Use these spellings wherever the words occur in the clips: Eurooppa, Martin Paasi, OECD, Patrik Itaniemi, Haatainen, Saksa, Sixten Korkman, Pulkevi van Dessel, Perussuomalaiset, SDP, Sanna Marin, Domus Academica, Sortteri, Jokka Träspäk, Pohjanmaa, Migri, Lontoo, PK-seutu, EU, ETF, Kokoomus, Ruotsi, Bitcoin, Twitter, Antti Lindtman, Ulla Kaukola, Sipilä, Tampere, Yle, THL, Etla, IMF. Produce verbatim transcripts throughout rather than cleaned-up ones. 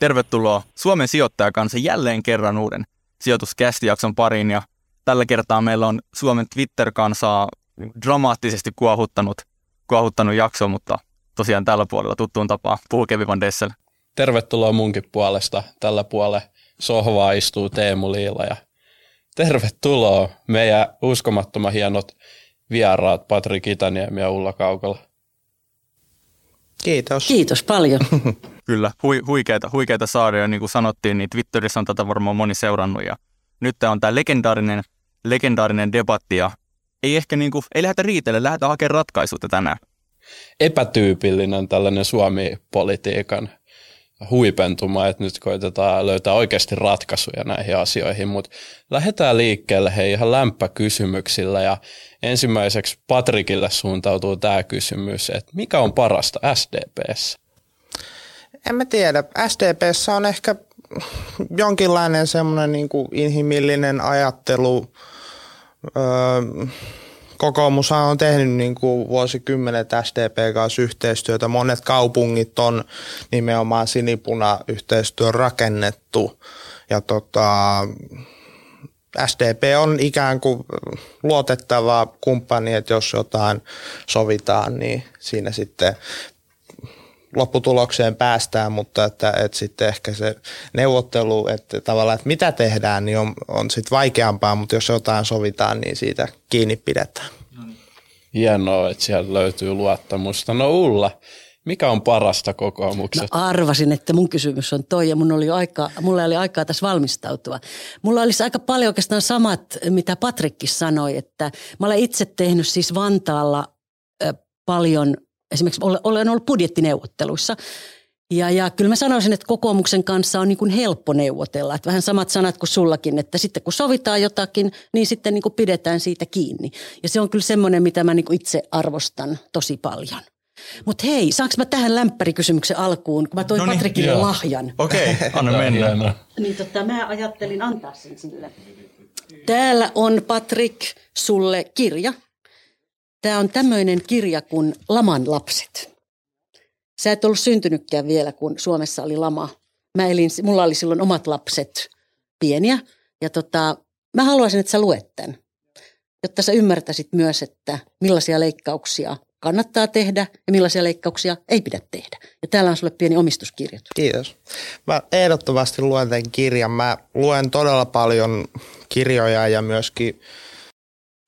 Tervetuloa Suomen sijoittajakansa jälleen kerran uuden sijoituscast-jakson pariin, ja tällä kertaa meillä on Suomen Twitter-kansaa dramaattisesti kuohuttanut, kuohuttanut jakso, mutta tosiaan tällä puolella tuttuun tapaan Pulkevi van Dessel. Tervetuloa munkin puolesta. Tällä puolella sohvaa istuu Teemu Liila ja tervetuloa meidän uskomattoman hienot vieraat Patrik Itaniemi ja Ulla Kaukola. Kiitos. Kiitos paljon. Kyllä, hui, huikeita, huikeita saaria, niin kuin sanottiin, niin Twitterissä on tätä varmaan moni seurannut. Ja nyt tämä on tämä legendaarinen, legendaarinen debatti, ja ei ehkä niin kuin, ei lähdetä riitelle, lähdetään hakemaan ratkaisuutta tänään. Epätyypillinen tällainen Suomi-politiikan huipentuma, että nyt koitetaan löytää oikeasti ratkaisuja näihin asioihin, mutta lähdetään liikkeelle hei ihan lämpökysymyksillä, ja ensimmäiseksi Patrikille suuntautuu tämä kysymys, että mikä on parasta S D P:ssä? En mä tiedä. S D P:ssä on ehkä jonkinlainen semmoinen niin kuin inhimillinen ajattelu. Öö, Kokoomushan on tehnyt niin kuin vuosikymmenet S D P kanssa yhteistyötä. Monet kaupungit on nimenomaan sinipuna-yhteistyön rakennettu. Ja tota, S D P on ikään kuin luotettava kumppani, että jos jotain sovitaan, niin siinä sitten lopputulokseen päästään, mutta että, että sitten ehkä se neuvottelu, että tavallaan, että mitä tehdään, niin on, on sitten vaikeampaa, mutta jos jotain sovitaan, niin siitä kiinni pidetään. Hienoa, että siellä löytyy luottamusta. No Ulla, mikä on parasta kokoomuksesta? No arvasin, että mun kysymys on toi, ja mun oli aikaa, mulla oli aikaa tässä valmistautua. Mulla olisi aika paljon oikeastaan samat, mitä Patrikkin sanoi, että mä olen itse tehnyt siis Vantaalla äh, paljon. Esimerkiksi olen ollut budjettineuvotteluissa ja, ja kyllä mä sanoisin, että kokoomuksen kanssa on niin kuin helppo neuvotella. Että vähän samat sanat kuin sullakin, että sitten kun sovitaan jotakin, niin sitten niin kuin pidetään siitä kiinni. Ja se on kyllä semmoinen, mitä mä niin kuin itse arvostan tosi paljon. Mutta hei, saanko mä tähän lämpärikysymyksen alkuun, kun mä toin Noniin, Patrikille joo. lahjan. Okei, okay, anna mennä. Niin tota, mä ajattelin antaa sen sille. Täällä on Patrik sulle kirja. Tämä on tämmöinen kirja kuin Laman lapset. Sä et ollut syntynytkään vielä, kun Suomessa oli lama. Mä elin, mulla oli silloin omat lapset pieniä. Ja tota, mä haluaisin, että sä luet tämän, jotta sä ymmärtäisit myös, että millaisia leikkauksia kannattaa tehdä ja millaisia leikkauksia ei pidä tehdä. Ja täällä on sulle pieni omistuskirjoitus. Kiitos. Mä ehdottomasti luen tämän kirjan. Mä luen todella paljon kirjoja ja myöskin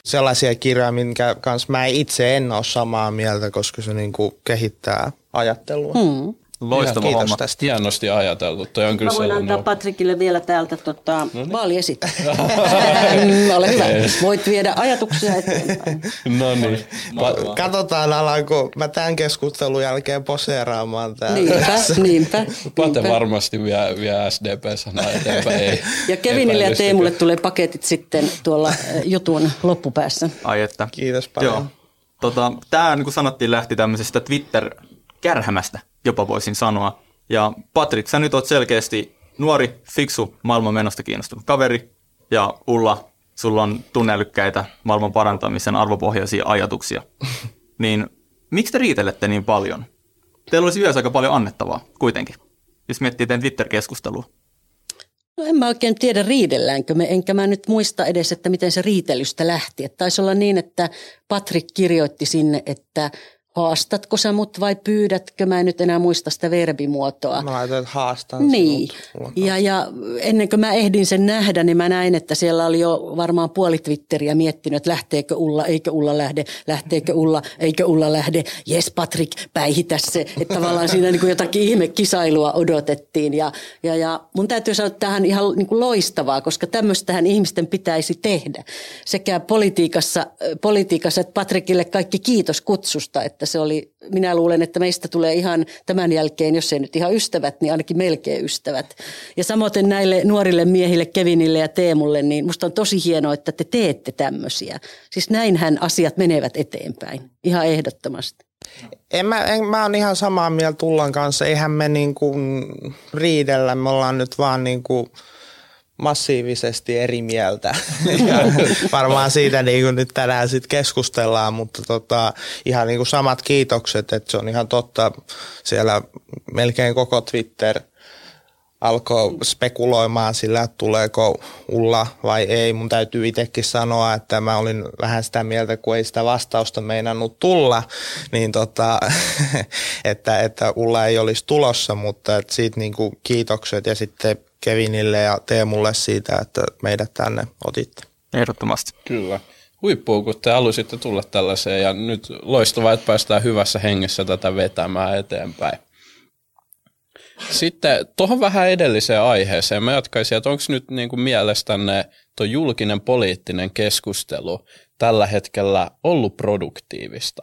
sellaisia kirjoja, minkä kanssa mä itse en ole samaa mieltä, koska se niinku kehittää ajattelua. Hmm. Loistava homma. Kiitos tästä. Hienosti ajateltu. Toi on kyllä mä voin sellainen antaa Patrikille vielä täältä tota, vaaliesitys. Ole hyvä. Voit viedä ajatuksia eteenpäin. No niin. Katsotaan, alanko mä tämän keskustelun jälkeen poseeraamaan täällä. Niinpä, niinpä. Pate varmasti vie, vie S D P-sanaa eteenpäin. Ja Kevinille ja Teemulle tulee paketit sitten tuolla jutun loppupäässä. Ai että. Kiitos paljon. Tota, tämä, niin kuin sanottiin, lähti tämmöisestä Twitter-kärhämästä. Jopa voisin sanoa. Ja Patrik, sä nyt oot selkeästi nuori, fiksu, maailman menosta kiinnostunut kaveri. Ja Ulla, sulla on tunnelykkäitä maailman parantamisen arvopohjaisia ajatuksia. Niin miksi te riitelette niin paljon? Teillä olisi yössä aika paljon annettavaa kuitenkin, jos miettii teidän Twitter-keskustelua. No en mä oikein tiedä riidelläänkö me, enkä mä nyt muista edes, että miten se riitelystä lähti. Että taisi olla niin, että Patrik kirjoitti sinne, että haastatko sä mut vai pyydätkö? Mä en nyt enää muista sitä verbimuotoa. Mä ajattelin, että haastan niin. Sinut. Ja, ja ennen kuin mä ehdin sen nähdä, niin mä näin, että siellä oli jo varmaan puoli Twitteriä miettinyt, että lähteekö Ulla, eikö Ulla lähde, lähteekö Ulla, eikö Ulla lähde. Jes Patrik, päihitä se. Että tavallaan siinä niin kuin jotakin ihmekisailua odotettiin. Ja, ja, ja mun täytyy sanoa, että tämähän ihan niin kuin loistavaa, koska tämmöistähän ihmisten pitäisi tehdä. Sekä politiikassa, politiikassa että Patrikille kaikki kiitos kutsusta, että se oli, minä luulen, että meistä tulee ihan tämän jälkeen, jos ei nyt ihan ystävät, niin ainakin melkein ystävät. Ja samoin näille nuorille miehille, Kevinille ja Teemulle, niin musta on tosi hienoa, että te teette tämmöisiä. Siis näinhän asiat menevät eteenpäin, ihan ehdottomasti. En mä, en, mä oon ihan samaa mieltä Ullan kanssa, eihän me niin kuin riidellä, me ollaan nyt vaan niin kuin massiivisesti eri mieltä. Ja varmaan siitä niin kuin nyt tänään sit keskustellaan, mutta tota, ihan niin kuin samat kiitokset, että se on ihan totta. Siellä melkein koko Twitter alkoi spekuloimaan sillä, että tuleeko Ulla vai ei. Mun täytyy itsekin sanoa, että mä olin vähän sitä mieltä, kun ei sitä vastausta meinannut tulla, niin tota, että, että Ulla ei olisi tulossa, mutta että siitä niin kuin kiitokset ja sitten Kevinille ja Teemulle siitä, että meidät tänne otitte. Ehdottomasti. Kyllä. Huippua, kun te halusitte tulla tällaiseen ja nyt loistavaa, että päästään hyvässä hengessä tätä vetämään eteenpäin. Sitten tuohon vähän edelliseen aiheeseen. Mä jatkaisin, että onko nyt niin kuin mielestänne tuo julkinen poliittinen keskustelu tällä hetkellä ollut produktiivista?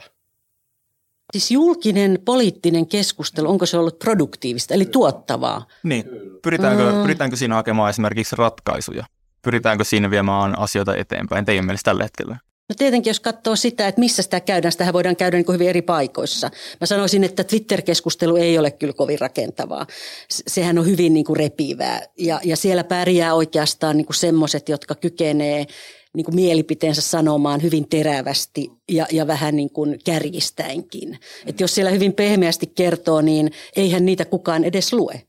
Siis julkinen poliittinen keskustelu, onko se ollut produktiivista, eli tuottavaa? Niin, pyritäänkö, pyritäänkö siinä hakemaan esimerkiksi ratkaisuja? Pyritäänkö siinä viemään asioita eteenpäin teidän mielestä tällä hetkellä? No tietenkin, jos katsoo sitä, että missä sitä käydään, sitä voidaan käydä niin kuin hyvin eri paikoissa. Mä sanoisin, että Twitter-keskustelu ei ole kyllä kovin rakentavaa. Sehän on hyvin niin kuin repivää ja, ja siellä pärjää oikeastaan niin kuin semmoiset, jotka kykenee niin kuin mielipiteensä sanomaan hyvin terävästi ja, ja vähän niin kuin kärjistäenkin. Että jos siellä hyvin pehmeästi kertoo, niin eihän niitä kukaan edes lue.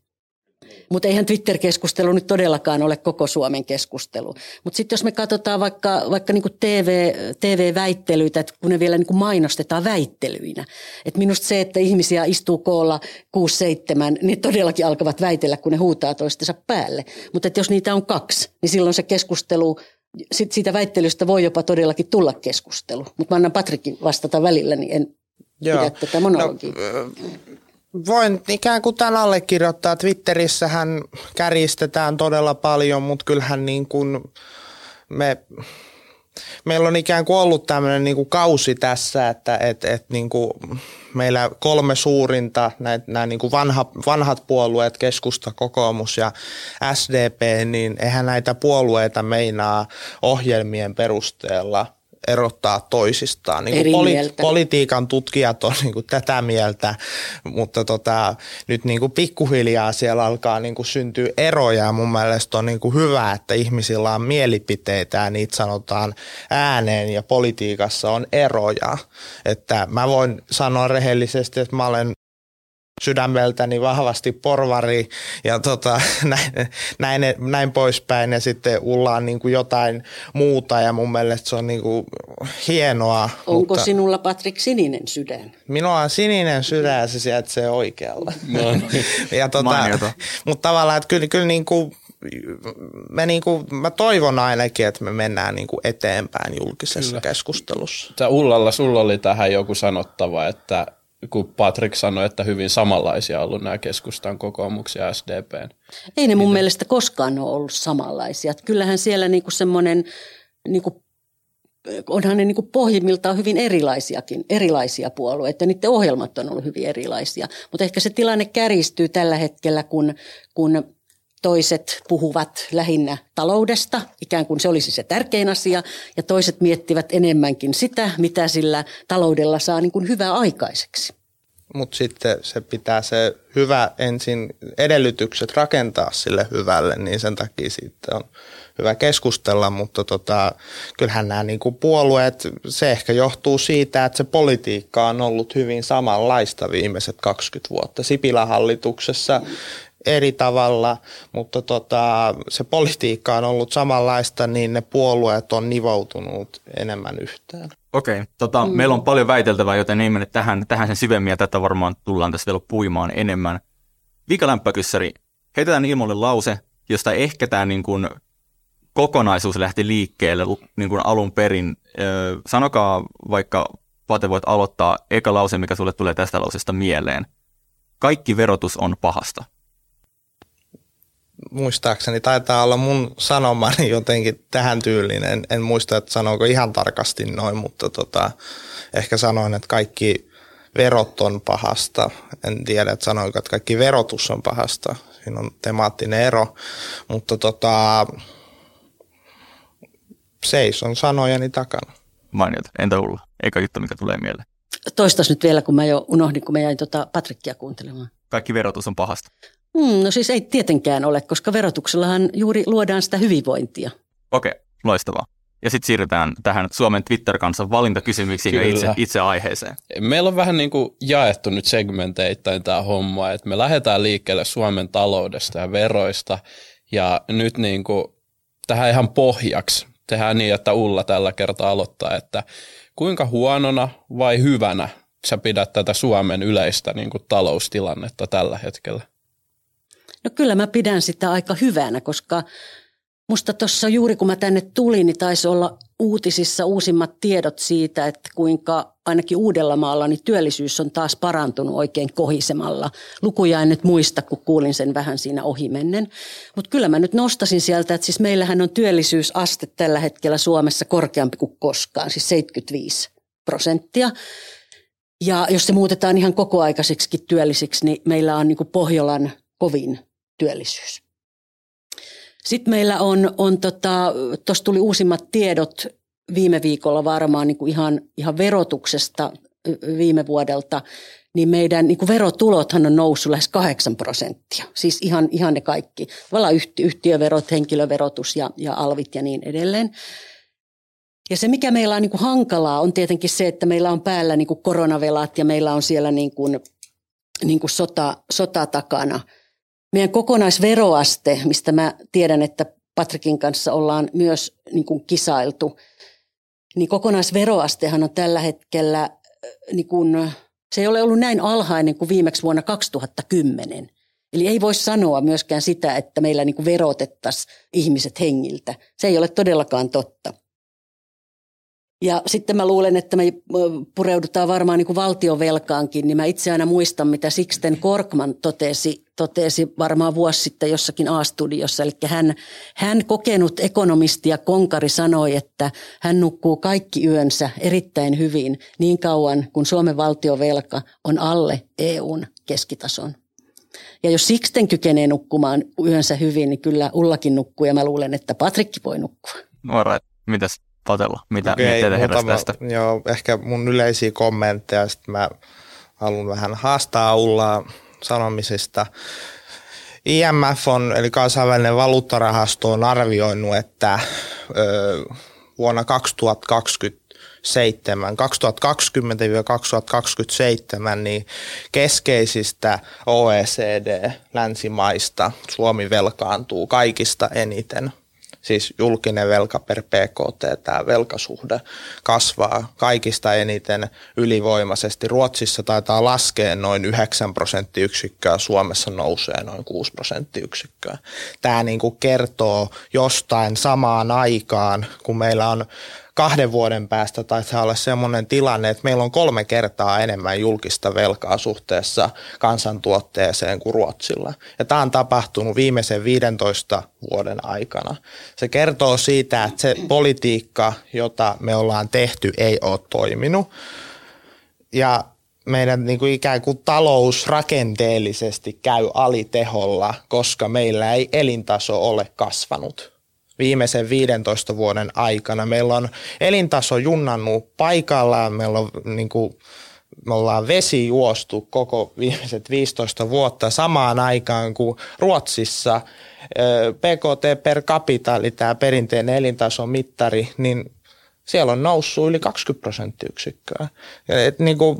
Mutta eihän Twitter-keskustelu nyt todellakaan ole koko Suomen keskustelu. Mutta sitten jos me katsotaan vaikka, vaikka niinku T V, T V-väittelyitä, että kun ne vielä niinku mainostetaan väittelyinä. Että minusta se, että ihmisiä istuu koolla kuusi seitsemän, niin todellakin alkavat väitellä, kun ne huutaa toistensa päälle. Mutta jos niitä on kaksi, niin silloin se keskustelu, sit siitä väittelystä voi jopa todellakin tulla keskustelu. Mutta mä annan Patrikin vastata välillä, niin en Joo. pidä tätä monologiaa. No, äh... Voin ikään kuin tämän allekirjoittaa. Twitterissähän kärjistetään todella paljon, mutta kyllähän niin kuin me, meillä on ikään kuin ollut tämmöinen niin kuin kausi tässä, että et, et niin kuin meillä kolme suurinta, nämä niin kuin vanha, vanhat puolueet, keskusta, kokoomus ja S D P, niin eihän näitä puolueita meinaa ohjelmien perusteella erottaa toisistaan. Niin poli- politiikan tutkijat on niin kuin tätä mieltä, mutta tota, nyt niin kuin pikkuhiljaa siellä alkaa niin kuin syntyä eroja. Mun mielestä on niin kuin hyvä, että ihmisillä on mielipiteitä ja niitä sanotaan ääneen ja politiikassa on eroja. Että mä voin sanoa rehellisesti, että mä olen sydämeltäni vahvasti porvari ja tota, näin, näin, näin poispäin ja sitten Ulla on niin kuin jotain muuta ja mun mielestä se on niin kuin hienoa. Onko mutta sinulla, Patrik, sininen sydän? Minulla on sininen sydän ja se sijaitsee oikealla. No, niin. ja tota, mutta tavallaan, että kyllä, kyllä niin kuin Mä, niin kuin, mä toivon ainakin, että me mennään niin kuin eteenpäin julkisessa kyllä. keskustelussa. Tää Ullalla, sulla oli tähän joku sanottava, että kun Patrik sanoi, että hyvin samanlaisia on ollut nämä keskustan, kokoomuksen ja S D P:n. Ei ne mun niin mielestä koskaan ole ollut samanlaisia. Kyllähän siellä niinku semmoinen, niinku, onhan ne niinku pohjimmiltaan hyvin erilaisiakin, erilaisia puolueita. Niiden ohjelmat on ollut hyvin erilaisia. Mutta ehkä se tilanne kärjistyy tällä hetkellä, kun, kun toiset puhuvat lähinnä taloudesta, ikään kuin se olisi se tärkein asia, ja toiset miettivät enemmänkin sitä, mitä sillä taloudella saa niin kuin hyvää aikaiseksi. Mutta sitten se pitää se hyvä ensin edellytykset rakentaa sille hyvälle, niin sen takia siitä on hyvä keskustella, mutta tota, kyllähän nämä niinku puolueet, se ehkä johtuu siitä, että se politiikka on ollut hyvin samanlaista viimeiset kaksikymmentä vuotta. Sipilän hallituksessa eri tavalla, mutta tota, se politiikka on ollut samanlaista, niin ne puolueet on nivoutunut enemmän yhteen. Okei, tota, mm. meillä on paljon väiteltävää, joten ei mene tähän, tähän sen syvemmin, ja tätä varmaan tullaan tässä vielä puimaan enemmän. Vika lämpökyssäri, heitetään ilmoille lause, josta ehkä tämä niin kuin kokonaisuus lähti liikkeelle niin kuin alun perin. Öö, sanokaa vaikka, Pate, voit aloittaa eka lause, mikä sulle tulee tästä lausesta mieleen. Kaikki verotus on pahasta. Muistaakseni taitaa olla mun sanomani jotenkin tähän tyyliin. En, en muista, että sanoinko ihan tarkasti noin, mutta tota, ehkä sanoin, että kaikki verot on pahasta. En tiedä, että sanoinko, että kaikki verotus on pahasta. Siinä on temaattinen ero, mutta tota, seis on sanojeni takana. Mainiota. Entä Ulla? Eikä juttu, mikä tulee mieleen. Toistas nyt vielä, kun mä jo unohdin, kun mä jäin tota Patrikkia kuuntelemaan. Kaikki verotus on pahasta. Hmm, no siis ei tietenkään ole, koska verotuksellahan juuri luodaan sitä hyvinvointia. Okei, loistavaa. Ja sitten siirrytään tähän Suomen Twitter-kansan valintakysymyksiin ja itse, itse aiheeseen. Meillä on vähän niin kuin jaettu nyt segmenteittain tämä homma, että me lähdetään liikkeelle Suomen taloudesta ja veroista. Ja nyt niin kuin tähän ihan pohjaksi tehdään niin, että Ulla tällä kertaa aloittaa, että kuinka huonona vai hyvänä sä pidät tätä Suomen yleistä niin kuin taloustilannetta tällä hetkellä? No kyllä mä pidän sitä aika hyvänä, koska musta tuossa juuri kun mä tänne tulin, niin taisi olla uutisissa uusimmat tiedot siitä, että kuinka ainakin Uudellamaalla niin työllisyys on taas parantunut oikein kohisemalla. Lukuja en nyt muista, kun kuulin sen vähän siinä ohimennen. Mutta kyllä mä nyt nostasin sieltä, että siis meillähän on työllisyysaste tällä hetkellä Suomessa korkeampi kuin koskaan, siis seitsemänkymmentäviisi prosenttia. Ja jos se muutetaan ihan kokoaikaisiksikin työllisiksi, niin meillä on niin kuin Pohjolan kovin työllisyys. Sitten meillä on, on tota, tuossa tuli uusimmat tiedot viime viikolla varmaan niin kuin ihan, ihan verotuksesta viime vuodelta, niin meidän niin kuin verotulothan on noussut lähes kahdeksan prosenttia. Siis ihan, ihan ne kaikki. Tavallaan yhtiöverot, henkilöverotus ja, ja alvit ja niin edelleen. Ja se, mikä meillä on niin kuin hankalaa, on tietenkin se, että meillä on päällä niin kuin koronavelat ja meillä on siellä niin kuin, niin kuin sota, sota takana. Meidän kokonaisveroaste, mistä mä tiedän, että Patrikin kanssa ollaan myös niin kuin kisailtu, niin kokonaisveroastehan on tällä hetkellä, niin kuin, se ei ole ollut näin alhainen kuin viimeksi vuonna kaksituhattakymmenen. Eli ei voi sanoa myöskään sitä, että meillä niin kuin verotettaisiin ihmiset hengiltä. Se ei ole todellakaan totta. Ja sitten mä luulen, että me pureudutaan varmaan niin kuin valtionvelkaankin, niin mä itse aina muistan, mitä Sixten Korkman totesi, totesi varmaan vuosi sitten jossakin A-studiossa. Eli hän, hän kokenut ekonomisti ja konkari sanoi, että hän nukkuu kaikki yönsä erittäin hyvin niin kauan, kun Suomen valtionvelka on alle E U:n keskitason. Ja jos Sixten kykenee nukkumaan yönsä hyvin, niin kyllä Ullakin nukkuu ja mä luulen, että Patrikki voi nukkua. Alright, mitäs? Patella, mitä teitä heräsi tästä? Joo, ehkä mun yleisiä kommentteja, sitten mä haluan vähän haastaa Ullaa sanomisista. I M F on, eli kansainvälinen valuuttarahasto, on arvioinut, että ö, vuonna kaksituhattakaksikymmentäseitsemän, kaksituhattakaksikymmentä-kaksituhattakaksikymmentäseitsemän niin keskeisistä O E C D-länsimaista Suomi velkaantuu kaikista eniten. Siis julkinen velka per P K T, tämä velkasuhde kasvaa kaikista eniten ylivoimaisesti. Ruotsissa taitaa laskea noin yhdeksän prosenttiyksikköä, Suomessa nousee noin kuusi prosenttiyksikköä. Tämä niin kuin kertoo jostain samaan aikaan, kun meillä on kahden vuoden päästä taitaa olla sellainen tilanne, että meillä on kolme kertaa enemmän julkista velkaa suhteessa kansantuotteeseen kuin Ruotsilla. Ja tämä on tapahtunut viimeisen viidentoista vuoden aikana. Se kertoo siitä, että se politiikka, jota me ollaan tehty, ei ole toiminut. Ja meidän niin kuin ikään kuin talous rakenteellisesti käy aliteholla, koska meillä ei elintaso ole kasvanut. Viimeisen viidentoista vuoden aikana meillä on elintaso junnannut paikallaan, meillä on, niin kuin, me ollaan vesijuostu koko viimeiset viisitoista vuotta samaan aikaan kuin Ruotsissa. P K T per capita, eli tämä perinteinen elintasomittari, niin siellä on noussut yli kaksikymmentä prosenttiyksikköä. Et, niin kuin...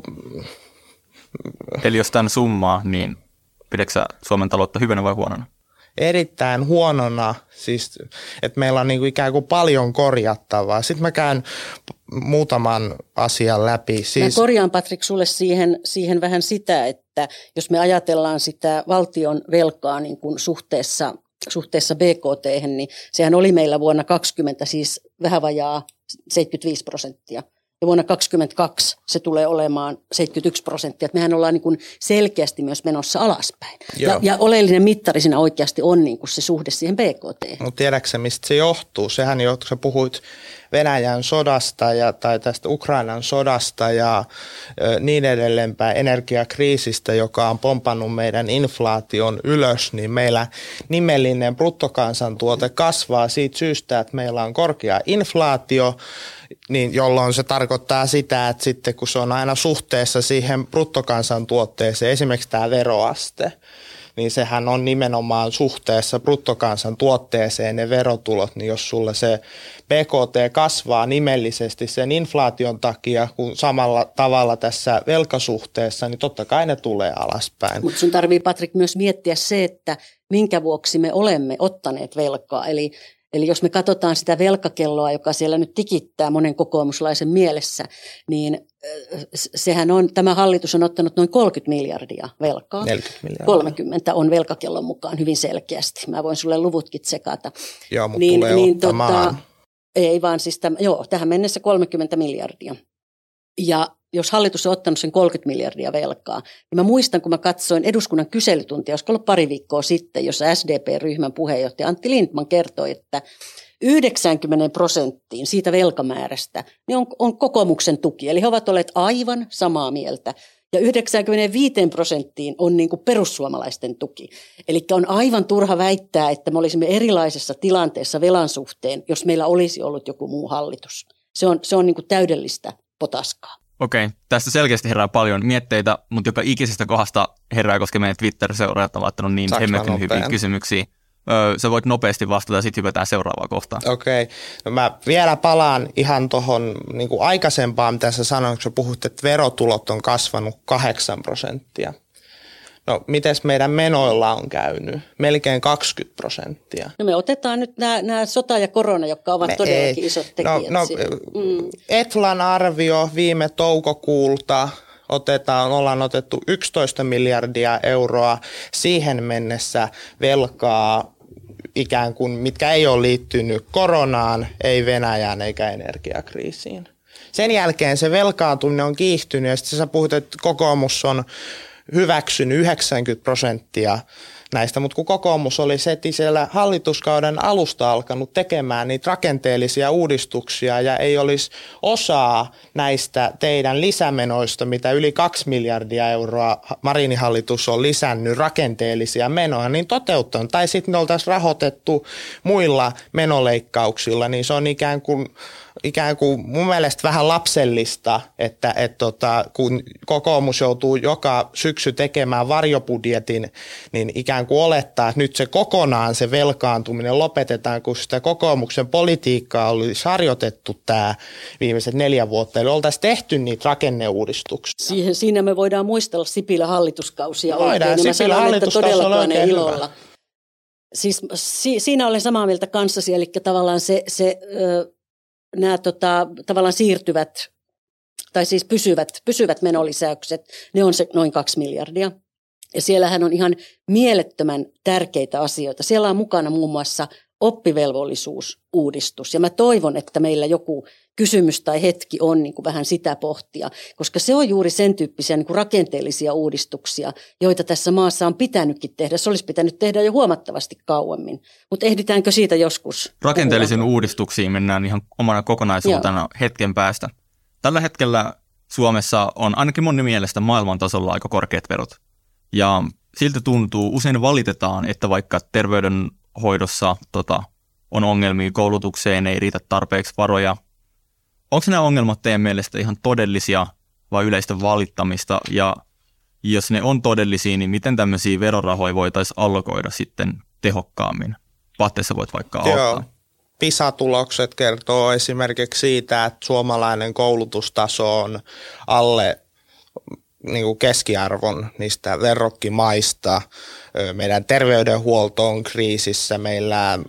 Eli jos tämän summaa, niin pidätkö sä Suomen taloutta hyvänä vai huonona? Erittäin huonona, siis, että meillä on niin kuin ikään kuin paljon korjattavaa. Sitten mä käyn muutaman asian läpi. Siis... Mä korjaan, Patrik, sulle siihen, siihen vähän sitä, että jos me ajatellaan sitä valtion velkaa niin kuin suhteessa, suhteessa B K T, niin sehän oli meillä vuonna kaksikymmentä siis vähän vajaa seitsemänkymmentäviisi prosenttia. Ja vuonna kaksikymmentäkaksi se tulee olemaan seitsemänkymmentäyksi prosenttia. Että mehän ollaan niin kuin selkeästi myös menossa alaspäin. Ja, ja oleellinen mittari siinä oikeasti on niin kuin se suhde siihen B K T. No tiedätkö mistä se johtuu? Sehän johtuu, sä puhuit Venäjän sodasta ja, tai tästä Ukrainan sodasta ja ö, niin edelleenpäin energiakriisistä, joka on pompannut meidän inflaation ylös, niin meillä nimellinen bruttokansantuote kasvaa siitä syystä, että meillä on korkea inflaatio, niin jolloin se tarkoittaa sitä, että sitten kun se on aina suhteessa siihen bruttokansantuotteeseen, esimerkiksi tämä veroaste, niin sehän on nimenomaan suhteessa bruttokansantuotteeseen ne verotulot, niin jos sulla se B K T kasvaa nimellisesti sen inflaation takia, kun samalla tavalla tässä velkasuhteessa, niin totta kai ne tulee alaspäin. Mutta sun tarvii, Patrik, myös miettiä se, että minkä vuoksi me olemme ottaneet velkaa, eli Eli jos me katsotaan sitä velkakelloa, joka siellä nyt tikittää monen kokoomuslaisen mielessä, niin sehän on, tämä hallitus on ottanut noin kolmekymmentä miljardia velkaa. neljäkymmentä miljardia. kolmekymmentä on velkakellon mukaan hyvin selkeästi. Mä voin sulle luvutkin tsekata. Joo, mutta niin, tulee niin, ottamaan. Tota, ei vaan siis, täm, joo, tähän mennessä kolmekymmentä miljardia. Ja jos hallitus on ottanut sen kolmekymmentä miljardia velkaa, niin mä muistan, kun mä katsoin eduskunnan kyselytuntia, olisiko ollut pari viikkoa sitten, jossa S D P-ryhmän puheenjohtaja Antti Lindtman kertoi, että yhdeksänkymmentä prosenttiin siitä velkamäärästä niin on, on kokoomuksen tuki. Eli he ovat olleet aivan samaa mieltä. Ja yhdeksänkymmentäviisi prosenttiin on niin kuin perussuomalaisten tuki. Eli on aivan turha väittää, että me olisimme erilaisessa tilanteessa velan suhteen, jos meillä olisi ollut joku muu hallitus. Se on, se on niin kuin täydellistä potaskaa. Okei, tästä selkeästi herää paljon mietteitä, mutta joka ikisestä kohdasta herää, koska meidän Twitter-seuraajat ovat ottaneet niin hemmetin hyviä kysymyksiä. Öö, sä voit nopeasti vastata ja sitten hypätään seuraavaan kohtaan. Okei, no mä vielä palaan ihan tuohon niin kuin aikaisempaan, mitä sä sanoit, kun sä puhut, että verotulot on kasvanut kahdeksan prosenttia. No, mites meidän menoilla on käynyt? Melkein kaksikymmentä prosenttia. No me otetaan nyt nämä, nämä sota ja korona, jotka ovat me todellakin ei. isot tekijät. No, no, mm. Etlan arvio viime toukokuulta otetaan, ollaan otettu yksitoista miljardia euroa siihen mennessä velkaa, ikään kuin mitkä ei ole liittynyt koronaan, ei Venäjään eikä energiakriisiin. Sen jälkeen se velkaantuminen on kiihtynyt ja sitten sä puhut, että kokoomus on hyväksynyt yhdeksänkymmentä prosenttia näistä, mutta kun kokoomus oli heti siellä hallituskauden alusta alkanut tekemään niitä rakenteellisia uudistuksia ja ei olisi osaa näistä teidän lisämenoista, mitä yli kaksi miljardia euroa Marinin hallitus on lisännyt rakenteellisia menoja, niin toteuttanut. Tai sitten ne oltaisiin rahoitettu muilla menoleikkauksilla, niin se on ikään kuin ikään kuin mun mielestä vähän lapsellista, että et tota, kun kokoomus joutuu joka syksy tekemään varjobudjetin, niin ikään kuin olettaa, että nyt se kokonaan se velkaantuminen lopetetaan, kun sitä kokoomuksen politiikkaa olisi harjoitettu tämä viimeiset neljä vuotta. Eli oltaisiin tehty niitä rakenneuudistuksia. Siihen, siinä me voidaan muistella Sipilän hallituskausia. Voidaan, Sipilän hallituskausi on oikein ilolla. Hyvä. Siis, si, siinä olen samaa mieltä kanssasi, eli tavallaan se... se ö, nämä tota, tavallaan siirtyvät, tai siis pysyvät, pysyvät menolisäykset, ne on se noin kaksi miljardia. Ja siellähän on ihan mielettömän tärkeitä asioita. Siellä on mukana muun muassa oppivelvollisuusuudistus. Ja mä toivon, että meillä joku kysymys tai hetki on niin kuin vähän sitä pohtia, koska se on juuri sen tyyppisiä niin kuin rakenteellisia uudistuksia, joita tässä maassa on pitänytkin tehdä. Se olisi pitänyt tehdä jo huomattavasti kauemmin, mutta ehditäänkö siitä joskus? Rakenteellisiin uudistuksiin mennään ihan omana kokonaisuutena Joo. hetken päästä. Tällä hetkellä Suomessa on ainakin monen mielestä maailman tasolla aika korkeat verot. Ja siltä tuntuu, usein valitetaan, että vaikka terveydenhoidossa tota, on ongelmia koulutukseen, ei riitä tarpeeksi varoja. Onko nämä ongelmat teidän mielestä ihan todellisia vai yleistä valittamista? Ja jos ne on todellisia, niin miten tämmöisiä verorahoja voitaisiin allokoida sitten tehokkaammin? Paatteessa voit vaikka auttaa. Joo. PISA-tulokset kertoo esimerkiksi siitä, että suomalainen koulutustaso on alle niin kuin keskiarvon niistä verrokkimaista. Meidän terveydenhuolto on kriisissä, meillä...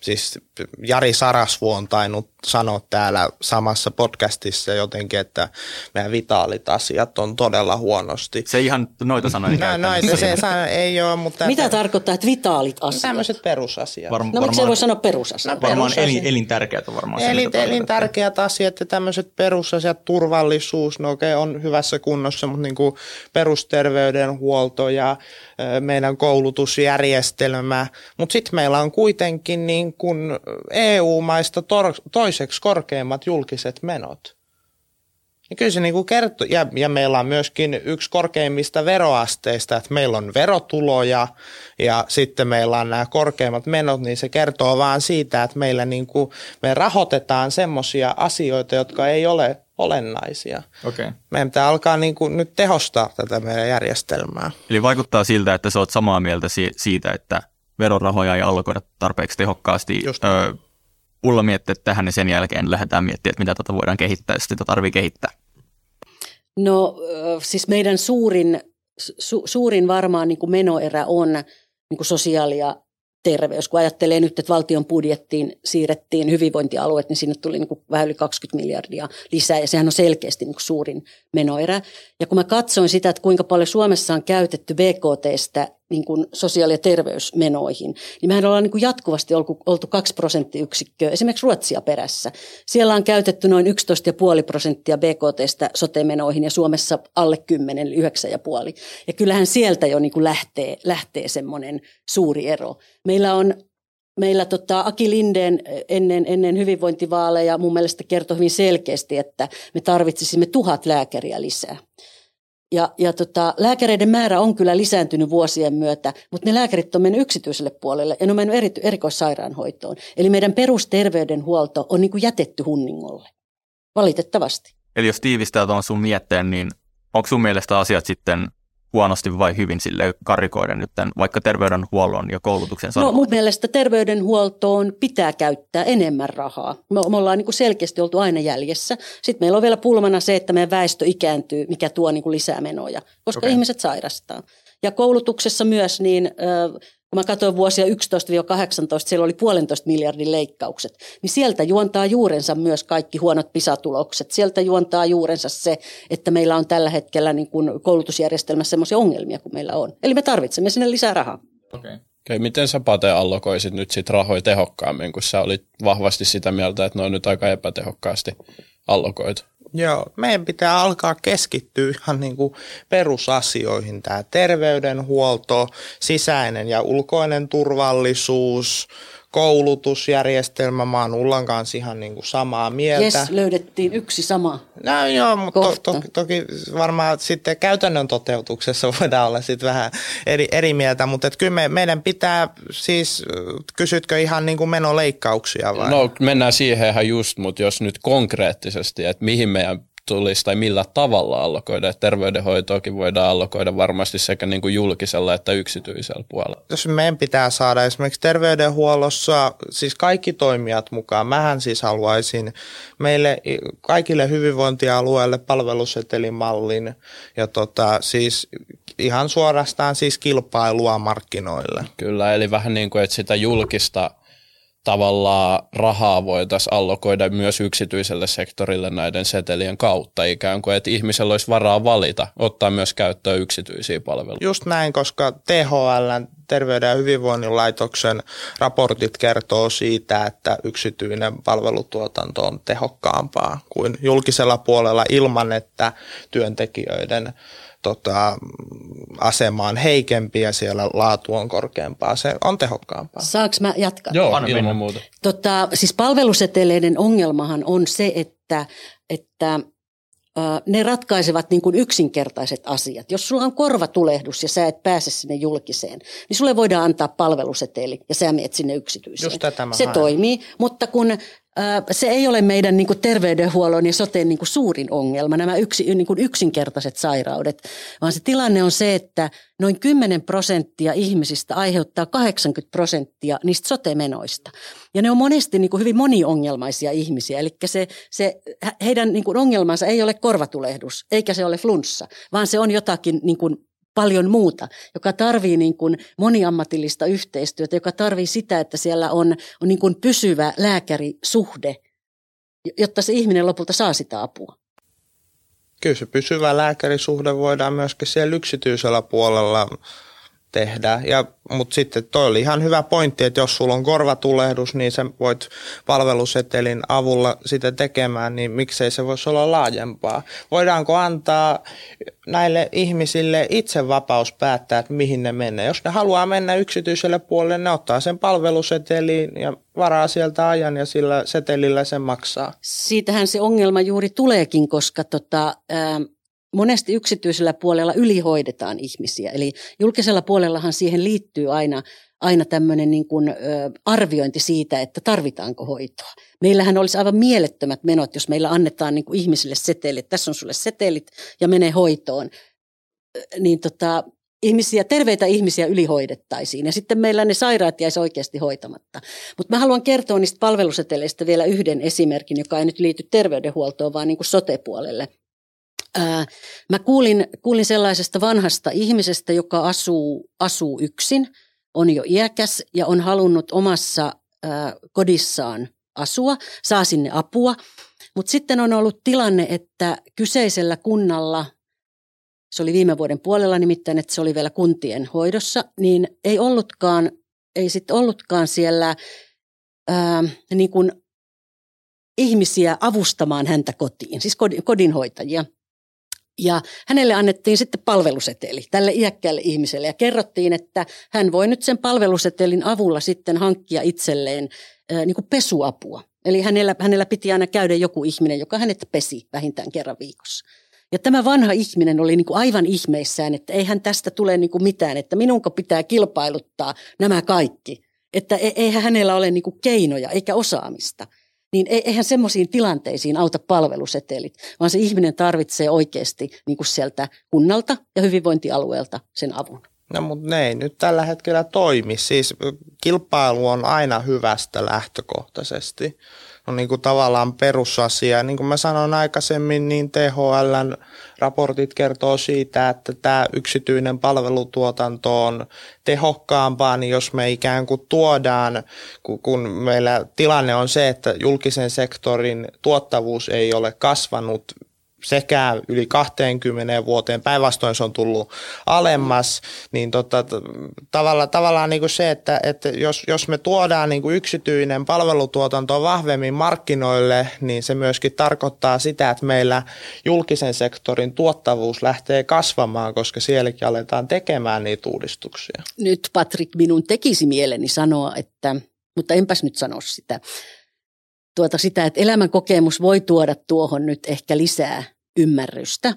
Siis Jari Sarasvuo on tainnut sanoa täällä samassa podcastissa jotenkin, että nämä vitaalit asiat on todella huonosti. Se ihan noita sanoja käyttänyt. No, no, se sana ei ole, mutta... Mitä tämän... tarkoittaa, että vitaalit asiat? Tämmöiset perusasiat. Varm- no miksi ei voi sanoa perusasiat? No, varmaan elin, elintärkeät on varmaan. Elin, elintärkeät asiat ja tämmöiset perusasiat, turvallisuus, no okei, on hyvässä kunnossa, mutta niin kuin perusterveydenhuolto ja meidän koulutusjärjestelmä. Mutta sitten meillä on kuitenkin niin kuin E U-maista tor- toiseksi korkeimmat julkiset menot. Niin kyllä se niin kertoo, ja, ja meillä on myöskin yksi korkeimmista veroasteista, että meillä on verotuloja ja sitten meillä on nämä korkeimmat menot, niin se kertoo vaan siitä, että meillä niin kuin, me rahoitetaan semmoisia asioita, jotka ei ole olennaisia. Okay. Meidän pitää alkaa niin kuin nyt tehostaa tätä meidän järjestelmää. Eli vaikuttaa siltä, että sä oot samaa mieltä si- siitä, että verorahoja ei allokoida tarpeeksi tehokkaasti. Öö, Ulla miettii, että tähän ja sen jälkeen lähdetään miettimään, että mitä tätä voidaan kehittää ja sitä tarvii kehittää. No siis meidän suurin, su- suurin varmaan niin kuin menoerä on niin kuin sosiaali- ja terveys. Kun ajattelee nyt, että valtion budjettiin siirrettiin hyvinvointialueet, niin sinne tuli niin kuin vähän yli kaksikymmentä miljardia lisää, ja sehän on selkeästi niin kuin suurin menoerä. Ja kun mä katsoin sitä, että kuinka paljon Suomessa on käytetty B K T:stä niin kuin sosiaali- ja terveysmenoihin, niin mehän ollaan niin kuin jatkuvasti oltu kaksi prosenttiyksikköä, esimerkiksi Ruotsia perässä. Siellä on käytetty noin yksitoista pilkku viisi prosenttia B K T:stä sote-menoihin, ja Suomessa alle kymmenen, eli yhdeksän pilkku viisi. Ja kyllähän sieltä jo niin kuin lähtee, lähtee semmoinen suuri ero. Meillä on meillä tota Aki Lindén ennen, ennen hyvinvointivaaleja mun mielestä kertoi hyvin selkeästi, että me tarvitsisimme tuhat lääkäriä lisää. Ja, ja tota, lääkäreiden määrä on kyllä lisääntynyt vuosien myötä, mutta ne lääkärit on mennyt yksityiselle puolelle ja ne on mennyt eri, erikoissairaanhoitoon. Eli meidän perusterveydenhuolto on niin kuin jätetty hunningolle, valitettavasti. Eli jos tiivistää tuon sun mietteen, niin onko sun mielestä asiat sitten huonosti vai hyvin sille karikoiden nyt tämän, vaikka terveydenhuollon ja koulutuksen sanomaan? No mun mielestä terveydenhuoltoon pitää käyttää enemmän rahaa. Me, me ollaan niin kuin selkeästi oltu aina jäljessä. Sitten meillä on vielä pulmana se, että meidän väestö ikääntyy, mikä tuo niin kuin lisää menoja, koska okay. ihmiset sairastaa. Ja koulutuksessa myös, niin kun mä katsoin vuosia yksitoista kahdeksantoista, siellä oli puolentoista miljardin leikkaukset, niin sieltä juontaa juurensa myös kaikki huonot pisatulokset. Sieltä juontaa juurensa se, että meillä on tällä hetkellä niin kuin koulutusjärjestelmässä sellaisia ongelmia kuin meillä on. Eli me tarvitsemme sinne lisää rahaa. Okay. Okay, miten sä, Pate, allokoisit nyt sit rahoja tehokkaammin, kun sä olit vahvasti sitä mieltä, että ne on nyt aika epätehokkaasti allokoitu? Joo, meidän pitää alkaa keskittyä ihan niin kuin perusasioihin, tämä terveydenhuolto, sisäinen ja ulkoinen turvallisuus, koulutusjärjestelmä. Mä oon Ullan kanssa ihan niin kuin samaa mieltä. Jes, löydettiin yksi sama. No joo, mutta to, to, toki varmaan sitten käytännön toteutuksessa voidaan olla sitten vähän eri, eri mieltä, mutta et kyllä me, meidän pitää siis, kysytkö ihan niin kuin menoleikkauksia vai? No mennään siihen ihan just, mutta jos nyt konkreettisesti, että mihin meidän tulisi tai millä tavalla allokoida. Terveydenhoitoakin voidaan allokoida varmasti sekä niin kuin julkisella että yksityisellä puolella. Jos meidän pitää saada esimerkiksi terveydenhuollossa siis kaikki toimijat mukaan. Mähän siis haluaisin meille kaikille hyvinvointialueille palvelusetelimallin ja tota, siis ihan suorastaan siis kilpailua markkinoille. Kyllä, eli vähän niin kuin, että sitä julkista tavallaan rahaa voitaisiin allokoida myös yksityiselle sektorille näiden setelien kautta ikään kuin, että ihmisellä olisi varaa valita, ottaa myös käyttöön yksityisiä palveluja. Just näin, koska T H L, Terveyden ja hyvinvoinnin laitoksen raportit kertoo siitä, että yksityinen palvelutuotanto on tehokkaampaa kuin julkisella puolella ilman, että työntekijöiden Tota, asema on heikempi ja siellä laatu on korkeampaa. Se on tehokkaampaa. Saanko mä jatkaa? Joo, Anna ilman mennä. Muuta. Tota, siis palveluseteleiden ongelmahan on se, että, että ö, ne ratkaisevat niin kuin yksinkertaiset asiat. Jos sulla on korvatulehdus ja sä et pääse sinne julkiseen, niin sulle voidaan antaa palveluseteli ja sä menet sinne yksityiseen. Just tätä mä haen. Se toimii, mutta kun se ei ole meidän niin kuin terveydenhuollon ja soteen niin kuin suurin ongelma, nämä yksi, niin kuin yksinkertaiset sairaudet, vaan se tilanne on se, että noin kymmenen prosenttia ihmisistä aiheuttaa kahdeksankymmentä prosenttia niistä sote-menoista. Ja ne on monesti niin kuin hyvin moniongelmaisia ihmisiä, eli se, se, heidän niin kuin ongelmansa ei ole korvatulehdus, eikä se ole flunssa, vaan se on jotakin niin kuin paljon muuta, joka tarvii niin kuin moniammatillista yhteistyötä, joka tarvii sitä, että siellä on, on niin kuin pysyvä lääkärisuhde, jotta se ihminen lopulta saa sitä apua. Kyllä se pysyvä lääkärisuhde voidaan myöskin siellä yksityisellä puolella tehdä. Ja, mutta sitten toi oli ihan hyvä pointti, että jos sulla on korvatulehdus, niin sä voit palvelusetelin avulla sitä tekemään, niin miksei se voisi olla laajempaa. Voidaanko antaa näille ihmisille itse vapaus päättää, että mihin ne menee? Jos ne haluaa mennä yksityiselle puolelle, ne ottaa sen palvelusetelin ja varaa sieltä ajan ja sillä setelillä sen maksaa. Siitähän se ongelma juuri tuleekin, koska tota... Ää... monesti yksityisellä puolella ylihoidetaan ihmisiä, eli julkisella puolellahan siihen liittyy aina, aina tämmöinen niin kuin, ö, arviointi siitä, että tarvitaanko hoitoa. Meillähän olisi aivan mielettömät menot, jos meillä annetaan niin kuin ihmisille setelit, tässä on sulle setelit ja mene hoitoon, niin tota, ihmisiä, terveitä ihmisiä ylihoidettaisiin ja sitten meillä ne sairaat jäisi oikeasti hoitamatta. Mutta mä haluan kertoa niistä palveluseteleistä vielä yhden esimerkin, joka ei nyt liity terveydenhuoltoon, vaan niin kuin sote-puolelle. Mä kuulin, kuulin sellaisesta vanhasta ihmisestä, joka asuu, asuu yksin, on jo iäkäs ja on halunnut omassa ää, kodissaan asua, saa sinne apua. Mutta sitten on ollut tilanne, että kyseisellä kunnalla, se oli viime vuoden puolella nimittäin, että se oli vielä kuntien hoidossa, niin ei ollutkaan, ei sit ollutkaan siellä ää, niin kun ihmisiä avustamaan häntä kotiin, siis kodinhoitajia. Ja hänelle annettiin sitten palveluseteli tälle iäkkäälle ihmiselle ja kerrottiin, että hän voi nyt sen palvelusetelin avulla sitten hankkia itselleen äh, niin kuin pesuapua. Eli hänellä, hänellä piti aina käydä joku ihminen, joka hänet pesi vähintään kerran viikossa. Ja tämä vanha ihminen oli niin kuin aivan ihmeissään, että eihän tästä tule niin kuin mitään, että minunko pitää kilpailuttaa nämä kaikki. Että eihän hänellä ole niin kuin keinoja eikä osaamista. Niin eihän semmoisiin tilanteisiin auta palvelusetelit, vaan se ihminen tarvitsee oikeasti niin kuin sieltä kunnalta ja hyvinvointialueelta sen avun. No mutta ne ei nyt tällä hetkellä toimi. Siis kilpailu on aina hyvästä lähtökohtaisesti. On niin kuin tavallaan perusasia. Niin kuin mä sanoin aikaisemmin, niin T H L:n raportit kertoo siitä, että tämä yksityinen palvelutuotanto on tehokkaampaa, niin jos me ikään kuin tuodaan, kun meillä tilanne on se, että julkisen sektorin tuottavuus ei ole kasvanut sekä yli kaksikymmentä vuoteen, päinvastoin se on tullut alemmas, niin tota, tavalla, tavallaan niin kuin se, että, että jos, jos me tuodaan niin kuin yksityinen palvelutuotanto vahvemmin markkinoille, niin se myöskin tarkoittaa sitä, että meillä julkisen sektorin tuottavuus lähtee kasvamaan, koska sielläkin aletaan tekemään niitä uudistuksia. Nyt Patrik, minun tekisi mieleni sanoa, että, mutta enpäs nyt sano sitä. Tuota sitä, että elämän kokemus voi tuoda tuohon nyt ehkä lisää ymmärrystä,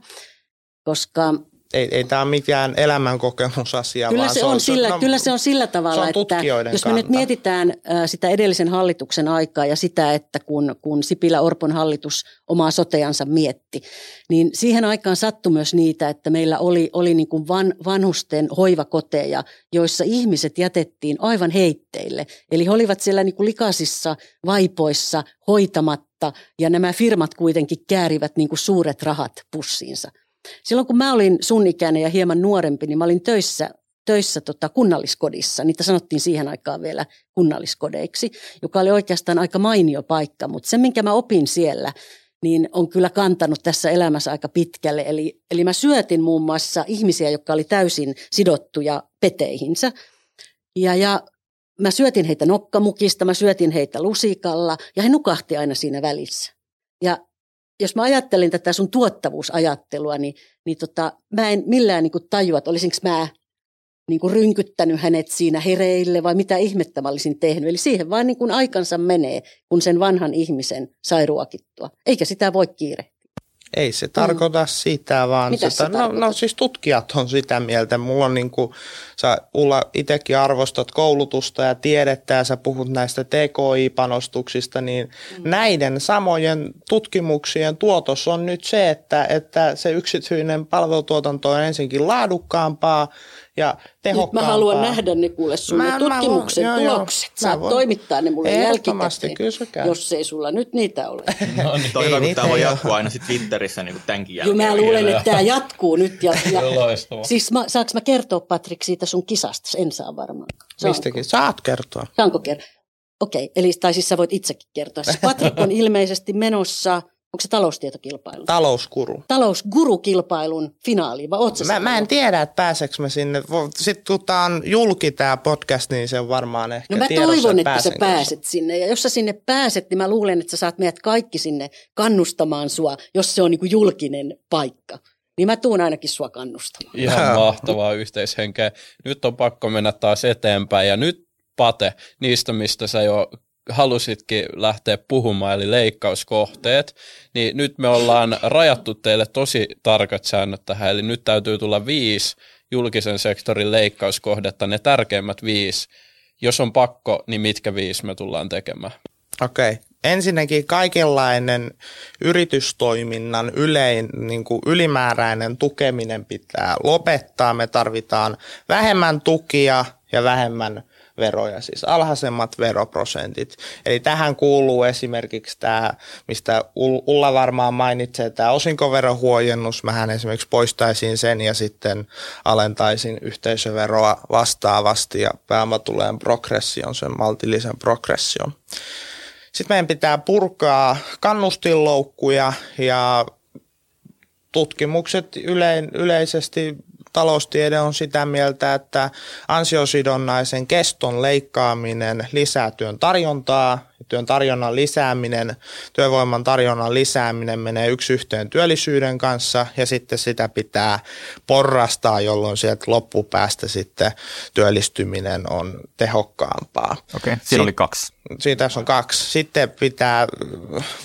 koska... Ei, ei tämä ole mikään elämän kokemusasia, kyllä vaan se on, sillä, no, kyllä se on sillä tavalla, on että jos me nyt mietitään sitä edellisen hallituksen aikaa ja sitä, että kun, kun Sipilä-Orpon hallitus omaa soteansa mietti, niin siihen aikaan sattui myös niitä, että meillä oli, oli niin kuin van, vanhusten hoivakoteja, joissa ihmiset jätettiin aivan heitteille. Eli he olivat siellä niin kuin likaisissa vaipoissa hoitamatta ja nämä firmat kuitenkin käärivät niin kuin suuret rahat pussiinsa. Silloin kun mä olin sun ikäinen ja hieman nuorempi, niin mä olin töissä, töissä tota kunnalliskodissa. Niitä sanottiin siihen aikaan vielä kunnalliskodeiksi, joka oli oikeastaan aika mainio paikka. Mutta se, minkä mä opin siellä, niin on kyllä kantanut tässä elämässä aika pitkälle. Eli, eli mä syötin muun muassa ihmisiä, jotka oli täysin sidottuja peteihinsä. Ja, ja mä syötin heitä nokkamukista, mä syötin heitä lusikalla ja he nukahti aina siinä välissä. Ja jos mä ajattelin tätä sun tuottavuusajattelua, niin, niin tota, mä en millään niin kuin tajua, että olisinko mä niin kuin rynkyttänyt hänet siinä hereille vai mitä ihmettä mä olisin tehnyt. Eli siihen vaan niin kuin aikansa menee, kun sen vanhan ihmisen sai ruokittua. Eikä sitä voi kiirehtiä. Ei se tarkoita mm. sitä, vaan sitä, se no, no siis tutkijat on sitä mieltä. Mulla on niin kuin, sä Ulla itsekin arvostat koulutusta ja tiedettä ja sä puhut näistä T K I-panostuksista, niin mm. näiden samojen tutkimuksien tuotos on nyt se, että, että se yksityinen palvelutuotanto on ensinkin laadukkaampaa ja tehokkaampaa. Nyt mä haluan nähdä ne kuule sulle mä, tutkimuksen mä voin, joo, tulokset. Saat toimittaa ne mulle jälkikäteen, jos ei sulla nyt niitä ole. No niin, toivon, kun niitä tämä voi jatkua aina sitten Twitterissä niin tämänkin jälkeen. Joo, mä luulen, vielä. Että tämä jatkuu nyt. Ja, ja, loistava. Siis mä, saanko mä kertoa, Patrik, siitä sun kisasta? En saa varmaan. Saanko? Mistäkin? Saat kertoa. Saanko kertoa? Okei, okay, eli tai siis sä voit itsekin kertoa. Patrik on ilmeisesti menossa Onko se taloustietokilpailu? Talouskuru. Talouskuru-kilpailun finaaliin, vai ootko mä, mä en tiedä, että pääseekö mä sinne. Sitten kun tää on julki tää podcast, niin se on varmaan ehkä tiedossa. No mä toivon, että, että sä pääset sinne. Ja jos sä sinne pääset, niin mä luulen, että sä saat meidät kaikki sinne kannustamaan sua, jos se on niinku julkinen paikka. Niin mä tuun ainakin sua kannustamaan. Ihan mahtavaa yhteishenkeä. Nyt on pakko mennä taas eteenpäin. Ja nyt, Pate, niistä mistä sä jo halusitkin lähteä puhumaan, eli leikkauskohteet, niin nyt me ollaan rajattu teille tosi tarkat säännöt tähän, eli nyt täytyy tulla viisi julkisen sektorin leikkauskohdetta, ne tärkeimmät viisi. Jos on pakko, niin mitkä viisi me tullaan tekemään? Okei. Okay. Ensinnäkin kaikenlainen yritystoiminnan ylein, niin kuin ylimääräinen tukeminen pitää lopettaa. Me tarvitaan vähemmän tukia ja vähemmän veroja, siis alhaisemmat veroprosentit. Eli tähän kuuluu esimerkiksi tämä, mistä Ulla varmaan mainitsee, tämä osinkoverohuojennus. Mähän esimerkiksi poistaisin sen ja sitten alentaisin yhteisöveroa vastaavasti ja pääomatulojen progression, sen maltillisen progression. Sitten meidän pitää purkaa kannustinloukkuja ja tutkimukset yle- yleisesti taloustiede on sitä mieltä, että ansiosidonnaisen keston leikkaaminen lisää työn tarjontaa. Työn tarjonnan lisääminen, työvoiman tarjonnan lisääminen menee yksi yhteen työllisyyden kanssa ja sitten sitä pitää porrastaa, jolloin sieltä loppupäästä sitten työllistyminen on tehokkaampaa. Okei, siinä si- oli kaksi. Siinä tässä on kaksi. Sitten pitää,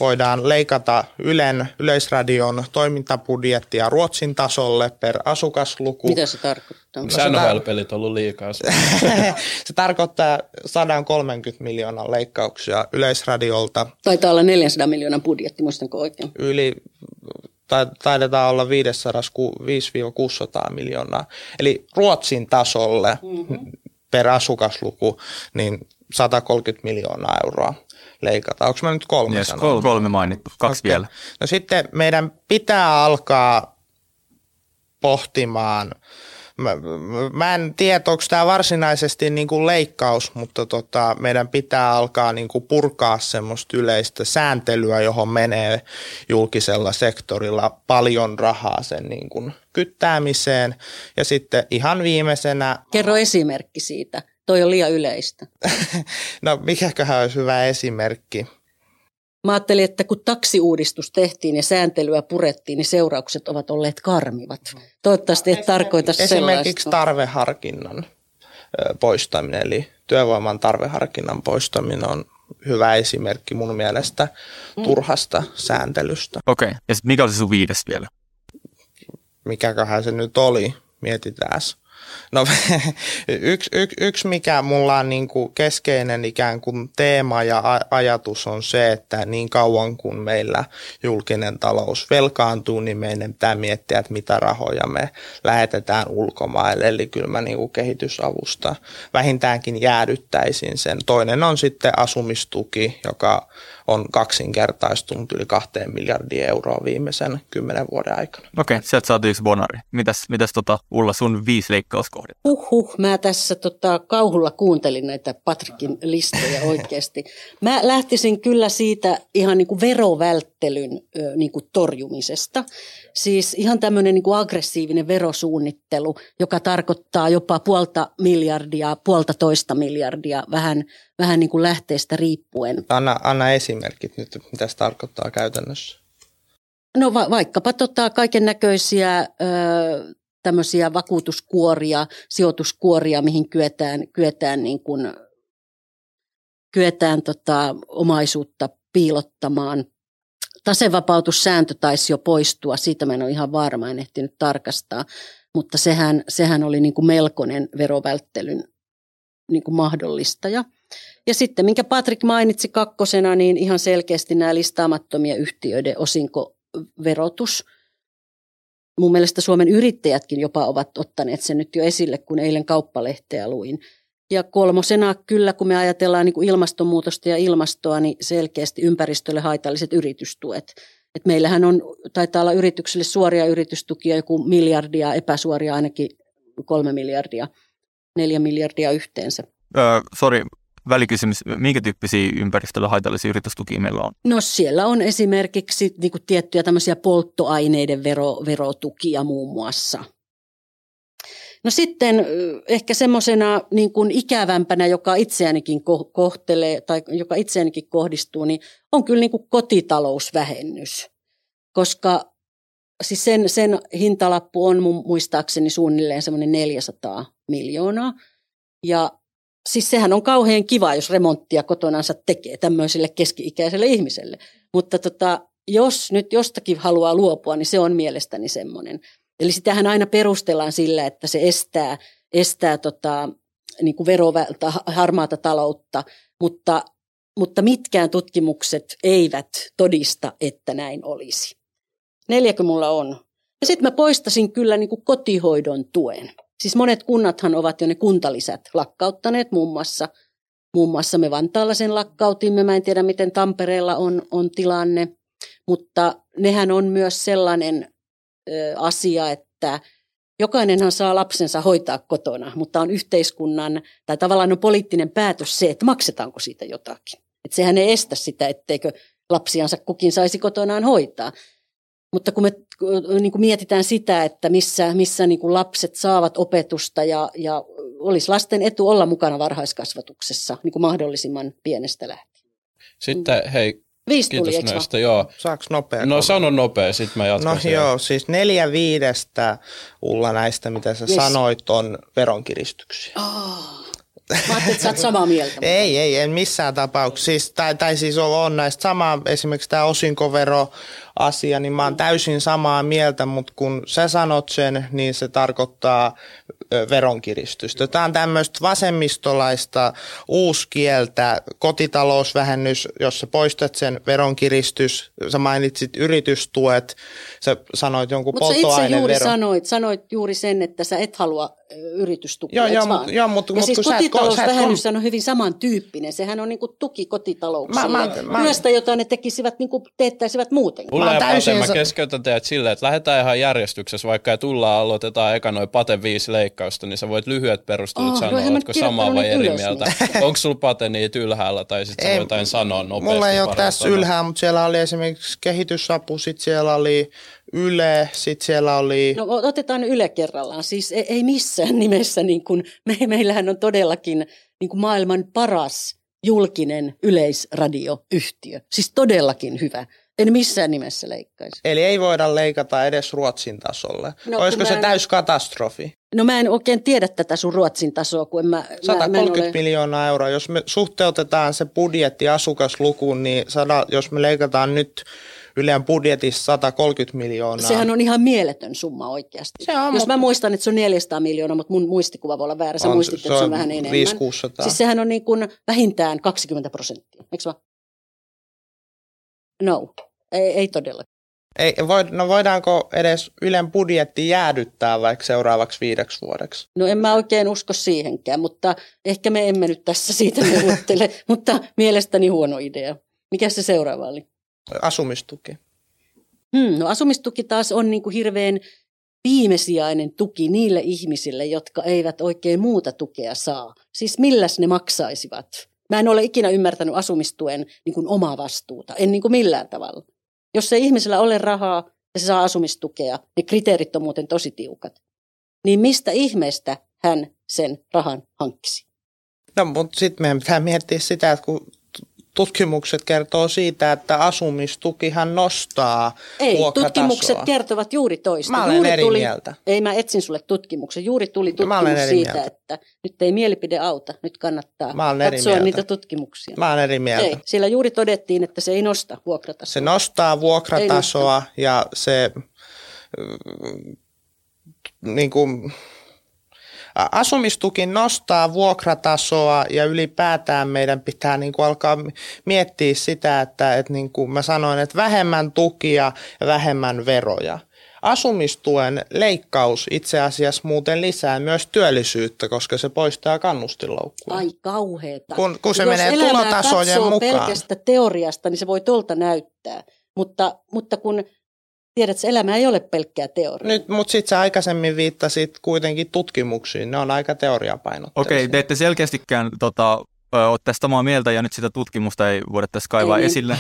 voidaan leikata Ylen, Yleisradion toimintabudjettia Ruotsin tasolle per asukasluku. Mitä se tarkoittaa? Säännöhälpelit on ollut liikaa. Se tarkoittaa sata kolmekymmentä miljoonan leikkauksia Yleisradiolta. Taitaa olla neljäsataa miljoonan budjetti, muistanko oikein? Yli, taidetaan olla viisisataa kuusisataa miljoonaa. Eli Ruotsin tasolle mm-hmm. per asukasluku niin sata kolmekymmentä miljoonaa euroa leikataan. Onko mä nyt kolme yes, sanonut? Kolme mainittu, kaksi okay. vielä. No sitten meidän pitää alkaa pohtimaan. Mä, mä en tiedä, onko tämä varsinaisesti niinku leikkaus, mutta tota, meidän pitää alkaa niinku purkaa semmoista yleistä sääntelyä, johon menee julkisella sektorilla paljon rahaa sen niinku kyttäämiseen. Ja sitten ihan viimeisenä... Kerro esimerkki siitä. Toi on liian yleistä. No mikäköhän olisi hyvä esimerkki? Mä ajattelin, että kun taksiuudistus tehtiin ja sääntelyä purettiin, niin seuraukset ovat olleet karmivat. Toivottavasti et tarkoita sellaista. Esimerkiksi tarveharkinnan poistaminen, eli työvoiman tarveharkinnan poistaminen on hyvä esimerkki mun mielestä turhasta sääntelystä. Okei, okay. Ja sitten mikä oli sun viides vielä? Mikäköhän se nyt oli? Mietitäänsi. No yksi, yksi, yksi, mikä mulla on niin kuin keskeinen ikään kuin teema ja ajatus on se, että niin kauan kun meillä julkinen talous velkaantuu, niin meidän pitää miettiä, että mitä rahoja me lähetetään ulkomaille. Eli kyllä mä niin kuin kehitysavusta vähintäänkin jäädyttäisin sen. Toinen on sitten asumistuki, joka on kaksinkertaistunut yli kahteen miljardiin euroa viimeisen kymmenen vuoden aikana. Okei, sieltä saatiin yksi bonari. Mitäs, mitäs tota, Ulla, sun viisi leikkauskohdetta? Uhuh, mä tässä tota, kauhulla kuuntelin näitä Patrikin listoja oikeasti. Mä lähtisin kyllä siitä ihan niin kuin verovälttelyn niin kuin torjumisesta. Siis ihan tämmöinen niin kuin aggressiivinen verosuunnittelu, joka tarkoittaa jopa puolta miljardia, puolta toista miljardia, vähän, vähän niin kuin lähteestä riippuen. Anna, anna esimerkit nyt, mitä se tarkoittaa käytännössä. No va- vaikkapa tota, kaiken näköisiä ö, tämmöisiä vakuutuskuoria, sijoituskuoria, mihin kyetään, kyetään, niin kuin, kyetään tota, omaisuutta piilottamaan. Tasevapautussääntö taisi jo poistua, siitä mä en ole ihan varma, en ehtinyt tarkastaa, mutta sehän, sehän oli niin kuin melkoinen verovälttelyn niin kuin mahdollistaja. Ja sitten, minkä Patrik mainitsi kakkosena, niin ihan selkeästi nämä listaamattomia yhtiöiden osinkoverotus. Mun mielestä Suomen yrittäjätkin jopa ovat ottaneet sen nyt jo esille, kun eilen Kauppalehteä luin. Ja kolmosena kyllä, kun me ajatellaan niin kuin ilmastonmuutosta ja ilmastoa, niin selkeästi ympäristölle haitalliset yritystuet. Et meillähän on, taitaa olla yrityksille suoria yritystukia joku miljardia, epäsuoria ainakin kolme miljardia, neljä miljardia yhteensä. Öö, sori, välikysymys, minkä tyyppisiä ympäristöllä haitallisia yritystukia meillä on? No siellä on esimerkiksi niin kuin tiettyjä tämmöisiä polttoaineiden vero, verotukia muun muassa. No sitten ehkä semmoisena niin kuin ikävämpänä, joka itseäänkin kohtelee tai joka itseäänkin kohdistuu, niin on kyllä niin kuin kotitalousvähennys, koska siis sen, sen hintalappu on muistaakseni suunnilleen semmoinen neljäsataa miljoonaa. Ja siis sehän on kauhean kiva, jos remonttia kotonansa tekee tämmöiselle keski-ikäiselle ihmiselle. Mutta tota, jos nyt jostakin haluaa luopua, niin se on mielestäni semmoinen. Eli sitähän aina perustellaan sillä, että se estää, estää tota, niin kuin verovältä, harmaata taloutta, mutta, mutta mitkään tutkimukset eivät todista, että näin olisi. Neljäkö mulla on? Ja sitten mä poistasin kyllä niin kuin kotihoidon tuen. Siis monet kunnathan ovat jo ne kuntalisät lakkauttaneet, muun muassa, muun muassa me Vantaalla sen lakkautimme. Mä en tiedä, miten Tampereella on, on tilanne, mutta nehän on myös sellainen ö, asia, että jokainenhan saa lapsensa hoitaa kotona, mutta on yhteiskunnan tai tavallaan on poliittinen päätös se, että maksetaanko siitä jotakin. Et sehän ei estä sitä, etteikö lapsiansa kukin saisi kotonaan hoitaa. Mutta kun me niin kuin mietitään sitä, että missä, missä niin kuin lapset saavat opetusta ja, ja olisi lasten etu olla mukana varhaiskasvatuksessa niin kuin mahdollisimman pienestä lähtien. Sitten hei, viisi kiitos tuli, näistä. Joo. Saanko nopea? No sano nopea, sitten mä jatkan. No siellä. Joo, siis neljä viidestä, Ulla, näistä mitä sä yes. sanoit, on veronkiristyksiä. Oh. Mä ajattelin, että sä oot samaa mieltä. Mutta... Ei, ei, en missään tapauksessa. Siis, tai, tai siis on näistä samaa, esimerkiksi tämä osinkoveroasia, niin mä oon täysin samaa mieltä, mutta kun sä sanot sen, niin se tarkoittaa veronkiristystä. Tämä on tämmöistä vasemmistolaista uuskieltä, kotitalousvähennys, jos sä poistat sen veronkiristys, sä mainitsit yritystuet, sä sanoit jonkun polttoaineveron. Mutta sä itse juuri sanoit, sanoit juuri sen, että sä et halua yritystukia, joo, joo, joo, mutta, ja mutta siis kotitalousvähennys on hyvin samantyyppinen. Sehän on niin kuin tuki kotitalouksille. Myöstä, jota ne tekisivät, niin kuin teettäisivät muuten. Ulla ja Pate, mä keskeytän teidät silleen, että lähdetään ihan järjestyksessä, vaikka ei tulla aloitetaan eka noin Pate viisi leikkausta, niin sä voit lyhyet perustelut oh, sanoa, oletko samaa vai eri mieltä. Onko sulla Pate niitä ylhäällä, tai sitten sä voit jotain sanoa nopeasti. Mulla ei ole tässä ylhää, mutta siellä oli esimerkiksi kehitysapu, sitten siellä oli Yle, sitten siellä oli... No otetaan Yle kerrallaan, siis ei, ei missään nimessä, niin kuin, me, meillähän on todellakin niin kuin maailman paras julkinen yleisradioyhtiö, siis todellakin hyvä. En missään nimessä leikkaisi. Eli ei voida leikata edes Ruotsin tasolle. No, olisiko se en... täyskatastrofi? No mä en oikein tiedä tätä sun Ruotsin tasoa, kun en mä... satakolmekymmentä mä en ole... miljoonaa euroa. Jos me suhteutetaan se budjetti asukaslukuun, niin sada, jos me leikataan nyt Ylen budjetissa sata kolmekymmentä miljoonaa. Sehän on ihan mieletön summa oikeasti. Se on, jos mutta... mä muistan, että se on neljäsataa miljoonaa, mutta mun muistikuva voi olla väärä. Sä on, muistit, se että se on vähän enemmän. viisi kuusisataa. Siis sehän on niin kuin vähintään kaksikymmentä prosenttia, eikö vaan? No, ei, ei todella. Ei, void, no voidaanko edes Ylen budjetti jäädyttää vaikka seuraavaksi viideksi vuodeksi? No en mä oikein usko siihenkään, mutta ehkä me emme nyt tässä siitä neuvottele, mutta mielestäni huono idea. Mikä se seuraava oli? Asumistuki. Hmm, no asumistuki taas on niin kuin hirveän viimesijainen tuki niille ihmisille, jotka eivät oikein muuta tukea saa. Siis milläs ne maksaisivat? Mä en ole ikinä ymmärtänyt asumistuen niin kuin omaa vastuuta, en niin kuin millään tavalla. Jos ei ihmisellä ole rahaa ja se saa asumistukea, ne kriteerit on muuten tosi tiukat, niin mistä ihmeestä hän sen rahan hankkisi? No mutta sitten meidän pitää miettiä sitä, että kun tutkimukset kertoo siitä, että asumistukihan nostaa ei, vuokratasoa. Ei, tutkimukset kertovat juuri toista. Mä olen juuri eri tuli, mieltä. Ei, mä etsin sulle tutkimuksen. Juuri tuli tutkimus siitä, mieltä. Että nyt ei mielipide auta. Nyt kannattaa katsoa niitä tutkimuksia. Mä olen eri mieltä. Ei, siellä juuri todettiin, että se ei nosta vuokratasoa. Se nostaa vuokratasoa ja se... Niin kuin, asumistuki nostaa vuokratasoa ja ylipäätään meidän pitää niin kuin alkaa miettiä sitä, että, että niin kuin mä sanoin, että vähemmän tukia ja vähemmän veroja. Asumistuen leikkaus itse asiassa muuten lisää myös työllisyyttä, koska se poistaa kannustinloukkuja. Ai kauheeta. Kun, kun se jos menee tulotasojen mukaan. Jos elämää katsoo pelkästä teoriasta, niin se voi tolta näyttää, mutta, mutta kun... Tiedät, että elämä ei ole pelkkää teoriaa. Nyt, mutta sitten sä aikaisemmin viittasit kuitenkin tutkimuksiin. Ne on aika teoriapainotteisia. Okei, te ette selkeästikään tota, olet tästä samaa mieltä ja nyt sitä tutkimusta ei voida tässä kaivaa ei. esille.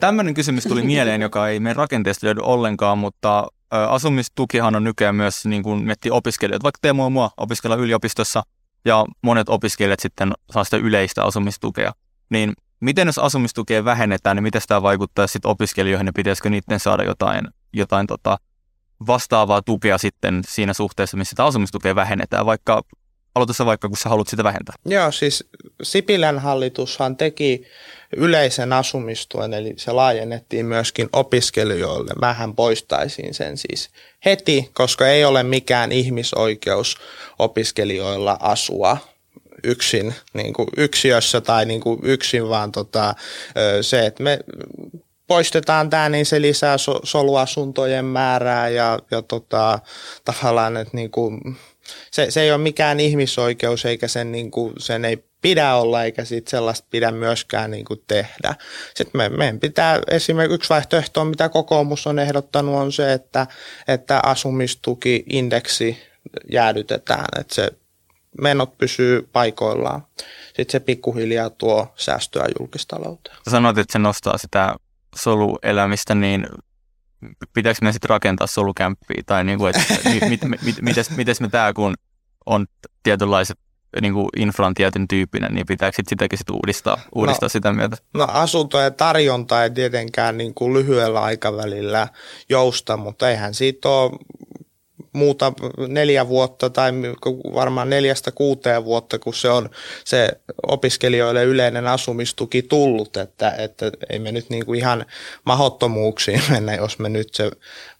Tämmöinen kysymys tuli mieleen, joka ei meidän rakenteesta löydy ollenkaan, mutta asumistukihan on nykyään myös niin kuin miettiä opiskelijoita. Vaikka Teemu on mua opiskella yliopistossa ja monet opiskelijat sitten saa sitä yleistä asumistukea. Niin miten jos asumistukea vähennetään, niin miten sitä vaikuttaa sitten opiskelijoihin ja pitäisikö niiden saada jotain, jotain tota vastaavaa tukea sitten siinä suhteessa, missä sitä asumistukea vähennetään, vaikka aloitassa vaikka, kun sä haluat sitä vähentää. Joo, siis Sipilän hallitushan teki yleisen asumistuen, eli se laajennettiin myöskin opiskelijoille. Vähän poistaisiin sen siis heti, koska ei ole mikään ihmisoikeus opiskelijoilla asua yksin, niin kuin yksiössä tai niin kuin yksin, vaan tota, se, että me poistetaan tämä, niin se lisää so- soluasuntojen määrää ja, ja tota, tavallaan, että niin kuin Se, se ei ole mikään ihmisoikeus, eikä sen, niin kuin, sen ei pidä olla, eikä siitä sellaista pidä myöskään niin kuin tehdä. Sitten me, meidän pitää, esimerkiksi yksi vaihtoehto, mitä kokoomus on ehdottanut, on se, että, että asumistuki-indeksi jäädytetään, että se menot pysyy paikoillaan. Sitten se pikkuhiljaa tuo säästöä julkistalouteen. Sanoit, että se nostaa sitä soluelämistä, niin pitääkö me sitten rakentaa solukämppiä tai niinku, että mit, mit, mit, mites, mites me tämä, kun on tietynlaiset niinku infran tietyn tyyppinen, niin pitääkö sit sitäkin sit uudistaa, uudistaa no, sitä mieltä? No asunto ja tarjonta ei tietenkään niinku lyhyellä aikavälillä jousta, mutta eihän siitä ole muuta neljä vuotta tai varmaan neljästä kuuteen vuotta, kun se on se opiskelijoille yleinen asumistuki tullut, että, että ei me nyt niin kuin ihan mahdottomuuksiin mennä, jos me nyt se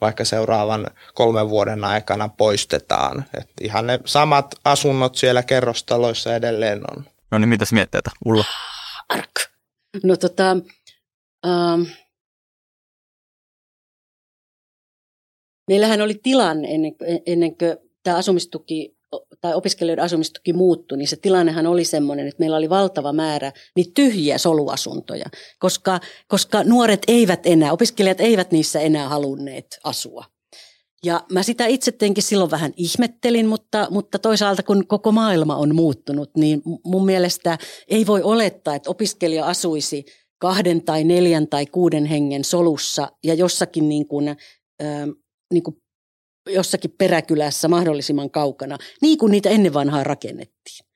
vaikka seuraavan kolmen vuoden aikana poistetaan. Että ihan ne samat asunnot siellä kerrostaloissa edelleen on. No niin, mitäs mietteitä, Ulla? Ark. No tota... Um... Meillähän oli tilanne ennen, ennen kuin tämä asumistuki tai opiskelijoiden asumistuki muuttui, niin se tilannehan oli semmoinen, että meillä oli valtava määrä niitä tyhjiä soluasuntoja, koska, koska nuoret eivät enää, opiskelijat eivät niissä enää halunneet asua. Ja mä sitä itse tietenkin silloin vähän ihmettelin, mutta, mutta toisaalta kun koko maailma on muuttunut, niin mun mielestä ei voi olettaa, että opiskelija asuisi kahden tai neljän tai kuuden hengen solussa ja jossakin niin kuin niin kuin jossakin peräkylässä mahdollisimman kaukana, niin kuin niitä ennen vanhaa rakennettiin.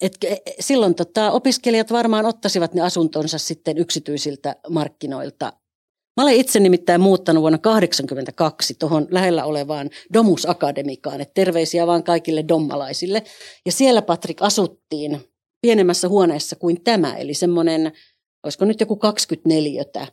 Et silloin tota, opiskelijat varmaan ottaisivat ne asuntonsa sitten yksityisiltä markkinoilta. Mä olen itse nimittäin muuttanut vuonna tuhatyhdeksänsataakahdeksankymmentäkaksi tuohon lähellä olevaan Domus Academicaan, että terveisiä vaan kaikille dommalaisille. Ja siellä, Patrik, asuttiin pienemmässä huoneessa kuin tämä, eli semmoinen, olisiko nyt joku kaksikymmentäneljätä.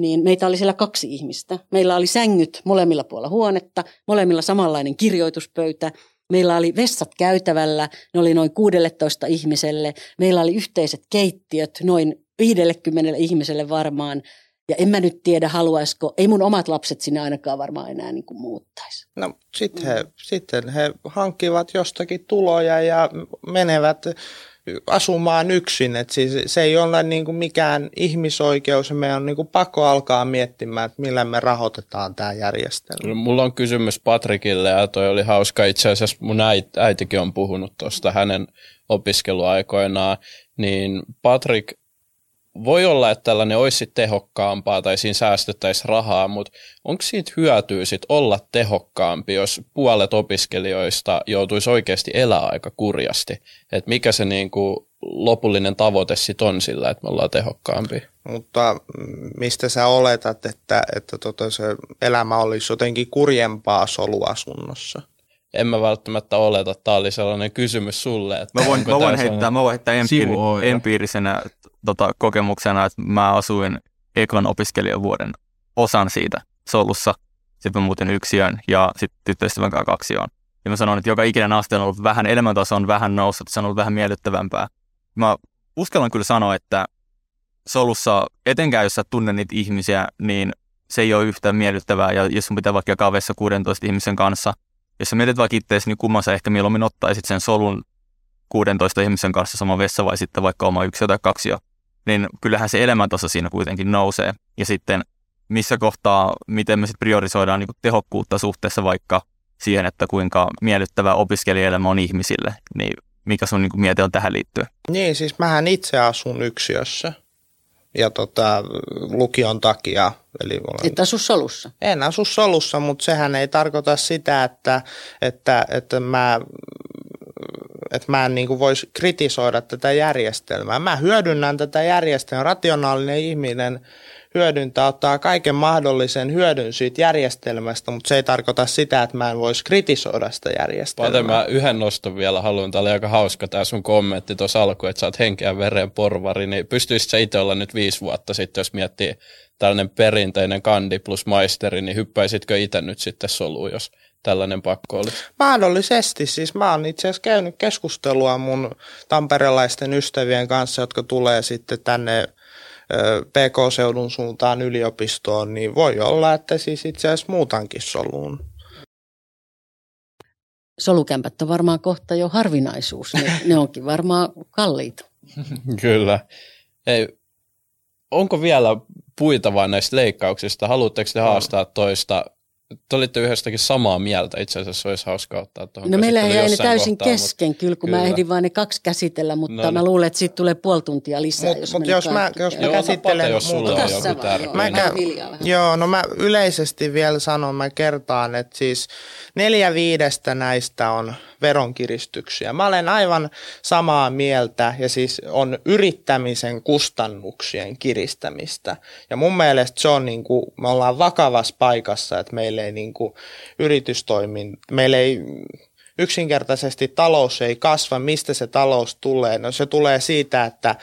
Niin meitä oli siellä kaksi ihmistä. Meillä oli sängyt molemmilla puolella huonetta, molemmilla samanlainen kirjoituspöytä. Meillä oli vessat käytävällä, ne oli noin kuudelletoista ihmiselle. Meillä oli yhteiset keittiöt, noin viisikymmentä ihmiselle varmaan. Ja en mä nyt tiedä, haluaisiko, ei mun omat lapset sinne ainakaan varmaan enää niin kuin muuttaisi. No sitten he, mm. sitten he hankkivat jostakin tuloja ja menevät asumaan yksin, että siis se ei ole niin kuin mikään ihmisoikeus, meidän on niin kuin pakko alkaa miettimään, että millä me rahoitetaan tämä järjestelmä. No, mulla on kysymys Patrikille ja toi oli hauska, itse asiassa mun äit, äitikin on puhunut tuosta hänen opiskeluaikoinaan, niin Patrik, voi olla, että tällainen olisi tehokkaampaa tai siinä säästettäisiin rahaa, mutta onko siitä hyötyä sit olla tehokkaampi, jos puolet opiskelijoista joutuisi oikeasti elää aika kurjasti? Et mikä se niinku lopullinen tavoite sit on sillä, että me ollaan tehokkaampia? Mutta mistä sä oletat, että, että tota se elämä olisi jotenkin kurjempaa soluasunnossa? En mä välttämättä oleta. Tämä oli sellainen kysymys sulle. Että mä voin, mä voin heittää, mä voin heittää empiiri- empiirisenä tota, kokemuksena, että mä asuin ekan opiskelijavuoden osan siitä solussa. Sitten mä muuten yksiön ja sitten tyttöystävän kanssa kaksioon. Ja mä sanon, että joka ikinen aste on ollut vähän, elämäntaso on vähän noussut, se on ollut vähän miellyttävämpää. Mä uskallan kyllä sanoa, että solussa, etenkään jos sä tunnet niitä ihmisiä, niin se ei ole yhtään miellyttävää. Ja jos sun pitää vaikka jakaa vessa kuudentoista ihmisen kanssa, jos sä mietit vaikka itteesi, niin kumman sä ehkä mieluummin ottaisit sen solun kuudentoista ihmisen kanssa sama vessa vai sitten vaikka oma yksi tai kaksi jo, niin kyllähän se elämäntaso siinä kuitenkin nousee. Ja sitten missä kohtaa, miten me sitten priorisoidaan niin kuin tehokkuutta suhteessa vaikka siihen, että kuinka miellyttävää opiskelijaelämä on ihmisille, niin Mikä sun niin miete on tähän liittyen? Niin, siis mähän itse asun yksiössä ja tota, lukion takia. Eli olen... Et asu solussa? En asu solussa, mutta sehän ei tarkoita sitä, että, että, että mä... että mä en niin voisi kritisoida tätä järjestelmää. Mä hyödynnän tätä järjestelmää. Rationaalinen ihminen hyödyntää, ottaa kaiken mahdollisen hyödyn siitä järjestelmästä, mutta se ei tarkoita sitä, että mä en voisi kritisoida sitä järjestelmää. Vaten mä yhden noston vielä haluan. Tämä oli aika hauska tämä sun kommentti tuossa alkuun, että sä oot henkeä veren porvari. Niin pystyisit sä itse olla nyt viisi vuotta sitten, jos miettii tällainen perinteinen kandi plus maisteri, niin hyppäisitkö itse nyt sitten soluun, jos... tällainen pakko olisi? Mahdollisesti. Siis mä oon itse asiassa käynyt keskustelua mun tamperelaisten ystävien kanssa, jotka tulee sitten tänne P K-seudun suuntaan yliopistoon, niin voi olla, että siis itse asiassa muutankin soluun. Solukämpät on varmaan kohta jo harvinaisuus. Ne, ne onkin varmaan kalliita. Kyllä. Ei, onko vielä puita vaan näistä leikkauksista? Haluatteko te haastaa toista? Te olitte yhdestäkin samaa mieltä, itse asiassa olisi hauskaa ottaa tuohon. No meillä jäi ne täysin kohtaan, kesken, mutta... kyllä, kun kyllä. Mä ehdin vaan ne kaksi käsitellä, mutta no, mä luulen, että siitä tulee puoli tuntia lisää, mut, jos mut jos mä, jos mä käsittelen muuta. Joo, no mä yleisesti vielä sanon, mä kertaan, että siis neljä viidestä näistä on veronkiristyksiä. Mä olen aivan samaa mieltä ja siis on yrittämisen kustannuksien kiristämistä. Ja mun mielestä se on niin kuin, me ollaan vakavassa paikassa, että meillä ei niin kuin yritystoiminta, meillä ei yksinkertaisesti talous ei kasva. Mistä se talous tulee? No se tulee siitä, että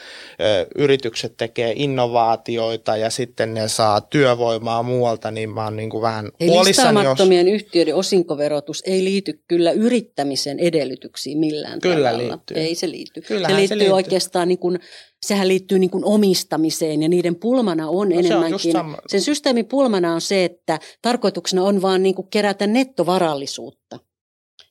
ö, yritykset tekee innovaatioita ja sitten ne saa työvoimaa muualta, niin mä oon niin kuin vähän huolissani. Eli listaamattomien jos... yhtiöiden osinkoverotus ei liity kyllä yrittämisen edellytyksiin millään kyllä tavalla. Liittyy. Ei se liity. Kyllähän se liittyy, se liittyy oikeastaan niin kuin, sehän liittyy niin kuin omistamiseen ja niiden pulmana on no, enemmänkin. Se on sama... Sen systeemin pulmana on se, että tarkoituksena on vaan niin kuin kerätä nettovarallisuutta.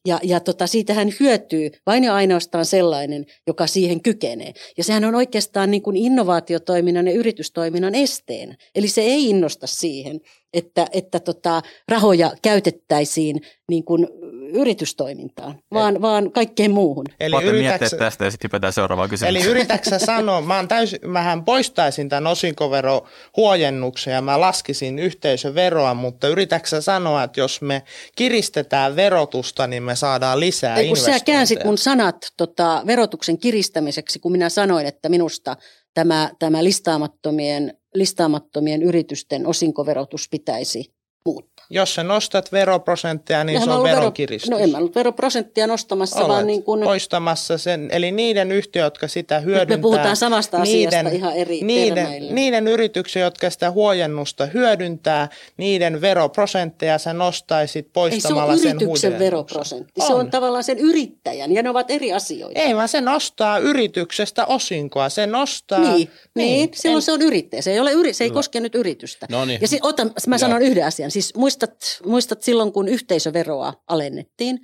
Ja, ja tota, siitähän hyötyy vain ja ainoastaan sellainen, joka siihen kykenee. Ja sehän on oikeastaan niin kuin innovaatiotoiminnan ja yritystoiminnan esteen. Eli se ei innosta siihen, että, että tota, rahoja käytettäisiin niin kuin yritystoimintaan, vaan, vaan kaikkeen muuhun. Eli Vaten miettiä tästä ja sitten hypätään seuraavaan kysymykseen. Eli yritäksä sanoa, mä täys, mähän poistaisin tämän osinkoverohuojennuksen ja mä laskisin yhteisöveroa, mutta yritäksä sanoa, että jos me kiristetään verotusta, niin me saadaan lisää ei, kun investointeja. Kun sä käänsit mun sanat tota, verotuksen kiristämiseksi, kun minä sanoin, että minusta tämä, tämä listaamattomien, listaamattomien yritysten osinkoverotus pitäisi muuttaa. Jos sä nostat veroprosenttia, niin Lähän se on veronkiristys. Vero, no en mä ollut veroprosenttia nostamassa, Olet vaan niin kuin... poistamassa sen, eli niiden yhtiöt, jotka sitä hyödyntää... Nyt me puhutaan samasta asiasta niiden, ihan eri niiden, niiden yrityksiä, jotka sitä huojennusta hyödyntää, niiden veroprosentteja sä nostaisit poistamalla sen huojennusta. Ei, se on yrityksen huojennusta. Veroprosentti. On. Se on tavallaan sen yrittäjän, ja ne ovat eri asioita. Ei, vaan se nostaa yrityksestä osinkoa. Se nostaa... Niin, niin. niin. silloin en... se on yrittäjä. Se ei, ole yri... se ei koske nyt yritystä. No niin. Ja sit, ota, mä sanon ja. yhden asian. Siis muistat, muistat silloin, kun yhteisöveroa alennettiin,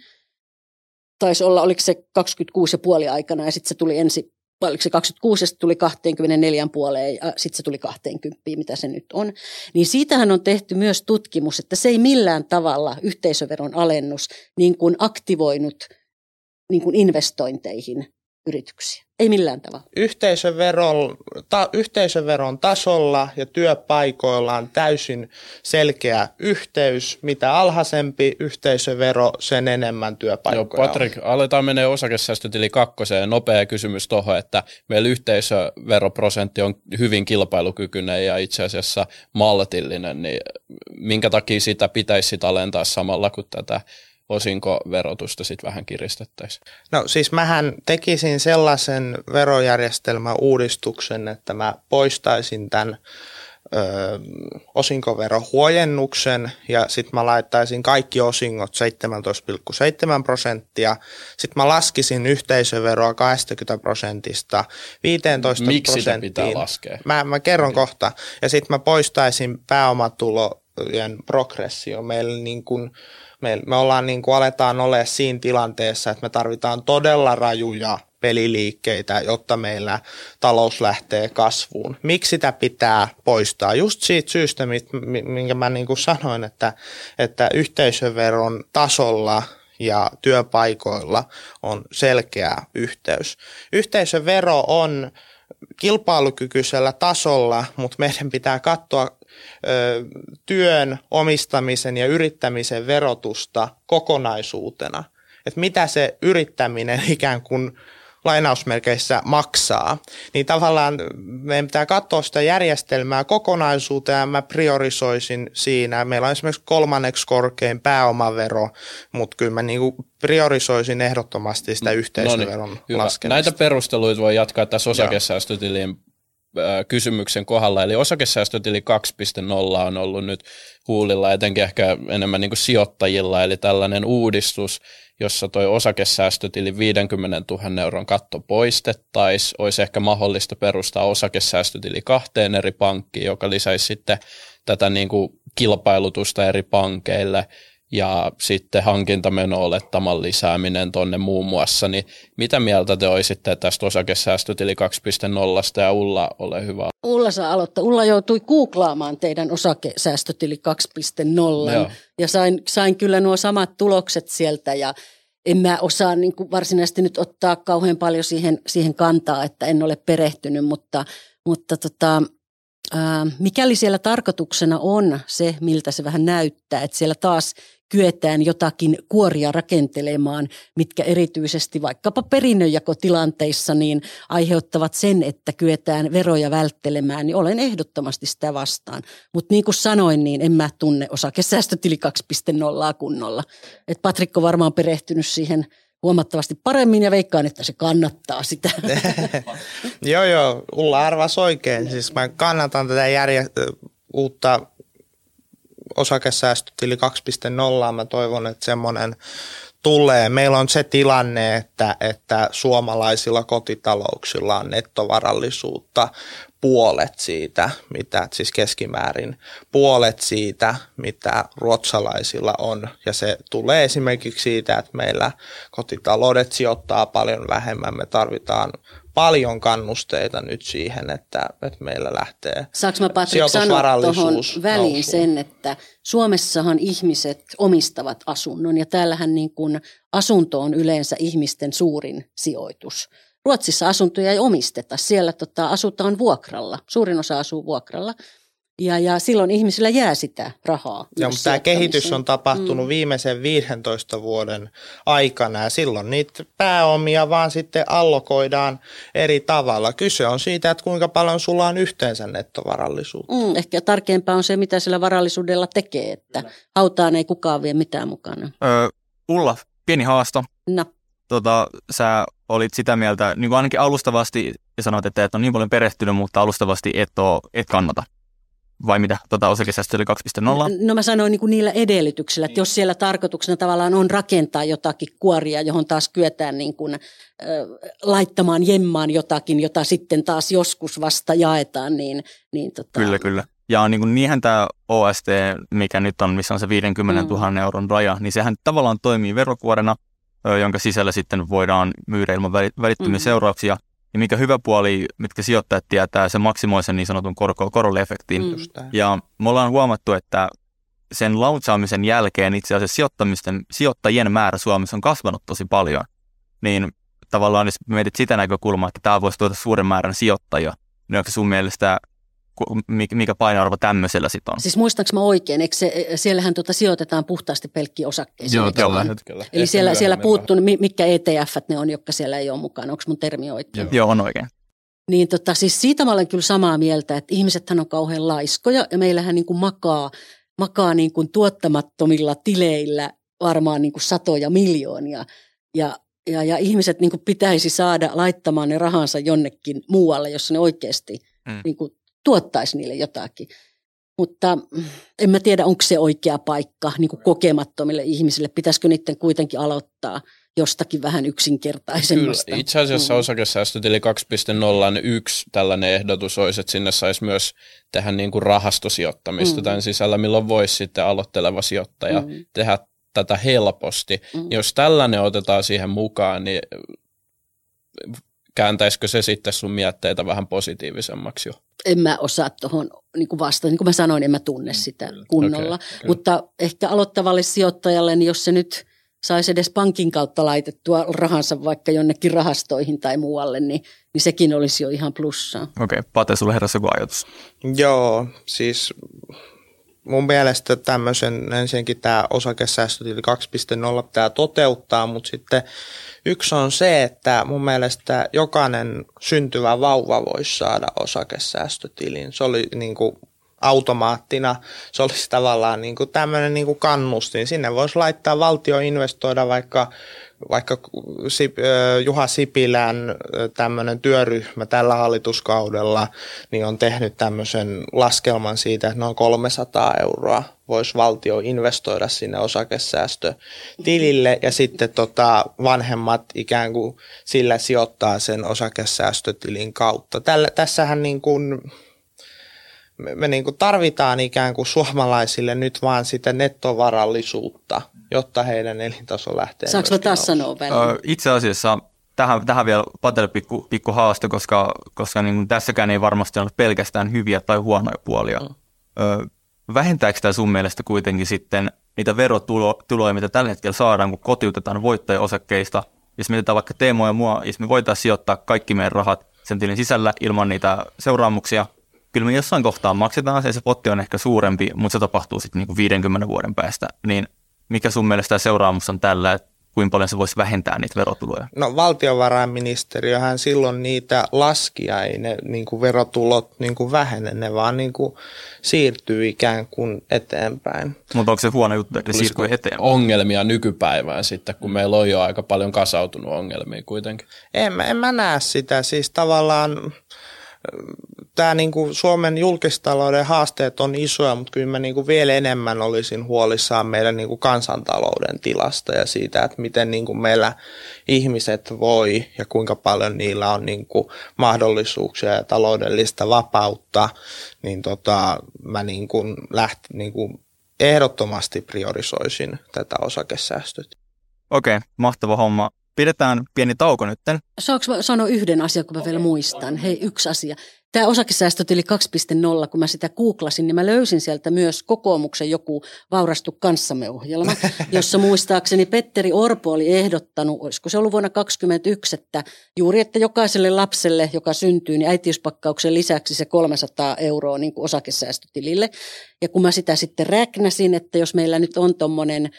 taisi olla, oliko se kaksikymmentäkuusi pilkku viisi aikana ja sitten se tuli ensi, oliko se kaksikymmentäkuusi ja sitten tuli kaksikymmentäneljä pilkku viisi ja sitten se tuli kaksikymmentä, mitä se nyt on. Niin siitähän on tehty myös tutkimus, että se ei millään tavalla yhteisöveron alennus niin kuin aktivoinut niin kuin investointeihin yrityksiä. Ei millään tavalla. Yhteisöveron, ta, yhteisöveron tasolla ja työpaikoilla on täysin selkeä yhteys. Mitä alhaisempi yhteisövero, sen enemmän työpaikkoja. Joo, Patrik, aletaan menee osakesäästötili kakkoseen. Nopea kysymys tuohon, että meillä yhteisöveroprosentti on hyvin kilpailukykyinen ja itse asiassa maltillinen, niin minkä takia sitä pitäisi sit alentaa samalla kuin tätä osinkoverotusta sitten vähän kiristettäisiin? No siis mähän tekisin sellaisen verojärjestelmän uudistuksen, että mä poistaisin tämän ö, osinkoverohuojennuksen ja sitten mä laittaisin kaikki osingot seitsemäntoista pilkku seitsemän prosenttia. Sitten mä laskisin yhteisöveroa kaksikymmentä prosentista viisitoista prosenttiin. Miksi sitä pitää laskea? Mä, mä kerron okay. kohta. Ja sitten mä poistaisin pääomatulojen progressio. Meillä niin kuin Me, me ollaan niin kuin aletaan olemaan siinä tilanteessa, että me tarvitaan todella rajuja peliliikkeitä, jotta meillä talous lähtee kasvuun. Miksi sitä pitää poistaa? Just siitä syystä, minkä mä niin kuin sanoin, että, että yhteisöveron tasolla ja työpaikoilla on selkeä yhteys. Yhteisövero on kilpailukykyisellä tasolla, mutta meidän pitää katsoa ö, työn, omistamisen ja yrittämisen verotusta kokonaisuutena. Et mitä se yrittäminen ikään kuin lainausmerkeissä maksaa, niin tavallaan meidän pitää katsoa sitä järjestelmää kokonaisuuteen ja mä priorisoisin siinä. Meillä on esimerkiksi kolmanneksi korkein pääomavero, mutta kyllä mä niin kuin priorisoisin ehdottomasti sitä yhteisöveron no niin, laskemista. Näitä perusteluita voi jatkaa tässä osakesäästötilien kysymyksen kohdalla, eli osakesäästötili kaksi piste nolla on ollut nyt huulilla, etenkin ehkä enemmän niin kuin sijoittajilla, eli tällainen uudistus, jossa toi osakesäästötili viidenkymmenen tuhannen euron katto poistettaisiin, olisi ehkä mahdollista perustaa osakesäästötili kahteen eri pankkiin, joka lisäisi sitten tätä niin kuin kilpailutusta eri pankeille ja sitten hankintameno-olettaman lisääminen tuonne muun muassa. Niin mitä mieltä te olisitte tästä osakesäästötili kaksi piste nolla ja Ulla, ole hyvä. Ulla saa aloittaa. Ulla joutui googlaamaan teidän osakesäästötili kaksi piste nolla Joo. ja sain, sain kyllä nuo samat tulokset sieltä ja en mä osaa niin kuin varsinaisesti nyt ottaa kauhean paljon siihen, siihen kantaa, että en ole perehtynyt, mutta, mutta tota, ää, mikäli siellä tarkoituksena on se, miltä se vähän näyttää, että siellä taas kyetään jotakin kuoria rakentelemaan, mitkä erityisesti vaikkapa perinnönjakotilanteissa niin aiheuttavat sen, että kyetään veroja välttelemään, niin olen ehdottomasti sitä vastaan. Mutta niin kuin sanoin, niin en mä tunne osakesäästötili kaksi piste nolla kunnolla. Et Patrik on varmaan perehtynyt siihen huomattavasti paremmin ja veikkaan, että se kannattaa sitä. Joo, joo, Ulla arvasi oikein. Siis mä kannatan tätä järjest- uutta osakesäästötili kaksi piste nolla, mä toivon, että semmoinen tulee. Meillä on se tilanne, että, että suomalaisilla kotitalouksilla on nettovarallisuutta puolet siitä, mitä, siis keskimäärin puolet siitä, mitä ruotsalaisilla on. Ja se tulee esimerkiksi siitä, että meillä kotitaloudet sijoittaa paljon vähemmän, me tarvitaan paljon kannusteita nyt siihen, että, että meillä lähtee sijoitusvarallisuus. Saanko mä, Patrik, sanoa tuohon väliin nousuun? Sen, että Suomessahan ihmiset omistavat asunnon ja täällähän niin kuin asunto on yleensä ihmisten suurin sijoitus. Ruotsissa asuntoja ei omisteta, siellä tota, asutaan vuokralla, suurin osa asuu vuokralla. Ja, ja silloin ihmisillä jää sitä rahaa. Ja, mutta tämä kehitys on tapahtunut mm. viimeisen viidentoista vuoden aikana ja silloin niitä pääomia vaan sitten allokoidaan eri tavalla. Kyse on siitä, että kuinka paljon sulla on yhteensä nettovarallisuutta. Mm, ehkä tarkempaa on se, mitä sillä varallisuudella tekee, että hautaan ei kukaan vie mitään mukana. Öö, Ulla, pieni haasto. No. Tota, sä olit sitä mieltä, niin kuin ainakin alustavasti, ja sanoit, että et ole niin paljon perehtynyt, mutta alustavasti et, ole, et kannata. Vai mitä? Tota osakesäästötili kaksi piste nolla? No mä sanoin niin kuin niillä edellytyksillä, että jos siellä tarkoituksena tavallaan on rakentaa jotakin kuoria, johon taas kyetään niin kuin, äh, laittamaan jemmaan jotakin, jota sitten taas joskus vasta jaetaan. Niin, niin tota... Kyllä, kyllä. Ja niin kuin niinhän tämä O E C D, mikä nyt on, missä on se viidenkymmenen tuhannen euron raja, niin sehän tavallaan toimii verokuorena, jonka sisällä sitten voidaan myydä ilman välittömiä mm. seurauksia. Ja mikä hyvä puoli, mitkä sijoittajat tietää, se maksimoi sen niin sanotun korko-korolle-efektiin. Mm. Ja me ollaan huomattu, että sen launchaamisen jälkeen itse asiassa sijoittajien määrä Suomessa on kasvanut tosi paljon. Niin tavallaan jos mietit sitä näkökulmaa, että tämä voisi tuota suuren määrän sijoittajia, niin onko sun mielestä mikä painoarvo tämmöisellä sitten on? Siis muistanko mä oikein, eikö se, siellähän tuota sijoitetaan puhtaasti pelkkiä osakkeisiin? Joo, tällä hetkellä. Eli ehkä siellä, siellä puuttuu, mitkä E T F:t ne on, jotka siellä ei ole mukana. Onko mun termi oikein? Joo, Joo on oikein. Niin tota, siis siitä mä olen kyllä samaa mieltä, että ihmisethän on kauhean laiskoja ja meillähän niin kuin makaa, makaa niin kuin tuottamattomilla tileillä varmaan niin kuin satoja miljoonia ja Ja, ja ihmiset niin kuin pitäisi saada laittamaan ne rahansa jonnekin muualle, jossa ne oikeasti mm. niin kuin tuottaisi niille jotakin. Mutta en mä tiedä, onko se oikea paikka niin kuin kokemattomille ihmisille. Pitäisikö niiden kuitenkin aloittaa jostakin vähän yksinkertaisemmasta? Kyllä, itse asiassa mm. osakesäästötili kaksi piste nolla yksi tällainen ehdotus olisi, että sinne saisi myös tehdä niin kuin rahastosijoittamista mm. tämän sisällä, milloin voisi sitten aloitteleva sijoittaja mm. tehdä tätä helposti. Mm. Jos tällainen otetaan siihen mukaan, niin kääntäisikö se sitten sun mietteitä vähän positiivisemmaksi jo? En mä osaa tuohon niin kuin vastata. Niin kuin mä sanoin, en mä tunne sitä kunnolla. Okay, okay. Mutta ehkä aloittavalle sijoittajalle, niin jos se nyt saisi edes pankin kautta laitettua rahansa vaikka jonnekin rahastoihin tai muualle, niin, niin sekin olisi jo ihan plussaa. Okei, okay. Pate, sulle heräsi joku ajatus? Joo, siis mun mielestä tämmöisen ensinnäkin tämä osakesäästötili kaksi piste nolla pitää toteuttaa, mutta sitten yksi on se, että mun mielestä jokainen syntyvä vauva voisi saada osakesäästötilin. Se oli niin kuin automaattina, se olisi tavallaan niin kuin tämmöinen niin kuin kannustin. Sinne voisi laittaa valtio investoida vaikka, vaikka Juha Sipilän tämmöinen työryhmä tällä hallituskaudella niin on tehnyt tämmöisen laskelman siitä, että noin kolmesataa euroa voisi valtio investoida sinne osakesäästötilille ja sitten tota vanhemmat ikään kuin sillä sijoittaa sen osakesäästötilin kautta. Tällä, tässähän niin kuin me niin kuin tarvitaan ikään kuin suomalaisille nyt vaan sitä nettovarallisuutta, jotta heidän elintaso lähtee. Saanko mä taas sanoa välillä? Itse asiassa tähän, tähän vielä Patelle pikku, pikku haaste, koska, koska niin kuin tässäkään ei varmasti ole pelkästään hyviä tai huonoja puolia. Mm. Vähentääkö tämä sun mielestä kuitenkin sitten niitä verotuloja, mitä tällä hetkellä saadaan, kun kotiutetaan voittajaosakkeista? Jos mietitään vaikka Teemoa ja mua, jos me voitaisiin sijoittaa kaikki meidän rahat sen tilin sisällä ilman niitä seuraamuksia, kyllä me jossain kohtaa maksetaan se, se potti on ehkä suurempi, mutta se tapahtuu sitten niinku viidenkymmenen vuoden päästä. Niin mikä sun mielestä tämä seuraamus on tällä, että kuinka paljon se voisi vähentää niitä verotuloja? No valtiovarainministeriöhän silloin niitä laskia, ei ne niinku verotulot niinku vähene, ne vaan niinku siirtyy ikään kuin eteenpäin. Mutta onko se huono juttu, että ne siirtyy eteenpäin? Ongelmia nykypäivään sitten, kun meillä on jo aika paljon kasautunut ongelmia kuitenkin. En, en mä näe sitä, siis tavallaan tämä niinku Suomen julkistalouden haasteet on isoja, mutta kyllä mä niinku vielä enemmän olisin huolissaan meidän niinku kansantalouden tilasta ja siitä, että miten niinku meillä ihmiset voi ja kuinka paljon niillä on niinku mahdollisuuksia ja taloudellista vapautta, niin tota, mä niinku läht, niinku ehdottomasti priorisoisin tätä osakesäästöt. Okei, okay, mahtava homma. Pidetään pieni tauko nytten. Saanko mä sanoa yhden asian, kun mä vielä muistan? Hei, yksi asia. Tämä osakesäästötili kaksi piste nolla, kun mä sitä googlasin, niin mä löysin sieltä myös kokoomuksen joku Vaurastu kanssamme -ohjelma, jossa muistaakseni Petteri Orpo oli ehdottanut, olisiko se ollut vuonna kaksikymmentäyksi, että juuri, että jokaiselle lapselle, joka syntyy, niin äitiyspakkauksen lisäksi se kolmesataa euroa niin kuin osakesäästötilille. Ja kun mä sitä sitten räknäsin, että jos meillä nyt on tommoinen,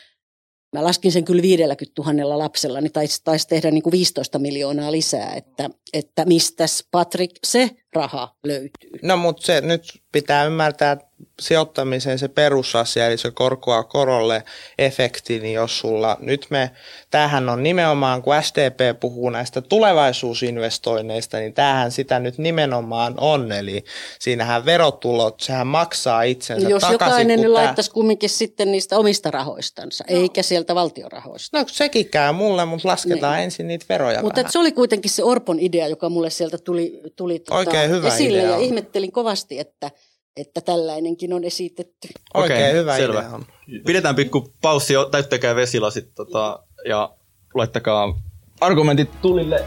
mä laskin sen kyllä viidelläkymmenellätuhannella lapsella, niin taisi tais tehdä niin kuin viisitoista miljoonaa lisää, että, että mistäs Patrik se raha löytyy. No mutta se nyt pitää ymmärtää sijoittamiseen se perusasia, eli se korkoa korolle -efekti, niin jos sulla nyt me, tämähän on nimenomaan, kun S D P puhuu näistä tulevaisuusinvestoinneista, niin tämähän sitä nyt nimenomaan on, eli siinähän verotulot, sehän maksaa itsensä jos takaisin. Jos jokainen niin laittaisi kumminkin sitten niistä omista rahoistansa, no, eikä sieltä valtiorahoista. No sekin käy mulle, mutta lasketaan niin ensin niitä veroja. Mutta se oli kuitenkin se Orpon idea, joka mulle sieltä tuli, tuli tuota, esille idea. Ja ihmettelin kovasti, että että tällainenkin on esitetty. Oikein okay, hyvä selvä idea on. Pidetään pikku paussi, täyttäkää vesilasit tota, ja laittakaa argumentit tulille.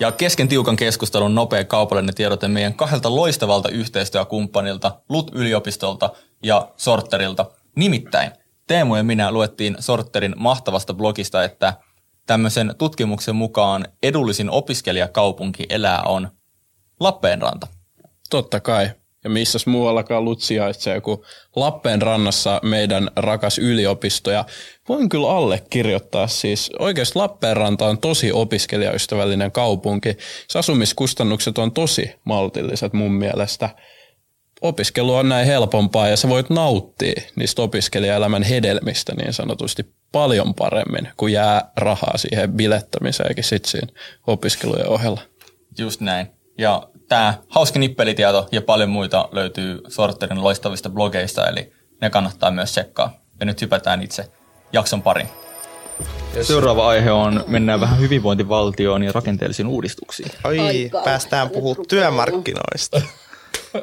Ja kesken tiukan keskustelun nopea kaupallinen tiedote meidän kahdelta loistavalta yhteistyökumppanilta, L U T-yliopistolta ja Sortterilta. Nimittäin Teemu ja minä luettiin Sortterin mahtavasta blogista, että tämmöisen tutkimuksen mukaan edullisin opiskelijakaupunki elää on Lappeenranta. Totta kai. Ja missäs muuallakaan L U T sijaitsee kuin Lappeenrannassa meidän rakas yliopisto. Ja voin kyllä allekirjoittaa siis. Oikeasti Lappeenranta on tosi opiskelijaystävällinen kaupunki. Asumiskustannukset on tosi maltilliset mun mielestä. Opiskelu on näin helpompaa ja sä voit nauttia niistä opiskelijaelämän hedelmistä niin sanotusti paljon paremmin, kun jää rahaa siihen bilettämiseenkin sit siinä opiskelujen ohella. Just näin. Ja tämä hauska nippelitieto ja paljon muita löytyy Sortterin loistavista blogeista, eli ne kannattaa myös tsekkaa. Ja nyt hypätään itse jakson pariin. Yes. Seuraava aihe on, mennään vähän hyvinvointivaltioon ja rakenteellisiin uudistuksiin. Oi, Aika. päästään puhumaan työmarkkinoista.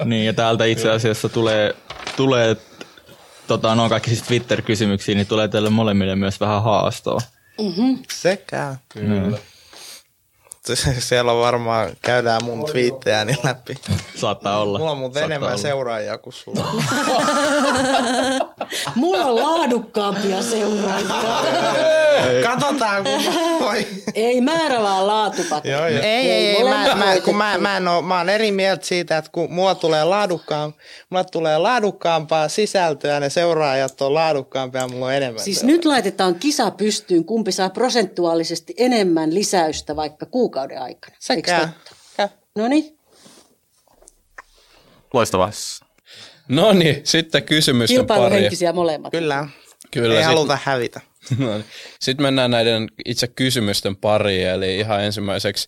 Niin, ja täältä itse asiassa tulee, tulee tota, no kaikki siis Twitter-kysymyksiä, niin tulee teille molemmille myös vähän haastoa. Mm-hmm. Sekä. Kyllä. Mm. Siellä varmaan käydään mun twiittejäni läpi. Saattaa olla. Mulla on muuten enemmän seuraajia kuin sulla. Mulla on laadukkaampia seuraajia. Katsotaan. Voi. Ei määrä vaan laatu, Patrik. Joo, joo. Ei, ei, ei. Mä, mä, kun mä, mä, en ole, mä oon eri mieltä siitä, että kun mulla tulee, laadukkaan, mulla tulee laadukkaampaa sisältöä, ne seuraajat on laadukkaampia ja mulla on enemmän. Siis seuraajia. Nyt laitetaan kisa pystyyn, kumpi saa prosentuaalisesti enemmän lisäystä vaikka kuukauden aikana. Sekä. No niin. Loistavaa. No niin, sitten kysymysten pari. Kilpailuhenkisiä molemmat. Kyllä. Kyllä. Ei sit... haluta hävitä. No niin. Sitten mennään näiden itse kysymysten pariin, eli ihan ensimmäiseksi,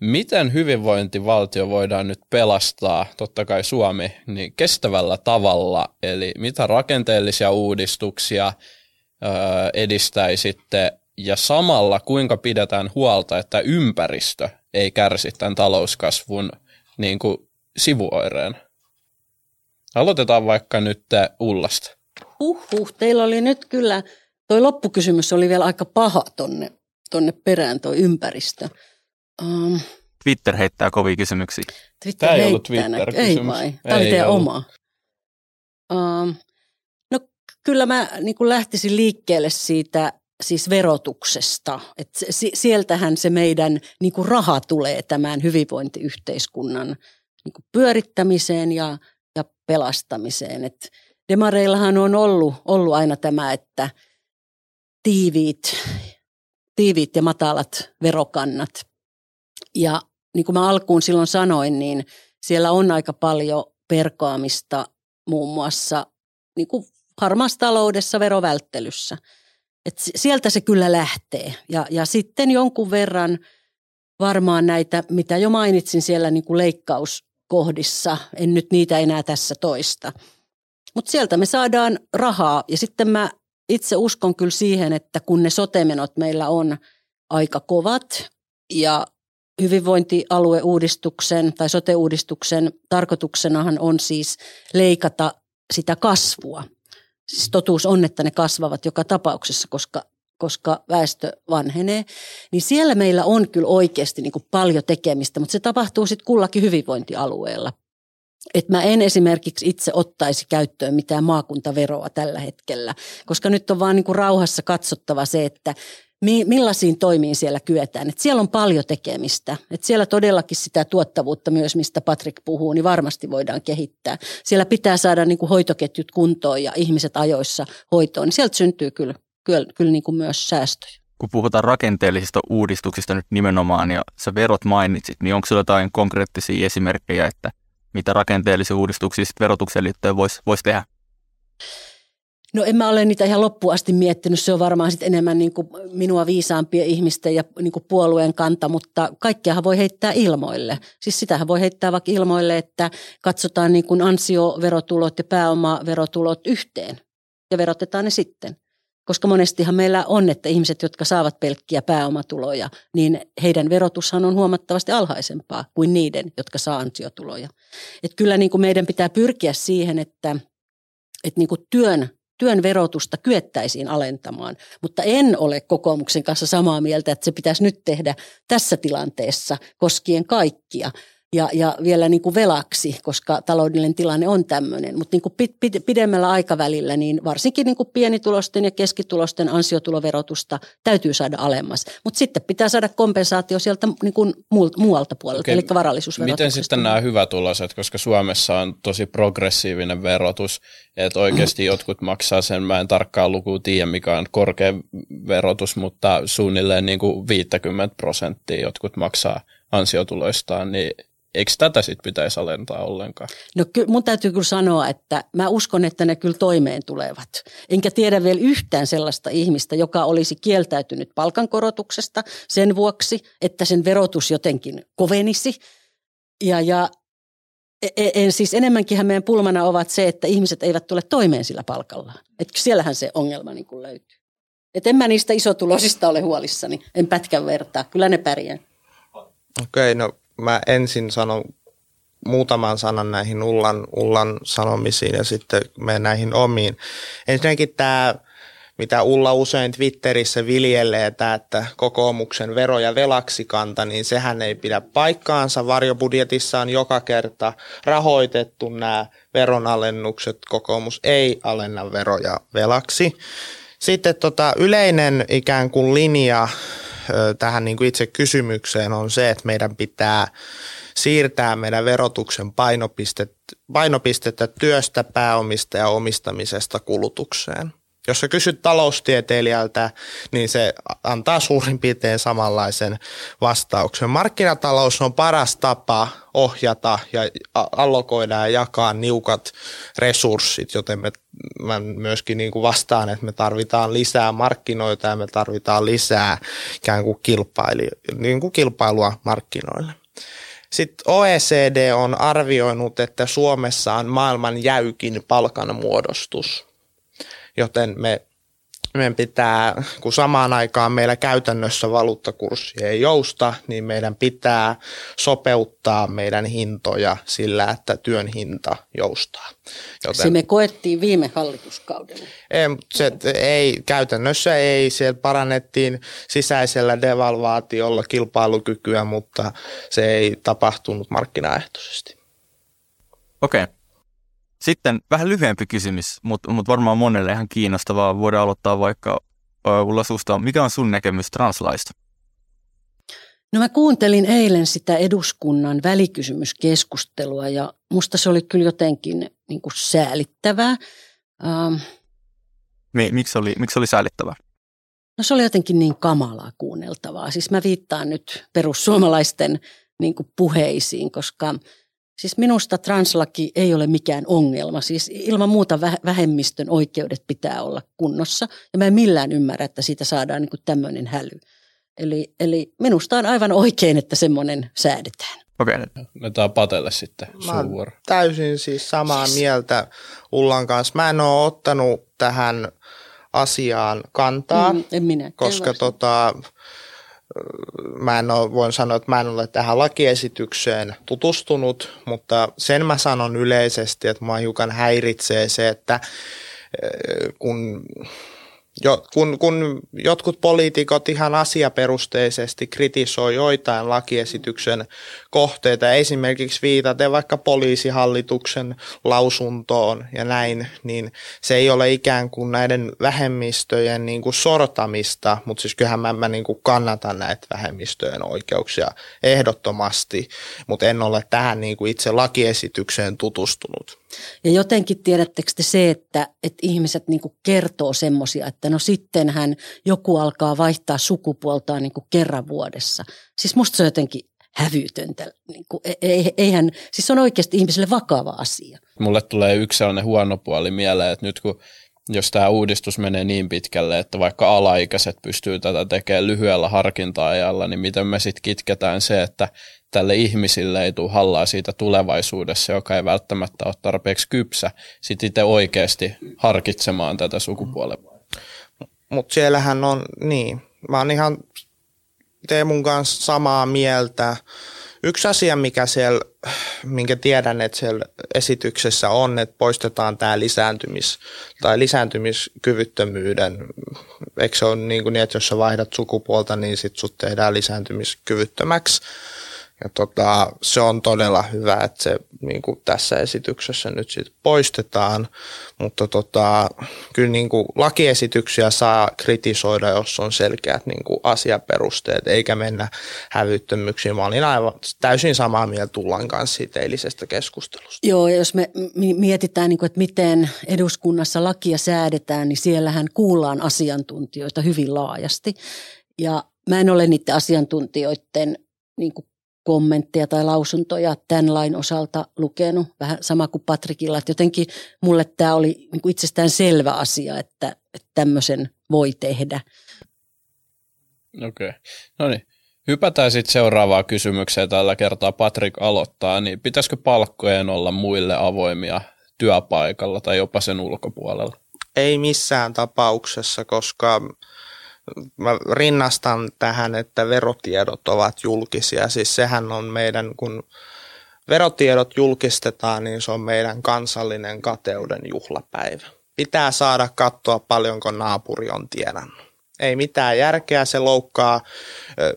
miten hyvinvointivaltio voidaan nyt pelastaa, totta kai Suomi, niin kestävällä tavalla, eli mitä rakenteellisia uudistuksia ö, edistäisitte ja samalla kuinka pidetään huolta, että ympäristö ei kärsi tämän talouskasvun niin kuin sivuoireen. Aloitetaan vaikka nyt Ullasta. Huhhuh, teillä oli nyt kyllä, toi loppukysymys oli vielä aika paha tonne, tonne perään toi ympäristö. Um, Twitter heittää kovia kysymyksiä. Twitter Tämä ei ollut Twitter-kysymys. Ei vai, tämä oli teidän oma. Um, no kyllä mä niin kuin lähtisin liikkeelle siitä siis verotuksesta. Et sieltähän se meidän niin kuin raha tulee tämän hyvinvointiyhteiskunnan niin kuin pyörittämiseen ja ja pelastamiseen. Et demareillahan on ollut, ollut aina tämä, että tiiviit, tiiviit ja matalat verokannat. Ja niin kuin mä alkuun silloin sanoin, niin siellä on aika paljon perkaamista muun muassa niin kuin harmaassa taloudessa, verovälttelyssä. Et sieltä se kyllä lähtee. Ja, ja sitten jonkun verran varmaan näitä, mitä jo mainitsin siellä niin kuin leikkaus kohdissa. En nyt niitä enää tässä toista. Mutta sieltä me saadaan rahaa ja sitten mä itse uskon kyllä siihen, että kun ne sote-menot meillä on aika kovat ja hyvinvointialueuudistuksen tai sote-uudistuksen tarkoituksenahan on siis leikata sitä kasvua. Siis totuus on, että ne kasvavat joka tapauksessa, koska, koska väestö vanhenee, niin siellä meillä on kyllä oikeasti niin kuin paljon tekemistä, mutta se tapahtuu sitten kullakin hyvinvointialueella. Et mä en esimerkiksi itse ottaisi käyttöön mitään maakuntaveroa tällä hetkellä, koska nyt on vaan niin kuin rauhassa katsottava se, että mi- millaisiin toimiin siellä kyetään. Et siellä on paljon tekemistä, et siellä todellakin sitä tuottavuutta myös, mistä Patrik puhuu, niin varmasti voidaan kehittää. Siellä pitää saada niin kuin hoitoketjut kuntoon ja ihmiset ajoissa hoitoon, niin sieltä syntyy kyllä. Kyllä, kyllä niin kuin myös säästöjä. Kun puhutaan rakenteellisista uudistuksista nyt nimenomaan ja sä verot mainitsit, niin onko sulla jotain konkreettisia esimerkkejä, että mitä rakenteellisia uudistuksia verotukseen liittyen voisi vois tehdä? No en mä ole niitä ihan loppuun asti miettinyt, se on varmaan sit enemmän niin kuin minua viisaampien ihmisten ja niin kuin puolueen kanta, mutta kaikkiahan voi heittää ilmoille. Siis sitähän voi heittää vaikka ilmoille, että katsotaan niin kuin ansioverotulot ja pääomaverotulot yhteen ja verotetaan ne sitten. Koska monestihan meillä on, että ihmiset, jotka saavat pelkkiä pääomatuloja, niin heidän verotushan on huomattavasti alhaisempaa kuin niiden, jotka saa ansiotuloja. Et kyllä niin kuin meidän pitää pyrkiä siihen, että, että niin kuin työn, työn verotusta kyettäisiin alentamaan, mutta en ole kokoomuksen kanssa samaa mieltä, että se pitäisi nyt tehdä tässä tilanteessa koskien kaikkia. Ja, ja vielä niin kuin velaksi, koska taloudellinen tilanne on tämmöinen, mutta niin kuin pit, pit, pidemmällä aikavälillä niin varsinkin niin kuin pienitulosten ja keskitulosten ansiotuloverotusta täytyy saada alemmas. Mutta sitten pitää saada kompensaatio sieltä niin kuin muualta puolelta, okay. Eli varallisuusverotuksesta. Miten sitten nämä hyvätuloiset, koska Suomessa on tosi progressiivinen verotus, että oikeasti jotkut maksaa sen, mä en tarkkaan lukua tiedä, mikä on korkein verotus, mutta suunnilleen niin kuin viisikymmentä prosenttia jotkut maksaa ansiotuloistaan, niin eikö tätä sitten pitäisi alentaa ollenkaan? No ky- mun täytyy kyllä sanoa, että mä uskon, että ne kyllä toimeen tulevat. Enkä tiedä vielä yhtään sellaista ihmistä, joka olisi kieltäytynyt palkankorotuksesta sen vuoksi, että sen verotus jotenkin kovenisi. Ja, ja en, en, siis enemmänkinhän meidän pulmana ovat se, että ihmiset eivät tule toimeen sillä palkallaan. Että siellähän se ongelma niin kuin löytyy. Että en mä niistä isotuloisista ole huolissani, en pätkän vertaa, kyllä ne pärjää. Okei, no mä ensin sanon muutaman sanan näihin Ullan, Ullan sanomisiin ja sitten menen näihin omiin. Ensinnäkin tämä mitä Ulla usein Twitterissä viljelee, tämä, että kokoomuksen veroja velaksi kanta, niin sehän ei pidä paikkaansa. Varjobudjetissa on joka kerta rahoitettu nämä veronalennukset. Kokoomus ei alenna veroja velaksi. Sitten tota, yleinen ikään kuin linja tähän niin kuin itse kysymykseen on se, että meidän pitää siirtää meidän verotuksen painopistettä, painopistettä työstä, pääomista ja omistamisesta kulutukseen. Jos sä kysyt taloustieteilijältä, niin se antaa suurin piirtein samanlaisen vastauksen. Markkinatalous on paras tapa ohjata ja allokoida ja jakaa niukat resurssit, joten me, mä myöskin niin kuin vastaan, että me tarvitaan lisää markkinoita ja me tarvitaan lisää ikään kuin, niin kuin kilpailua markkinoille. Sitten O E C D on arvioinut, että Suomessa on maailman jäykin palkanmuodostus. Joten me, meidän pitää, kun samaan aikaan meillä käytännössä valuuttakurssi ei jousta, niin meidän pitää sopeuttaa meidän hintoja sillä, että työn hinta joustaa. Joten, se me koettiin viime hallituskaudella. Ei, se, ei, käytännössä ei. Se parannettiin sisäisellä devalvaatiolla kilpailukykyä, mutta se ei tapahtunut markkinaehtoisesti. Okei. Okay. Sitten vähän lyhyempi kysymys, mutta mut varmaan monelle ihan kiinnostavaa. Voidaan aloittaa vaikka Ulla susta. Mikä on sun näkemys translaista? No mä kuuntelin eilen sitä eduskunnan välikysymyskeskustelua ja musta se oli kyllä jotenkin niin kuin säälittävää. Ähm. Miksi oli, miksi oli säälittävää? No se oli jotenkin niin kamalaa kuunneltavaa. Siis mä viittaan nyt perussuomalaisten niin kuin puheisiin, koska... Siis minusta translaki ei ole mikään ongelma. Siis ilman muuta vähemmistön oikeudet pitää olla kunnossa. Ja mä en millään ymmärrä, että siitä saadaan niin kuin tämmöinen häly. Eli, eli minusta on aivan oikein, että semmoinen säädetään. Okei, okay. Näytään patelle sitten sun vuoro. Täysin siis samaa siis... mieltä Ullan kanssa. Mä en ole ottanut tähän asiaan kantaa, mm, en minä. koska... En tota, Mä en ole, voin sanoa, että mä en ole tähän lakiesitykseen tutustunut, mutta sen mä sanon yleisesti, että mua hiukan häiritsee se, että kun, kun, kun jotkut poliitikot ihan asiaperusteisesti kritisoi joitain lakiesityksen kohteita, esimerkiksi viitaten vaikka poliisihallituksen lausuntoon ja näin, niin se ei ole ikään kuin näiden vähemmistöjen niin kuin sortamista, mutta siis kyllähän mä, mä niin kuin kannatan näitä vähemmistöjen oikeuksia ehdottomasti, mutta en ole tähän niin kuin itse lakiesitykseen tutustunut. Ja jotenkin tiedättekö te se, että, että ihmiset niin kuin kertoo semmoisia, että no sittenhän joku alkaa vaihtaa sukupuoltaan niin kuin kerran vuodessa. Siis musta se on jotenkin hävytöntä. Niin kuin, e- eihän, siis se on oikeasti ihmiselle vakava asia. Mulle tulee yksi sellainen huono puoli mieleen, että nyt kun jos tämä uudistus menee niin pitkälle, että vaikka alaikäiset pystyy tätä tekemään lyhyellä harkinta-ajalla, niin miten me sitten kitketään se, että tälle ihmisille ei tule hallaa siitä tulevaisuudessa, joka ei välttämättä ole tarpeeksi kypsä sitten itse oikeasti harkitsemaan tätä sukupuolella. Mutta siellähän on, niin, mä oon ihan Teemun kanssa samaa mieltä. Yksi asia, mikä siellä, minkä tiedän, että siellä esityksessä on, että poistetaan tämä lisääntymis- tai lisääntymiskyvyttömyyden. Eikö se ole niin, kuin niin että jos sä vaihdat sukupuolta, niin sitten sut tehdään lisääntymiskyvyttömäksi. Ja tota, se on todella hyvä, että se niin kuin tässä esityksessä nyt sitten poistetaan, mutta tota, kyllä niin kuin lakiesityksiä saa kritisoida, jos on selkeät niin kuin asiaperusteet, eikä mennä hävyttömyyksiin. Mä olin aivan täysin samaa mieltä Ullan kanssa siitä eilisestä keskustelusta. Joo, ja jos me mietitään, niin kuin, että miten eduskunnassa lakia säädetään, niin siellähän kuullaan asiantuntijoita hyvin laajasti. Ja mä en ole niiden asiantuntijoiden niin kuin kommentteja tai lausuntoja tämän lain osalta lukenut, vähän sama kuin Patrikilla, että jotenkin mulle tämä oli niin kuin itsestään selvä asia, että, että tämmöisen voi tehdä. Okei, okay. No niin. Hypätään sitten seuraavaan kysymykseen. Tällä kertaa Patrik aloittaa, niin pitäisikö palkkojen olla muille avoimia työpaikalla tai jopa sen ulkopuolella? Ei missään tapauksessa, koska... Mä rinnastan tähän, että verotiedot ovat julkisia. Siis sehän on meidän, kun verotiedot julkistetaan, niin se on meidän kansallinen kateuden juhlapäivä. pitää saada katsoa paljonko naapuri on tienannut. Ei mitään järkeä, se loukkaa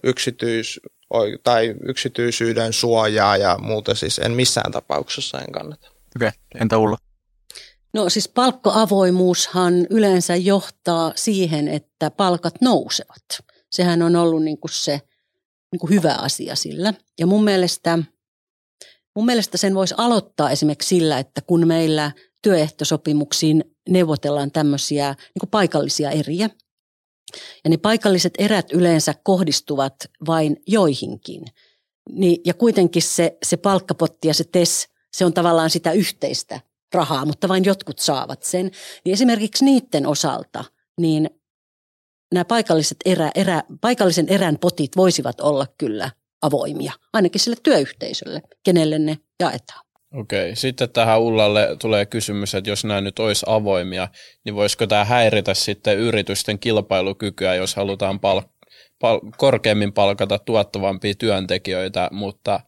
yksityis- tai yksityisyyden suojaa ja muuta, siis en missään tapauksessa en kannata. Okei, entä Ulla? No siis palkka-avoimuushan yleensä johtaa siihen, että palkat nousevat. Sehän on ollut niin kuin se niin kuin hyvä asia sillä. Ja mun mielestä, mun mielestä sen voisi aloittaa esimerkiksi sillä, että kun meillä työehtosopimuksiin neuvotellaan tämmöisiä niin kuin paikallisia eriä, ja ne paikalliset erät yleensä kohdistuvat vain joihinkin. Niin, ja kuitenkin se, se palkkapotti ja se T E S, se on tavallaan sitä yhteistä rahaa, mutta vain jotkut saavat sen. Niin esimerkiksi niiden osalta, niin nämä paikalliset erä, erä, paikallisen erän potit voisivat olla kyllä avoimia, ainakin sille työyhteisölle, kenelle ne jaetaan. Okei, sitten tähän Ullalle tulee kysymys, että jos nämä nyt olisi avoimia, niin voisiko tämä häiritä sitten yritysten kilpailukykyä, jos halutaan palk- pal- korkeammin palkata tuottavampia työntekijöitä, mutta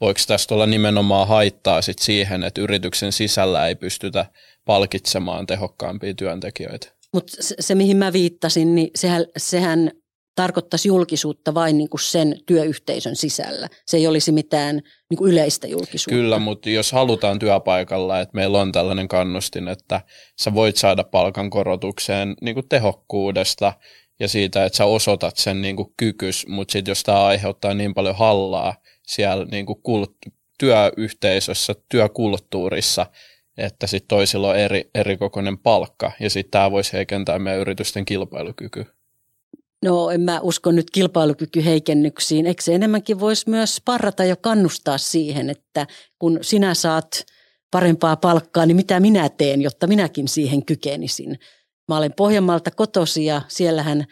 voiko tästä olla nimenomaan haittaa sit siihen, että yrityksen sisällä ei pystytä palkitsemaan tehokkaampia työntekijöitä? Mutta se, se, mihin mä viittasin, niin sehän, sehän tarkoittaisi julkisuutta vain niinku sen työyhteisön sisällä. Se ei olisi mitään niinku yleistä julkisuutta. Kyllä, mutta jos halutaan työpaikalla, että meillä on tällainen kannustin, että sä voit saada palkankorotukseen niinku tehokkuudesta ja siitä, että sä osoitat sen niinku kykys, mutta sitten jos tämä aiheuttaa niin paljon hallaa siellä niinku kult- työyhteisössä, työkulttuurissa, että sitten toisilla on eri, eri kokoinen palkka ja sitten tämä voisi heikentää meidän yritysten kilpailukykyä. No en mä usko nyt kilpailukykyheikennyksiin. Eikö se enemmänkin voisi myös parrata ja kannustaa siihen, että kun sinä saat parempaa palkkaa, niin mitä minä teen, jotta minäkin siihen kykenisin. Mä olen Pohjanmaalta kotoisin ja siellähän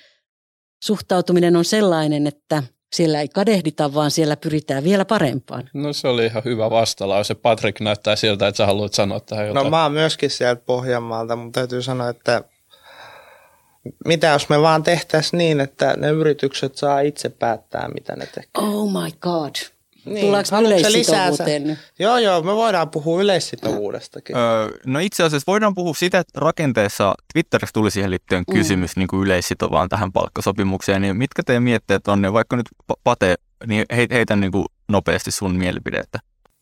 suhtautuminen on sellainen, että siellä ei kadehdita, vaan siellä pyritään vielä parempaan. No se oli ihan hyvä vastalause. Patrik näyttää siltä, että sä haluat sanoa tähän jotain. No mä oon myöskin sieltä Pohjanmaalta, mutta täytyy sanoa, että mitä jos me vaan tehtäisiin niin, että ne yritykset saa itse päättää, mitä ne tekee? Oh my god. Niin. Tullaanko yleissitovuuteen? Joo, joo, me voidaan puhua yleissitovuudestakin. Öö, no itse asiassa voidaan puhua sitä, että rakenteessa Twitterissä tuli siihen liittyen kysymys mm. niin kuin yleissitovaan tähän palkkasopimukseen. Niin mitkä te mietteet on, niin vaikka nyt Pate, niin heitä niin kuin nopeasti sun mielipidettä.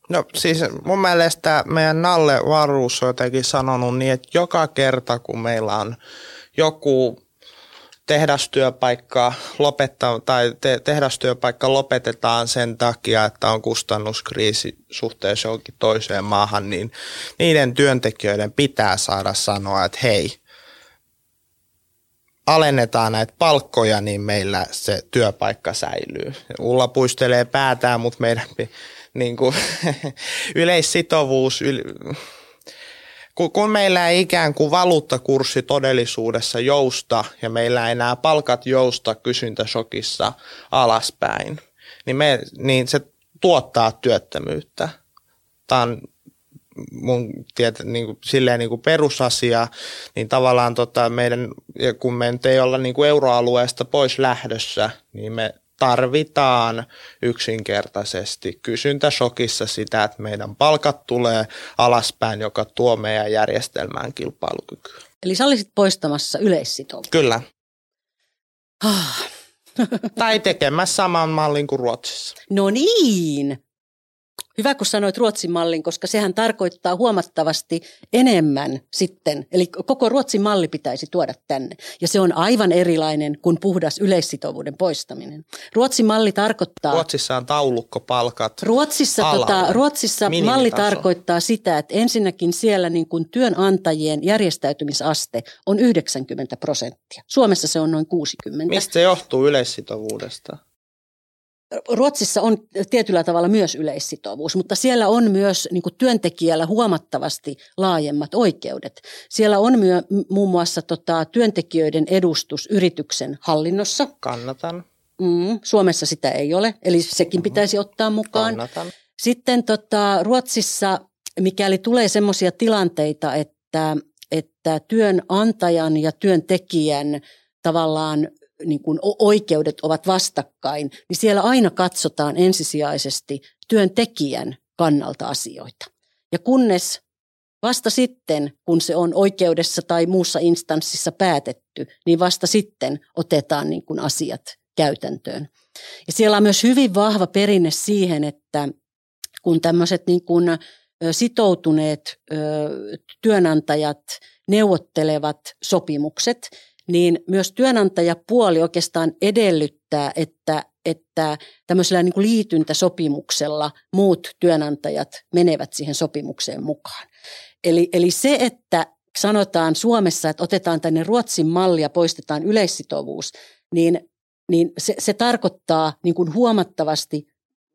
No siis mun mielestä meidän Nalle Varuus on jotenkin sanonut niin, että joka kerta kun meillä on joku tehdastyöpaikka, lopetta, tai te, tehdastyöpaikka lopetetaan sen takia, että on kustannuskriisi suhteessa johonkin toiseen maahan, niin niiden työntekijöiden pitää saada sanoa, että hei, alennetaan näitä palkkoja, niin meillä se työpaikka säilyy. Ulla puistelee päätään, mutta meidän niin kuin, yleissitovuus... Yl... Kun meillä ei ikään kuin valuuttakurssi todellisuudessa jousta ja meillä ei enää palkat jousta kysyntäshokissa alaspäin, niin, me, niin se tuottaa työttömyyttä. Tämä on mun tietä, niin kuin, silleen niin kuin perusasia, niin tavallaan tota meidän, kun me nyt ei olla niin kuin euroalueesta pois lähdössä, niin me tarvitaan yksinkertaisesti kysyntäshokissa sitä, että meidän palkat tulee alaspäin, joka tuo meidän järjestelmään kilpailukykyä. Eli sä olisit poistamassa yleissitovuutta. Kyllä. Ah. Tai tekemässä saman mallin kuin Ruotsissa. No niin. Hyvä, kun sanoit Ruotsin mallin, koska sehän tarkoittaa huomattavasti enemmän sitten. Eli koko Ruotsin malli pitäisi tuoda tänne. Ja se on aivan erilainen kuin puhdas yleissitovuuden poistaminen. Ruotsin malli tarkoittaa... Ruotsissa on taulukkopalkat. Ruotsissa, tota, Ruotsissa malli tarkoittaa sitä, että ensinnäkin siellä niin kuin työnantajien järjestäytymisaste on yhdeksänkymmentä prosenttia. Suomessa se on noin kuusikymmentä. Mistä se johtuu yleissitovuudesta? Ruotsissa on tietyllä tavalla myös yleissitovuus, mutta siellä on myös niin kuin työntekijällä huomattavasti laajemmat oikeudet. Siellä on myö, muun muassa tota, työntekijöiden edustus yrityksen hallinnossa. Kannatan. Mm, Suomessa sitä ei ole, eli sekin pitäisi ottaa mukaan. Kannatan. Sitten tota, Ruotsissa, mikäli tulee semmoisia tilanteita, että, että työnantajan ja työntekijän tavallaan niin kuin oikeudet ovat vastakkain, niin siellä aina katsotaan ensisijaisesti työntekijän kannalta asioita. Ja kunnes Vasta sitten, kun se on oikeudessa tai muussa instanssissa päätetty, niin vasta sitten otetaan niin kuin asiat käytäntöön. Ja siellä on myös hyvin vahva perinne siihen, että kun tämmöiset niin kuin sitoutuneet työnantajat neuvottelevat sopimukset, niin myös työnantajapuoli oikeastaan edellyttää, että, että tämmöisellä niin kuin liityntäsopimuksella muut työnantajat menevät siihen sopimukseen mukaan. Eli, eli se, että sanotaan Suomessa, että otetaan tänne Ruotsin malli ja poistetaan yleissitovuus, niin, niin se, se tarkoittaa niin kuin huomattavasti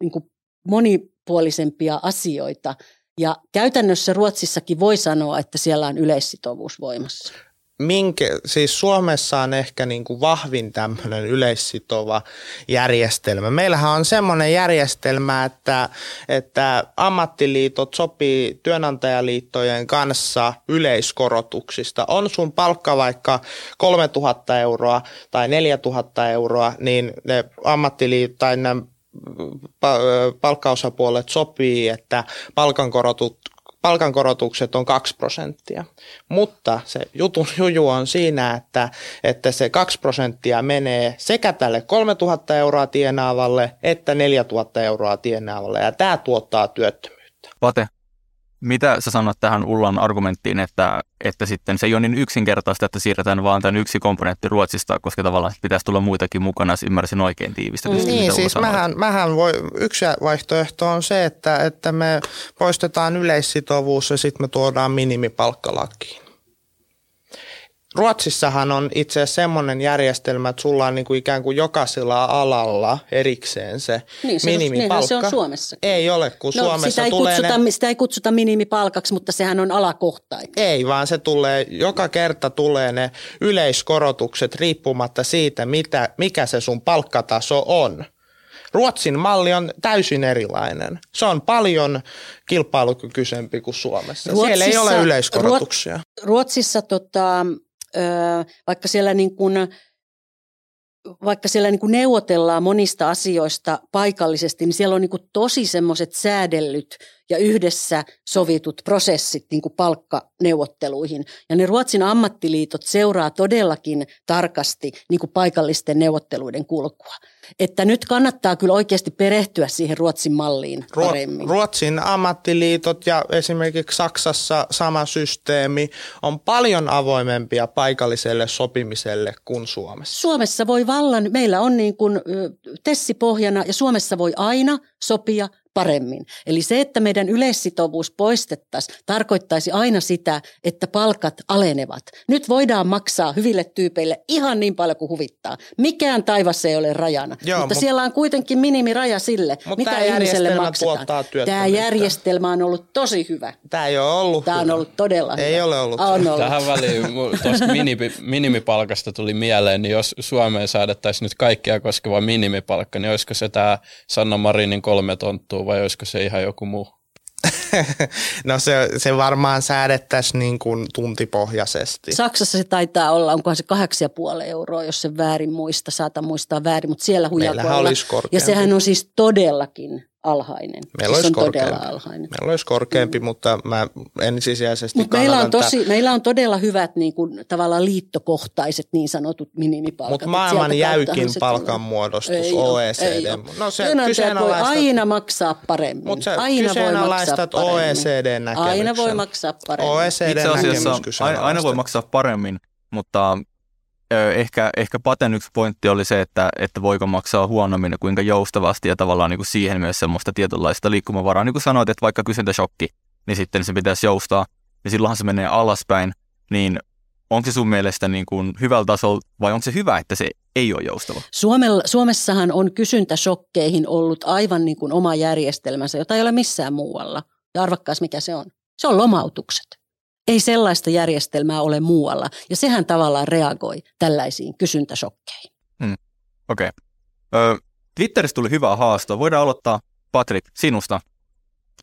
niin kuin monipuolisempia asioita. Ja käytännössä Ruotsissakin voi sanoa, että siellä on yleissitovuus voimassa. Minkä, siis Suomessa on ehkä niin kuin vahvin tämmöinen yleissitova järjestelmä. Meillähän on semmoinen järjestelmä, että, että ammattiliitot sopii työnantajaliittojen kanssa yleiskorotuksista. On sun palkka vaikka kolmetuhatta euroa tai neljätuhatta euroa, niin ne ammattiliitot tai nämä palkkausapuolet sopii, että palkankorotut Palkankorotukset on kaksi prosenttia, mutta se jutun juju on siinä, että, että se kaksi prosenttia menee sekä tälle kolmetuhatta euroa tienaavalle että neljätuhatta euroa tienaavalle, ja tämä tuottaa työttömyyttä. Pate, mitä sä sanot tähän Ullan argumenttiin, että, että sitten se ei ole niin yksinkertaista, että siirretään vaan tämän yksi komponentti Ruotsista, koska tavallaan pitäisi tulla muitakin mukana, jos ymmärsin oikein tiivistetysti. Niin, siis mähän, mähän voi, yksi vaihtoehto on se, että, että me poistetaan yleissitovuus ja sitten me tuodaan minimipalkkalakiin. Ruotsissahan on itse asiassa semmoinen järjestelmä, että sulla on niin kuin ikään kuin jokaisella alalla erikseen se niin, minimipalkka. Niin, se on Suomessakin. Ei ole, kun no, Suomessa sitä ei tulee... Kutsuta, ne... Sitä ei kutsuta minimipalkaksi, mutta sehän on alakohtainen. Ei, vaan se tulee, joka kerta tulee ne yleiskorotukset riippumatta siitä, mitä, mikä se sun palkkataso on. Ruotsin malli on täysin erilainen. Se on paljon kilpailukykyisempi kuin Suomessa. Ruotsissa, siellä ei ole yleiskorotuksia. Ruotsissa tota... Vaikka siellä, niin kuin, vaikka siellä niin kuin neuvotellaan monista asioista paikallisesti, niin siellä on niin kuin tosi semmoiset säädellyt ja yhdessä sovitut prosessit niin kuin palkkaneuvotteluihin. Ja ne Ruotsin ammattiliitot seuraa todellakin tarkasti niin kuin paikallisten neuvotteluiden kulkua. Että nyt kannattaa kyllä oikeasti perehtyä siihen Ruotsin malliin paremmin. Ruotsin ammattiliitot ja esimerkiksi Saksassa sama systeemi on paljon avoimempia paikalliselle sopimiselle kuin Suomessa. Suomessa voi vallan, meillä on niin kuin tessi pohjana ja Suomessa voi aina sopia paremmin. Eli se, että meidän yleissitovuus poistettaisiin, tarkoittaisi aina sitä, että palkat alenevat. Nyt voidaan maksaa hyville tyypeille ihan niin paljon kuin huvittaa. Mikään taivas ei ole rajana, Joo, mutta mut, siellä on kuitenkin minimiraja sille, mitä ihmiselle maksetaan. Tämä järjestelmä on ollut tosi hyvä. Tämä ei ole ollut Tämä on hyvä. ollut todella ei hyvä. Ei ole ollut, ollut. Tähän väliin tuosta minimipalkasta tuli mieleen, niin jos Suomeen säädettäisiin nyt kaikkia koskeva minimipalkka, niin olisiko se tämä Sanna Marinin kolme tonttua? Vai olisiko se ihan joku muu? No se, se varmaan säädettäisiin niin kuin tuntipohjaisesti. Saksassa se taitaa olla, onkohan se kahdeksan ja puoli euroa, jos se väärin muista, saatan muistaa väärin, mutta siellä huijakoilla. Ja sehän on siis todellakin alhainen. Meillä siis olisi korkeampi, alhainen. Meillä olisi korkeampi, mm. mutta mä ensisijaisesti Mut meillä, on tosi, tämän... meillä on todella hyvät niin kuin, tavallaan liittokohtaiset niin sanotut minimipalkat. Mutta maailman Sieltä jäykin palkanmuodostus O E C D. No, työnantajat voi aina maksaa paremmin. Mutta sä aina kyseenalaistat O E C D-näkemyksen. Aina voi maksaa paremmin. O E C D-näkemys aina, aina voi maksaa paremmin, mutta... Ehkä, ehkä Paten yksi pointti oli se, että, että voiko maksaa huonommin ja kuinka joustavasti ja tavallaan niin kuin siihen myös semmoista tietynlaista liikkumavaraa. Niin kuin sanoit, että vaikka kysyntäshokki, niin sitten se pitäisi joustaa ja silloinhan se menee alaspäin. Niin onko se sun mielestä niin kuin hyvällä tasolla vai onko se hyvä, että se ei ole joustava? Suomella, Suomessahan on kysyntäshokkeihin ollut aivan niin kuin oma järjestelmänsä, jota ei ole missään muualla. Ja arvakkaas mikä se on. Se on lomautukset. Ei sellaista järjestelmää ole muualla, ja sehän tavallaan reagoi tällaisiin kysyntäshokkeihin. Hmm. Okei. Okay. Twitterissä tuli hyvä haasto. Voidaan aloittaa, Patrik, sinusta.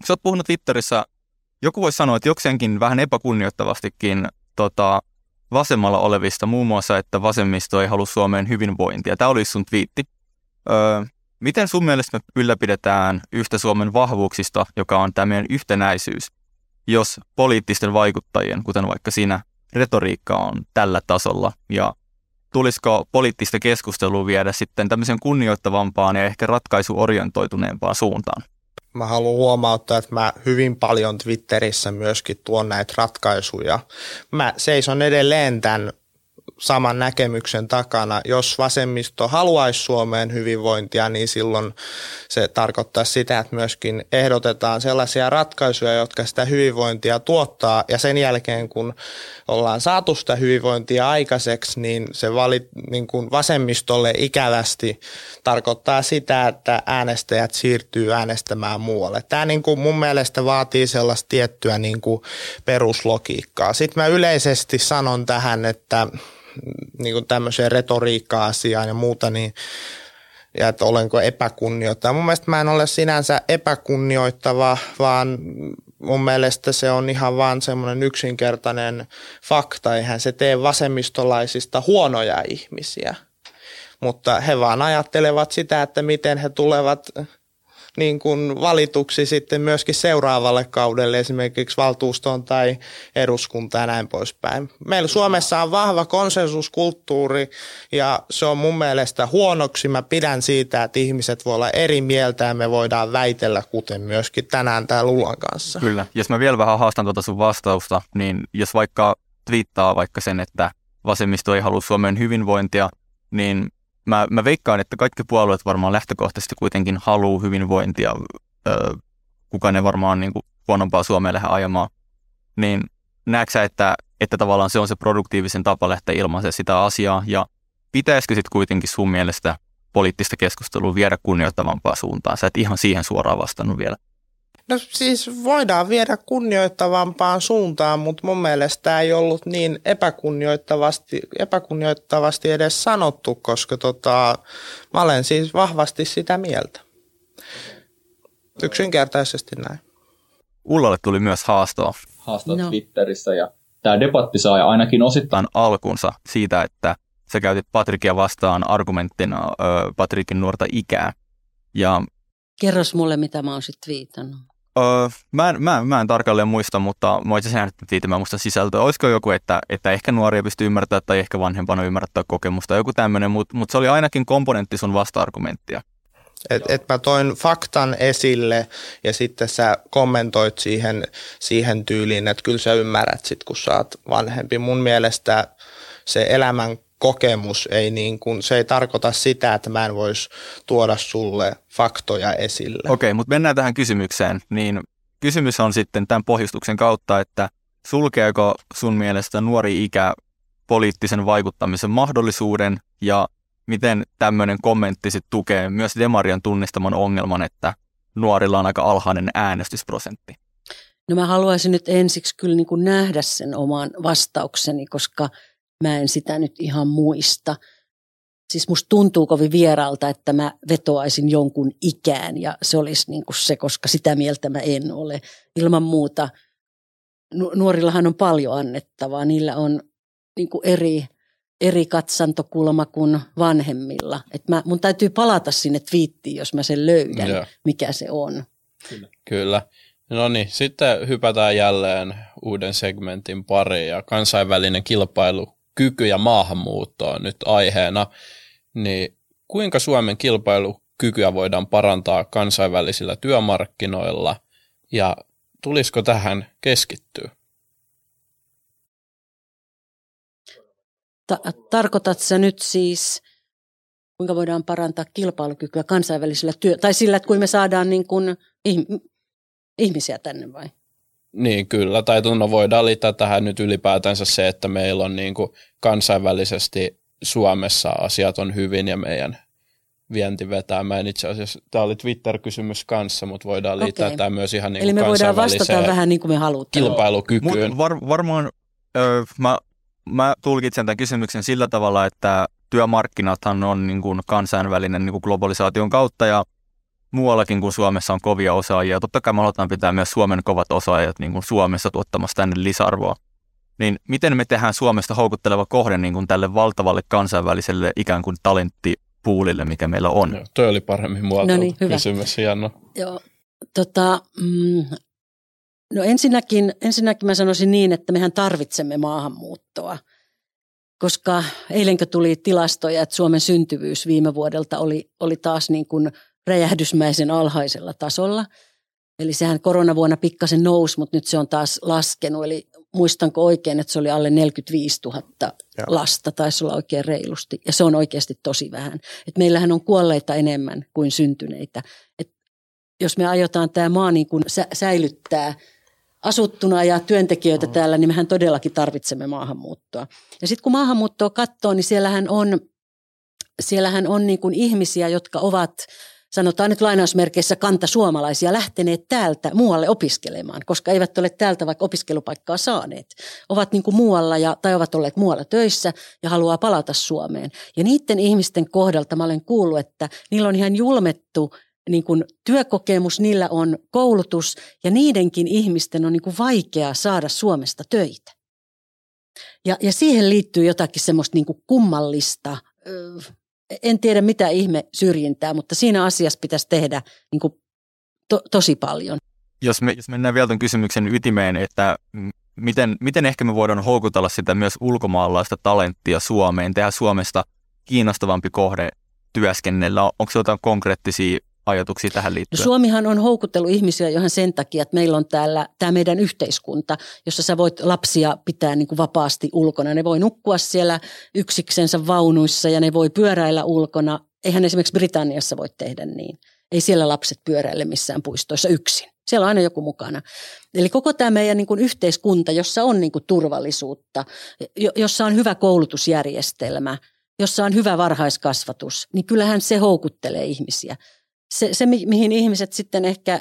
Sä oot puhunut Twitterissä, joku voisi sanoa, että jokseenkin vähän epäkunnioittavastikin tota, vasemmalla olevista, muun muassa, että vasemmisto ei halua Suomeen hyvinvointia. Tämä oli sun twiitti. Öö, miten sun mielestä me ylläpidetään yhtä Suomen vahvuuksista, joka on tämä meidän yhtenäisyys? jos poliittisten vaikuttajien, kuten vaikka sinä, retoriikka on tällä tasolla ja tulisiko poliittista keskustelua viedä sitten tämmöisen kunnioittavampaan ja ehkä ratkaisuorientoituneempaan suuntaan? Mä haluan huomauttaa, että mä hyvin paljon Twitterissä myöskin tuon näitä ratkaisuja. Mä seison edelleen tämän saman näkemyksen takana. Jos vasemmisto haluaisi Suomeen hyvinvointia, niin silloin se tarkoittaa sitä, että myöskin ehdotetaan sellaisia ratkaisuja, jotka sitä hyvinvointia tuottaa. Ja sen jälkeen, kun ollaan saatu sitä hyvinvointia aikaiseksi, niin se valit, niin kuin vasemmistolle ikävästi tarkoittaa sitä, että äänestäjät siirtyy äänestämään muualle. Tämä niin kuin mun mielestä vaatii sellaista tiettyä niin kuin peruslogiikkaa. Sitten mä yleisesti sanon tähän, että niin kuin tämmöiseen retoriikka-asiaan ja muuta, niin, ja että olenko epäkunnioittava. Mun mielestä mä en ole sinänsä epäkunnioittava, vaan mun mielestä se on ihan vaan semmoinen yksinkertainen fakta. Eihän se tee vasemmistolaisista huonoja ihmisiä, mutta he vaan ajattelevat sitä, että miten he tulevat niin kuin valituksi sitten myöskin seuraavalle kaudelle esimerkiksi valtuustoon tai eduskuntaan ja näin poispäin. Meillä Suomessa on vahva konsensuskulttuuri ja se on mun mielestä huonoksi. Mä pidän siitä, että ihmiset voi olla eri mieltä ja me voidaan väitellä, kuten myöskin tänään täällä Ullan kanssa. Kyllä. Jos mä vielä vähän haastan tuota sun vastausta, niin jos vaikka twiittaa vaikka sen, että vasemmisto ei halua Suomeen hyvinvointia, niin Mä, mä veikkaan, että kaikki puolueet varmaan lähtökohtaisesti kuitenkin haluaa hyvinvointia. Öö, kukaan ei varmaan niin kuin huonompaa Suomea lähde ajamaan. Niin näetkö sä, että, että tavallaan se on se produktiivisen tapa lähteä ilmaisen sitä asiaa? Ja pitäisikö sitten kuitenkin sun mielestä poliittista keskustelua viedä kunnioittavampaan suuntaan? Sä et ihan siihen suoraan vastannut vielä. No siis voidaan viedä kunnioittavampaan suuntaan, mutta mun mielestä tämä ei ollut niin epäkunnioittavasti, epäkunnioittavasti edes sanottu, koska tota, mä olen siis vahvasti sitä mieltä. Yksinkertaisesti näin. Ullalle tuli myös haastoa. Haastaa no. Twitterissä ja tämä debatti sai ainakin osittain alkunsa siitä, että sä käytit Patrikia vastaan argumenttina ö, Patrikin nuorta ikää ja kerros mulle, mitä mä oon sit twiitannut. Öö, mä, en, mä, en, mä en tarkalleen muista, mutta mä itse asiassa tiitimään musta sisältöä. Olisiko joku, että, että ehkä nuoria pystyy ymmärtämään tai ehkä vanhempana ymmärtää kokemusta, joku tämmöinen, mutta mut se oli ainakin komponentti sun vasta-argumenttia. Et, et mä toin faktan esille ja sitten sä kommentoit siihen, siihen tyyliin, että kyllä sä ymmärrät sit, kun sä oot vanhempi. Mun mielestä se elämän kokemus ei niin kuin, se ei tarkoita sitä, että mä en voisi tuoda sulle faktoja esille. Okei, mutta mennään tähän kysymykseen. Niin kysymys on sitten tämän pohjustuksen kautta, että sulkeeko sun mielestä nuori ikä poliittisen vaikuttamisen mahdollisuuden ja miten tämmöinen kommentti sitten tukee myös Demarian tunnistaman ongelman, että nuorilla on aika alhainen äänestysprosentti? No mä haluaisin nyt ensiksi kyllä niin kuin nähdä sen oman vastaukseni, koska mä en sitä nyt ihan muista. Siis musta tuntuu kovin vieralta, että mä vetoaisin jonkun ikään ja se olisi niin kuin se, koska sitä mieltä mä en ole. Ilman muuta nuorillahan on paljon annettavaa. Niillä on niin kuin eri, eri katsantokulma kuin vanhemmilla. Et mä, mun täytyy palata sinne twiittiin, jos mä sen löydän, ja mikä se on. Kyllä. Kyllä. No niin, sitten hypätään jälleen uuden segmentin pariin ja kansainvälinen kilpailukyky ja maahanmuutto on nyt aiheena. Niin kuinka Suomen kilpailukykyä voidaan parantaa kansainvälisillä työmarkkinoilla ja tulisiko tähän keskittyä? Ta- tarkoitat sä nyt siis, kuinka voidaan parantaa kilpailukykyä kansainvälisillä työ- tai sillä, että kun me saadaan niin kuin ihm- ihmisiä tänne vai? Niin kyllä, tai no voidaan liittää tähän nyt ylipäätänsä se, että meillä on niin kuin kansainvälisesti Suomessa asiat on hyvin ja meidän vienti vetää. Mä en itse asiassa, tämä oli Twitter-kysymys kanssa, mutta voidaan liittää okay. Tämä myös ihan niin kuin kansainväliseen vähän niin kuin me halutaan. Kilpailukykyyn. Mut var, varmaan ö, mä, mä tulkitsen tämän kysymyksen sillä tavalla, että työmarkkinathan on niin kuin kansainvälinen niin kuin globalisaation kautta ja muuallakin kuin Suomessa on kovia osaajia. Totta kai me halutaan pitää myös Suomen kovat osaajat niin kuin Suomessa tuottamassa tänne lisäarvoa. Niin miten me tehdään Suomesta houkutteleva kohde niin kuin tälle valtavalle kansainväliselle ikään kuin talenttipuulille, mikä meillä on? Joo, toi oli paremmin muotoiltu no niin, kysymys, Janno. Joo, tota, mm, No ensinnäkin, ensinnäkin mä sanoisin niin, että mehän tarvitsemme maahanmuuttoa, koska eilenkö tuli tilastoja, että Suomen syntyvyys viime vuodelta oli, oli taas niin kuin räjähdysmäisen alhaisella tasolla. Eli sehän koronavuonna pikkasen nousi, mutta nyt se on taas laskenut. Eli muistanko oikein, että se oli alle neljäkymmentäviisituhatta lasta, taisi olla oikein reilusti. Ja se on oikeasti tosi vähän. Et meillähän on kuolleita enemmän kuin syntyneitä. Et jos me aiotaan tämä maa niin kuin sä- säilyttää asuttuna ja työntekijöitä mm. täällä, niin mehän todellakin tarvitsemme maahanmuuttoa. Ja sitten kun maahanmuuttoa katsoo, niin siellähän on, siellähän on niin kuin ihmisiä, jotka ovat... Sanotaan nyt lainausmerkeissä kantasuomalaisia lähteneet täältä muualle opiskelemaan, koska eivät ole täältä vaikka opiskelupaikkaa saaneet. Ovat niin kuin muualla ja, tai ovat olleet muualla töissä ja haluaa palata Suomeen. Ja niiden ihmisten kohdalta mä olen kuullut, että niillä on ihan julmettu niin kuin työkokemus, niillä on koulutus ja niidenkin ihmisten on niin kuin vaikea saada Suomesta töitä. Ja, ja siihen liittyy jotakin semmoista niin kuin kummallista... Öö, En tiedä mitä ihme syrjintää, mutta siinä asiassa pitäisi tehdä niin kuin to, tosi paljon. Jos, me, jos mennään vielä tuon kysymyksen ytimeen, että miten, miten ehkä me voidaan houkutella sitä myös ulkomaalaista talenttia Suomeen, tehdä Suomesta kiinnostavampi kohde työskennellä. Onko se jotain konkreettisia ajatuksia tähän liittyen? No Suomihan on houkutellut ihmisiä johon sen takia, että meillä on täällä tämä meidän yhteiskunta, jossa sä voit lapsia pitää niin kuin vapaasti ulkona. Ne voi nukkua siellä yksiksensä vaunuissa ja ne voi pyöräillä ulkona. Eihän esimerkiksi Britanniassa voi tehdä niin. Ei siellä lapset pyöräile missään puistoissa yksin. Siellä on aina joku mukana. Eli koko tämä meidän niin kuin yhteiskunta, jossa on niin kuin turvallisuutta, jossa on hyvä koulutusjärjestelmä, jossa on hyvä varhaiskasvatus, niin kyllähän se houkuttelee ihmisiä. Se, se, mihin ihmiset sitten ehkä,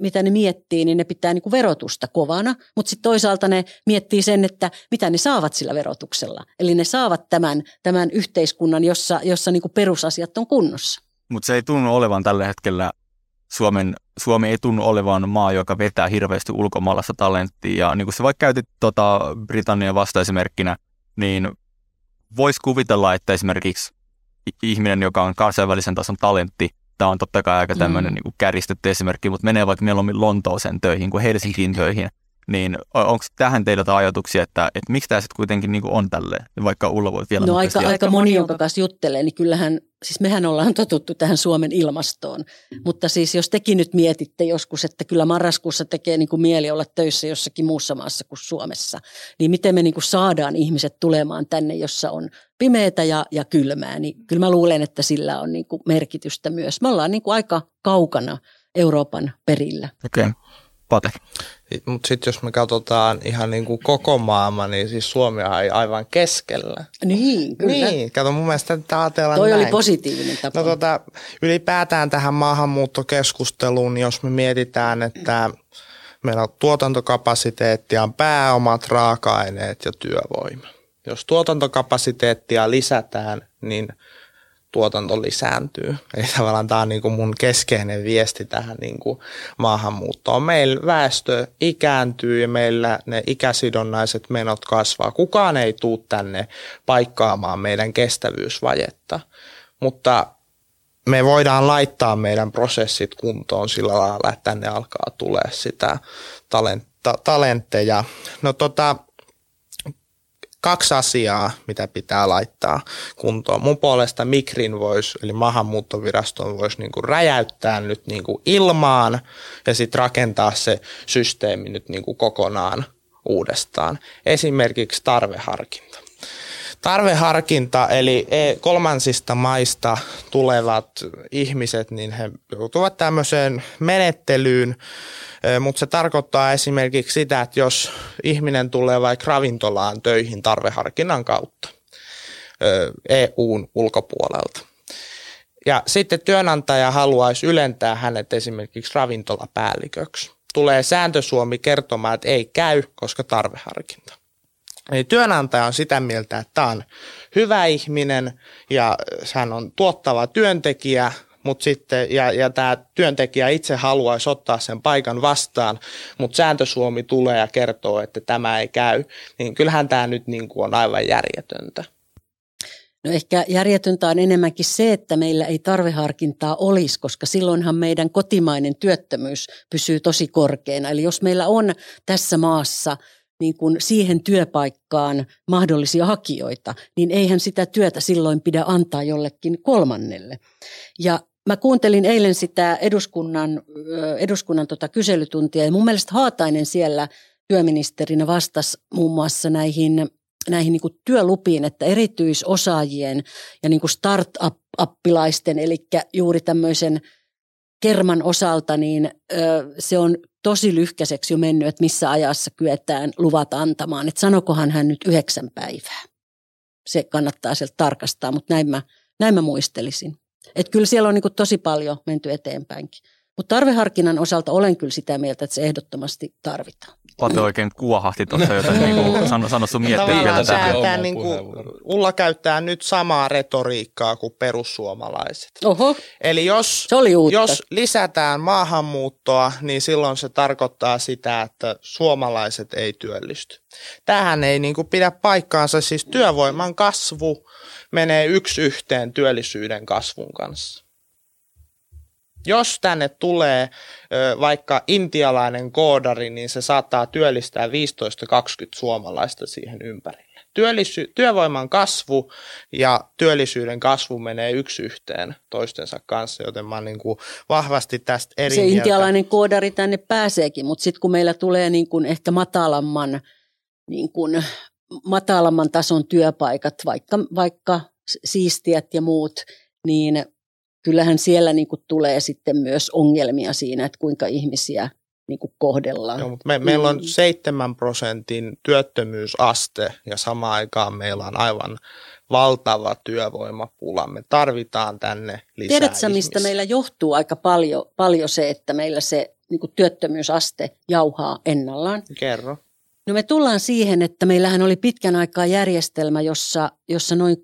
mitä ne miettii, niin ne pitää niin kuin verotusta kovana, mutta sitten toisaalta ne miettii sen, että mitä ne saavat sillä verotuksella. Eli ne saavat tämän, tämän yhteiskunnan, jossa, jossa niin kuin perusasiat on kunnossa. Mutta se ei tunnu olevan tällä hetkellä, Suomen, Suomi ei tunnu olevan maa, joka vetää hirveästi ulkomaalaista talenttia. Ja niin kuin sä vaikka käytit tota Britannian vastaesimerkkinä, niin voisi kuvitella, että esimerkiksi ihminen, joka on kansainvälisen tason talentti, tämä on totta kai aika tämmöinen mm. niin kuin kärjistetty esimerkki, mutta menee vaikka mieluummin Lontooseen töihin kuin Helsinkiin töihin. Niin onko tähän teillä ajatuksia, että, että miksi tämä sitten kuitenkin niin kuin on tälleen? Vaikka Ulla voit vielä... No aika, aika, aika moni, jonka kanssa juttelee, niin kyllähän, siis mehän ollaan totuttu tähän Suomen ilmastoon. Mm. Mutta siis jos tekin nyt mietitte joskus, että kyllä marraskuussa tekee niin kuin mieli olla töissä jossakin muussa maassa kuin Suomessa, niin miten me niin kuin saadaan ihmiset tulemaan tänne, jossa on pimeätä ja, ja kylmää, niin kyllä mä luulen, että sillä on niin kuin merkitystä myös. Me ollaan niin kuin aika kaukana Euroopan perillä. Okei. Okay. Mutta sitten jos me katsotaan ihan niin kuin koko maailma, niin siis Suomihan ei aivan keskellä. Niin, kyllä. Niin, kato mun mielestä tätä ajatellaan Toi näin. Oli positiivinen tapa. No tota, ylipäätään tähän maahanmuuttokeskusteluun, jos me mietitään, että meillä on tuotantokapasiteettia, pääomat, raaka-aineet ja työvoima. Jos tuotantokapasiteettia lisätään, niin tuotanto lisääntyy. Eli tavallaan tämä on niin kuin mun keskeinen viesti tähän niin kuin maahanmuuttoon. Meillä väestö ikääntyy ja meillä ne ikäsidonnaiset menot kasvaa. Kukaan ei tule tänne paikkaamaan meidän kestävyysvajetta, mutta me voidaan laittaa meidän prosessit kuntoon sillä lailla, että tänne alkaa tulee sitä talenta, talentteja. No tota... Kaksi asiaa, mitä pitää laittaa kuntoon. Mun puolesta Migrin voisi, eli maahanmuuttoviraston voisi niinku räjäyttää nyt niinku ilmaan ja sitten rakentaa se systeemi nyt niinku kokonaan uudestaan. Esimerkiksi tarveharkinta. Tarveharkinta, eli kolmansista maista tulevat ihmiset, niin he joutuvat tämmöiseen menettelyyn, mutta se tarkoittaa esimerkiksi sitä, että jos ihminen tulee vaikka ravintolaan töihin tarveharkinnan kautta E U:n ulkopuolelta. Ja sitten työnantaja haluaisi ylentää hänet esimerkiksi ravintolapäälliköksi. Tulee Sääntö-Suomi kertomaan, että ei käy, koska tarveharkinta. Eli työnantaja on sitä mieltä, että tämä on hyvä ihminen ja hän on tuottava työntekijä, mutta sitten, ja, ja tämä työntekijä itse haluaisi ottaa sen paikan vastaan, mutta Sääntö-Suomi tulee ja kertoo, että tämä ei käy, niin kyllähän tämä nyt niin kuin on aivan järjetöntä. No ehkä järjetöntä on enemmänkin se, että meillä ei tarveharkintaa olisi, koska silloinhan meidän kotimainen työttömyys pysyy tosi korkeana. Eli jos meillä on tässä maassa niin kuin siihen työpaikkaan mahdollisia hakijoita, niin eihän sitä työtä silloin pidä antaa jollekin kolmannelle. Ja mä kuuntelin eilen sitä eduskunnan, eduskunnan tota kyselytuntia ja mun mielestä Haatainen siellä työministerinä vastasi muun muassa näihin näihin niin kuin työlupiin, että erityisosaajien ja niin kuin start-appilaisten, eli juuri tämmöisen kerman osalta, niin se on tosi lyhkäiseksi jo mennyt, että missä ajassa kyetään luvat antamaan. Että sanokohan hän nyt yhdeksän päivää. Se kannattaa sieltä tarkastaa, mutta näin mä, näin mä muistelisin. Että kyllä siellä on niin kuin tosi paljon menty eteenpäinkin. Mutta tarveharkinnan osalta olen kyllä sitä mieltä, että se ehdottomasti tarvitaan. Pate oikein kuohahti tuossa, joten niin sano, sano sun miettiä vielä tähän. Niin Ulla käyttää nyt samaa retoriikkaa kuin perussuomalaiset. Oho, eli jos, jos lisätään maahanmuuttoa, niin silloin se tarkoittaa sitä, että suomalaiset ei työllisty. Tähän ei niin kuin pidä paikkaansa, siis työvoiman kasvu menee yksi yhteen työllisyyden kasvun kanssa. Jos tänne tulee vaikka intialainen koodari, niin se saattaa työllistää viisitoista kaksikymmentä suomalaista siihen ympärille. Työllisy- työvoiman kasvu ja työllisyyden kasvu menee yksi yhteen toistensa kanssa, joten mä oon niin kuin vahvasti tästä eri mieltä. Se intialainen koodari tänne pääseekin, mutta sitten kun meillä tulee niin kuin ehkä matalamman, niin kuin matalamman tason työpaikat, vaikka, vaikka siistijät ja muut, niin kyllähän siellä niin kuin tulee sitten myös ongelmia siinä, että kuinka ihmisiä niin kuin kohdellaan. Joo, mutta me, meillä on seitsemän prosentin työttömyysaste ja samaan aikaan meillä on aivan valtava työvoimapula. Me tarvitaan tänne lisää. Tiedätkö, mistä meillä johtuu aika paljon, paljon se, että meillä se niin kuin työttömyysaste jauhaa ennallaan? Kerro. No me tullaan siihen, että meillähän oli pitkän aikaa järjestelmä, jossa, jossa noin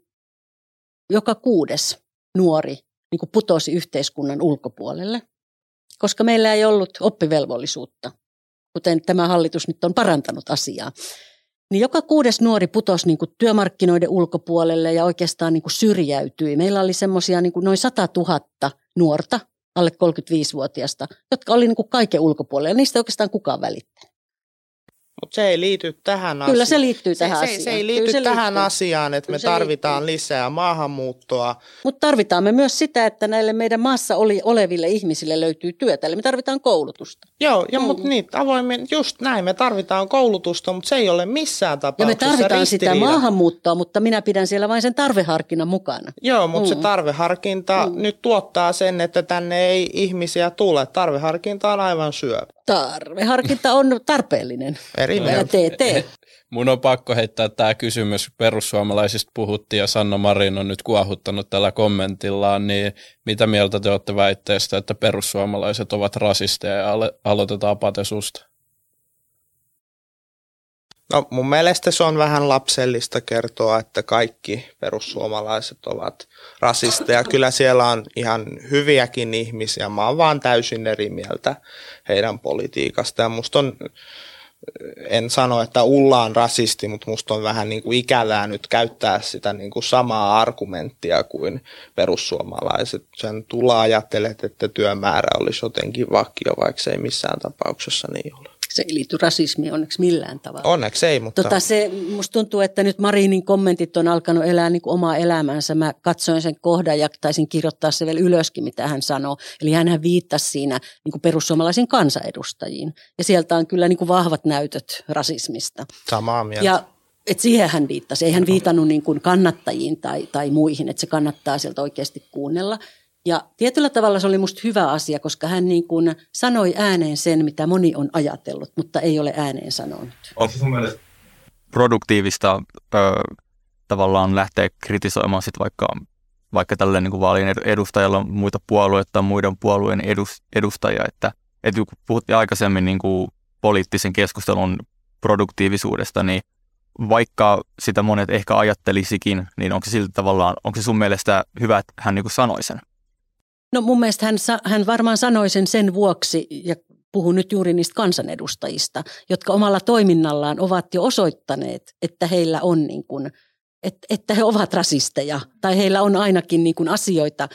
joka kuudes nuori niin kuin putosi yhteiskunnan ulkopuolelle, koska meillä ei ollut oppivelvollisuutta, kuten tämä hallitus nyt on parantanut asiaa. Niin joka kuudes nuori putosi niin kuin työmarkkinoiden ulkopuolelle ja oikeastaan niin kuin syrjäytyi. Meillä oli semmoisia niin kuin noin satatuhatta nuorta, alle kolmekymmentäviisivuotiaista, jotka oli niin kuin kaiken ulkopuolella. Niistä ei oikeastaan kukaan välittänyt. Mutta se ei liity tähän asiaan. Kyllä se liittyy tähän asiaan. Se, se, se ei liity se tähän liittyy. asiaan, että Kyllä me tarvitaan liittyy. lisää maahanmuuttoa. Mutta tarvitaan me myös sitä, että näille meidän maassa oli, oleville ihmisille löytyy työtä. Eli me tarvitaan koulutusta. Joo, ja mm. mutta niin, avoimen, just näin, me tarvitaan koulutusta, mutta se ei ole missään tapauksessa ristiriita. Ja me tarvitaan sitä maahanmuuttoa, mutta minä pidän siellä vain sen tarveharkinnan mukana. Joo, mutta mm. se tarveharkinta mm. nyt tuottaa sen, että tänne ei ihmisiä tule. Tarveharkinta on aivan syöpä. Tarveharkinta on tarpeellinen. Mun on pakko heittää tämä kysymys. Perussuomalaisista puhuttiin ja Sanna Marin on nyt kuohuttanut tällä kommentillaan, niin mitä mieltä te olette väitteestä, että perussuomalaiset ovat rasisteja ja aloitetaan patesusta? No mun mielestä se on vähän lapsellista kertoa, että kaikki perussuomalaiset ovat rasisteja. Kyllä siellä on ihan hyviäkin ihmisiä. Mä oon vaan täysin eri mieltä heidän politiikasta ja musta on... En sano, että Ulla on rasisti, mutta musta on vähän niin kuin ikävää nyt käyttää sitä niin kuin samaa argumenttia kuin perussuomalaiset. Sen tulla ajattelet, että työmäärä olisi jotenkin vakio, vaikka se ei missään tapauksessa niin ole. Se ei liity rasismiin onneksi millään tavalla. Onneksi ei, mutta... Tota se, musta tuntuu, että nyt Marinin kommentit on alkanut elää niin kuin omaa elämäänsä. Mä katsoin sen kohdan ja taisin kirjoittaa se vielä ylöskin, mitä hän sanoo. Eli hänhän viittasi siinä niin kuin perussuomalaisiin kansanedustajiin. Ja sieltä on kyllä niin kuin vahvat näytöt rasismista. Samaa mieltä. Ja et siihen hän viittasi. Ei hän viitannut niin kuin kannattajiin tai, tai muihin, että se kannattaa sieltä oikeasti kuunnella. Ja tietyllä tavalla se oli musta hyvä asia, koska hän niin kuin sanoi ääneen sen, mitä moni on ajatellut, mutta ei ole ääneen sanonut. Onko se sun mielestä produktiivista ö, tavallaan lähteä kritisoimaan sit vaikka, vaikka tälleen niin kuin vaalien edustajalla muita puolueita, muiden puolueen edus, edustajia? Että, että kun puhuttiin aikaisemmin niin kuin poliittisen keskustelun produktiivisuudesta, niin vaikka sitä monet ehkä ajattelisikin, niin onko se silti tavallaan, onko se sun mielestä hyvä, että hän niin kuin sanoi sen? No mun mielestä hän, hän varmaan sanoi sen sen vuoksi, ja puhun nyt juuri niistä kansanedustajista, jotka omalla toiminnallaan ovat jo osoittaneet, että heillä on niin kuin että he ovat rasisteja tai heillä on ainakin niin kuin asioita.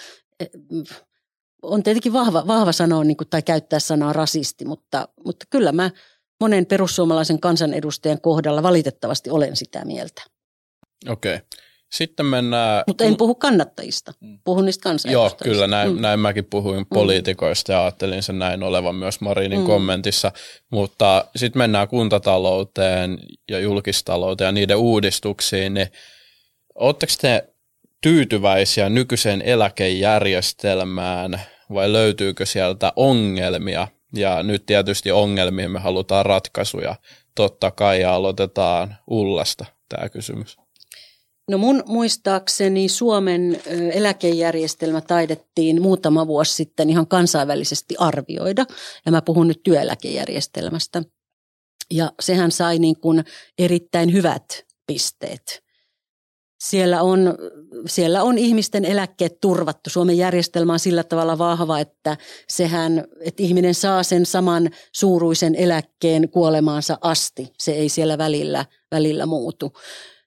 On tietenkin vahva, vahva sanoa niin kuin, tai käyttää sanaa rasisti, mutta, mutta kyllä mä monen perussuomalaisen kansanedustajan kohdalla valitettavasti olen sitä mieltä. Okei. Sitten mennään... Mutta en puhu kannattajista, puhun niistä kansanedustajista. Joo, kyllä näin, mm. näin mäkin puhuin poliitikoista ja ajattelin sen näin olevan myös Marinin mm. kommentissa. Mutta sitten mennään kuntatalouteen ja julkistalouteen ja niiden uudistuksiin. Niin oletteko te tyytyväisiä nykyiseen eläkejärjestelmään vai löytyykö sieltä ongelmia? Ja nyt tietysti ongelmiin me halutaan ratkaisuja. Totta kai, ja aloitetaan Ullasta tämä kysymys. No mun muistaakseni Suomen eläkejärjestelmä taidettiin muutama vuosi sitten ihan kansainvälisesti arvioida. Ja mä puhun nyt työeläkejärjestelmästä. Ja sehän sai niin kuin erittäin hyvät pisteet. Siellä on, siellä on ihmisten eläkkeet turvattu. Suomen järjestelmä on sillä tavalla vahva, että, sehän, että ihminen saa sen saman suuruisen eläkkeen kuolemaansa asti. Se ei siellä välillä, välillä muutu.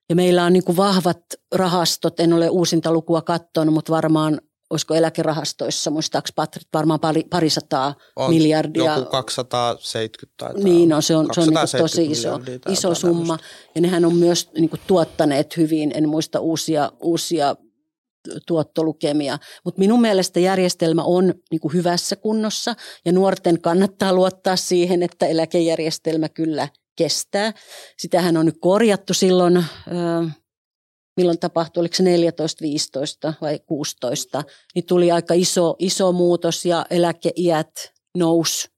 Ja meillä on niin kuin vahvat rahastot, en ole uusinta lukua katsonut, mutta varmaan, olisiko eläkerahastoissa, muistaakseni Patrik, varmaan pari, parisataa on miljardia. Joku kaksisataaseitsemänkymmentä tai niin, no, se on, se on niin kuin tosi iso, iso summa. Ja nehän on myös niin kuin tuottaneet hyvin, en muista uusia, uusia tuottolukemia. Mutta minun mielestä järjestelmä on niin kuin hyvässä kunnossa ja nuorten kannattaa luottaa siihen, että eläkejärjestelmä kyllä kestää. Sitähän on nyt korjattu silloin, milloin tapahtui, oliko se neljätoista, viisitoista vai kuusitoista, niin tuli aika iso, iso muutos ja eläkeiät nousi.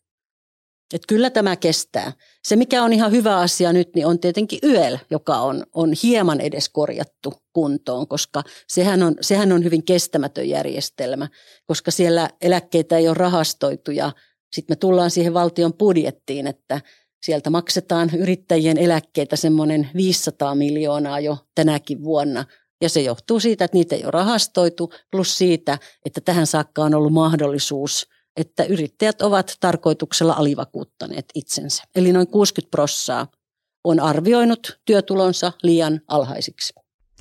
Et kyllä tämä kestää. Se, mikä on ihan hyvä asia nyt, niin on tietenkin Y E L, joka on, on hieman edes korjattu kuntoon, koska sehän on, sehän on hyvin kestämätön järjestelmä, koska siellä eläkkeitä ei ole rahastoitu ja sitten me tullaan siihen valtion budjettiin, että sieltä maksetaan yrittäjien eläkkeitä semmoinen viisisataa miljoonaa jo tänäkin vuonna. Ja se johtuu siitä, että niitä ei ole rahastoitu, plus siitä, että tähän saakka on ollut mahdollisuus, että yrittäjät ovat tarkoituksella alivakuuttaneet itsensä. Eli noin kuusikymmentä prosenttia on arvioinut työtulonsa liian alhaisiksi.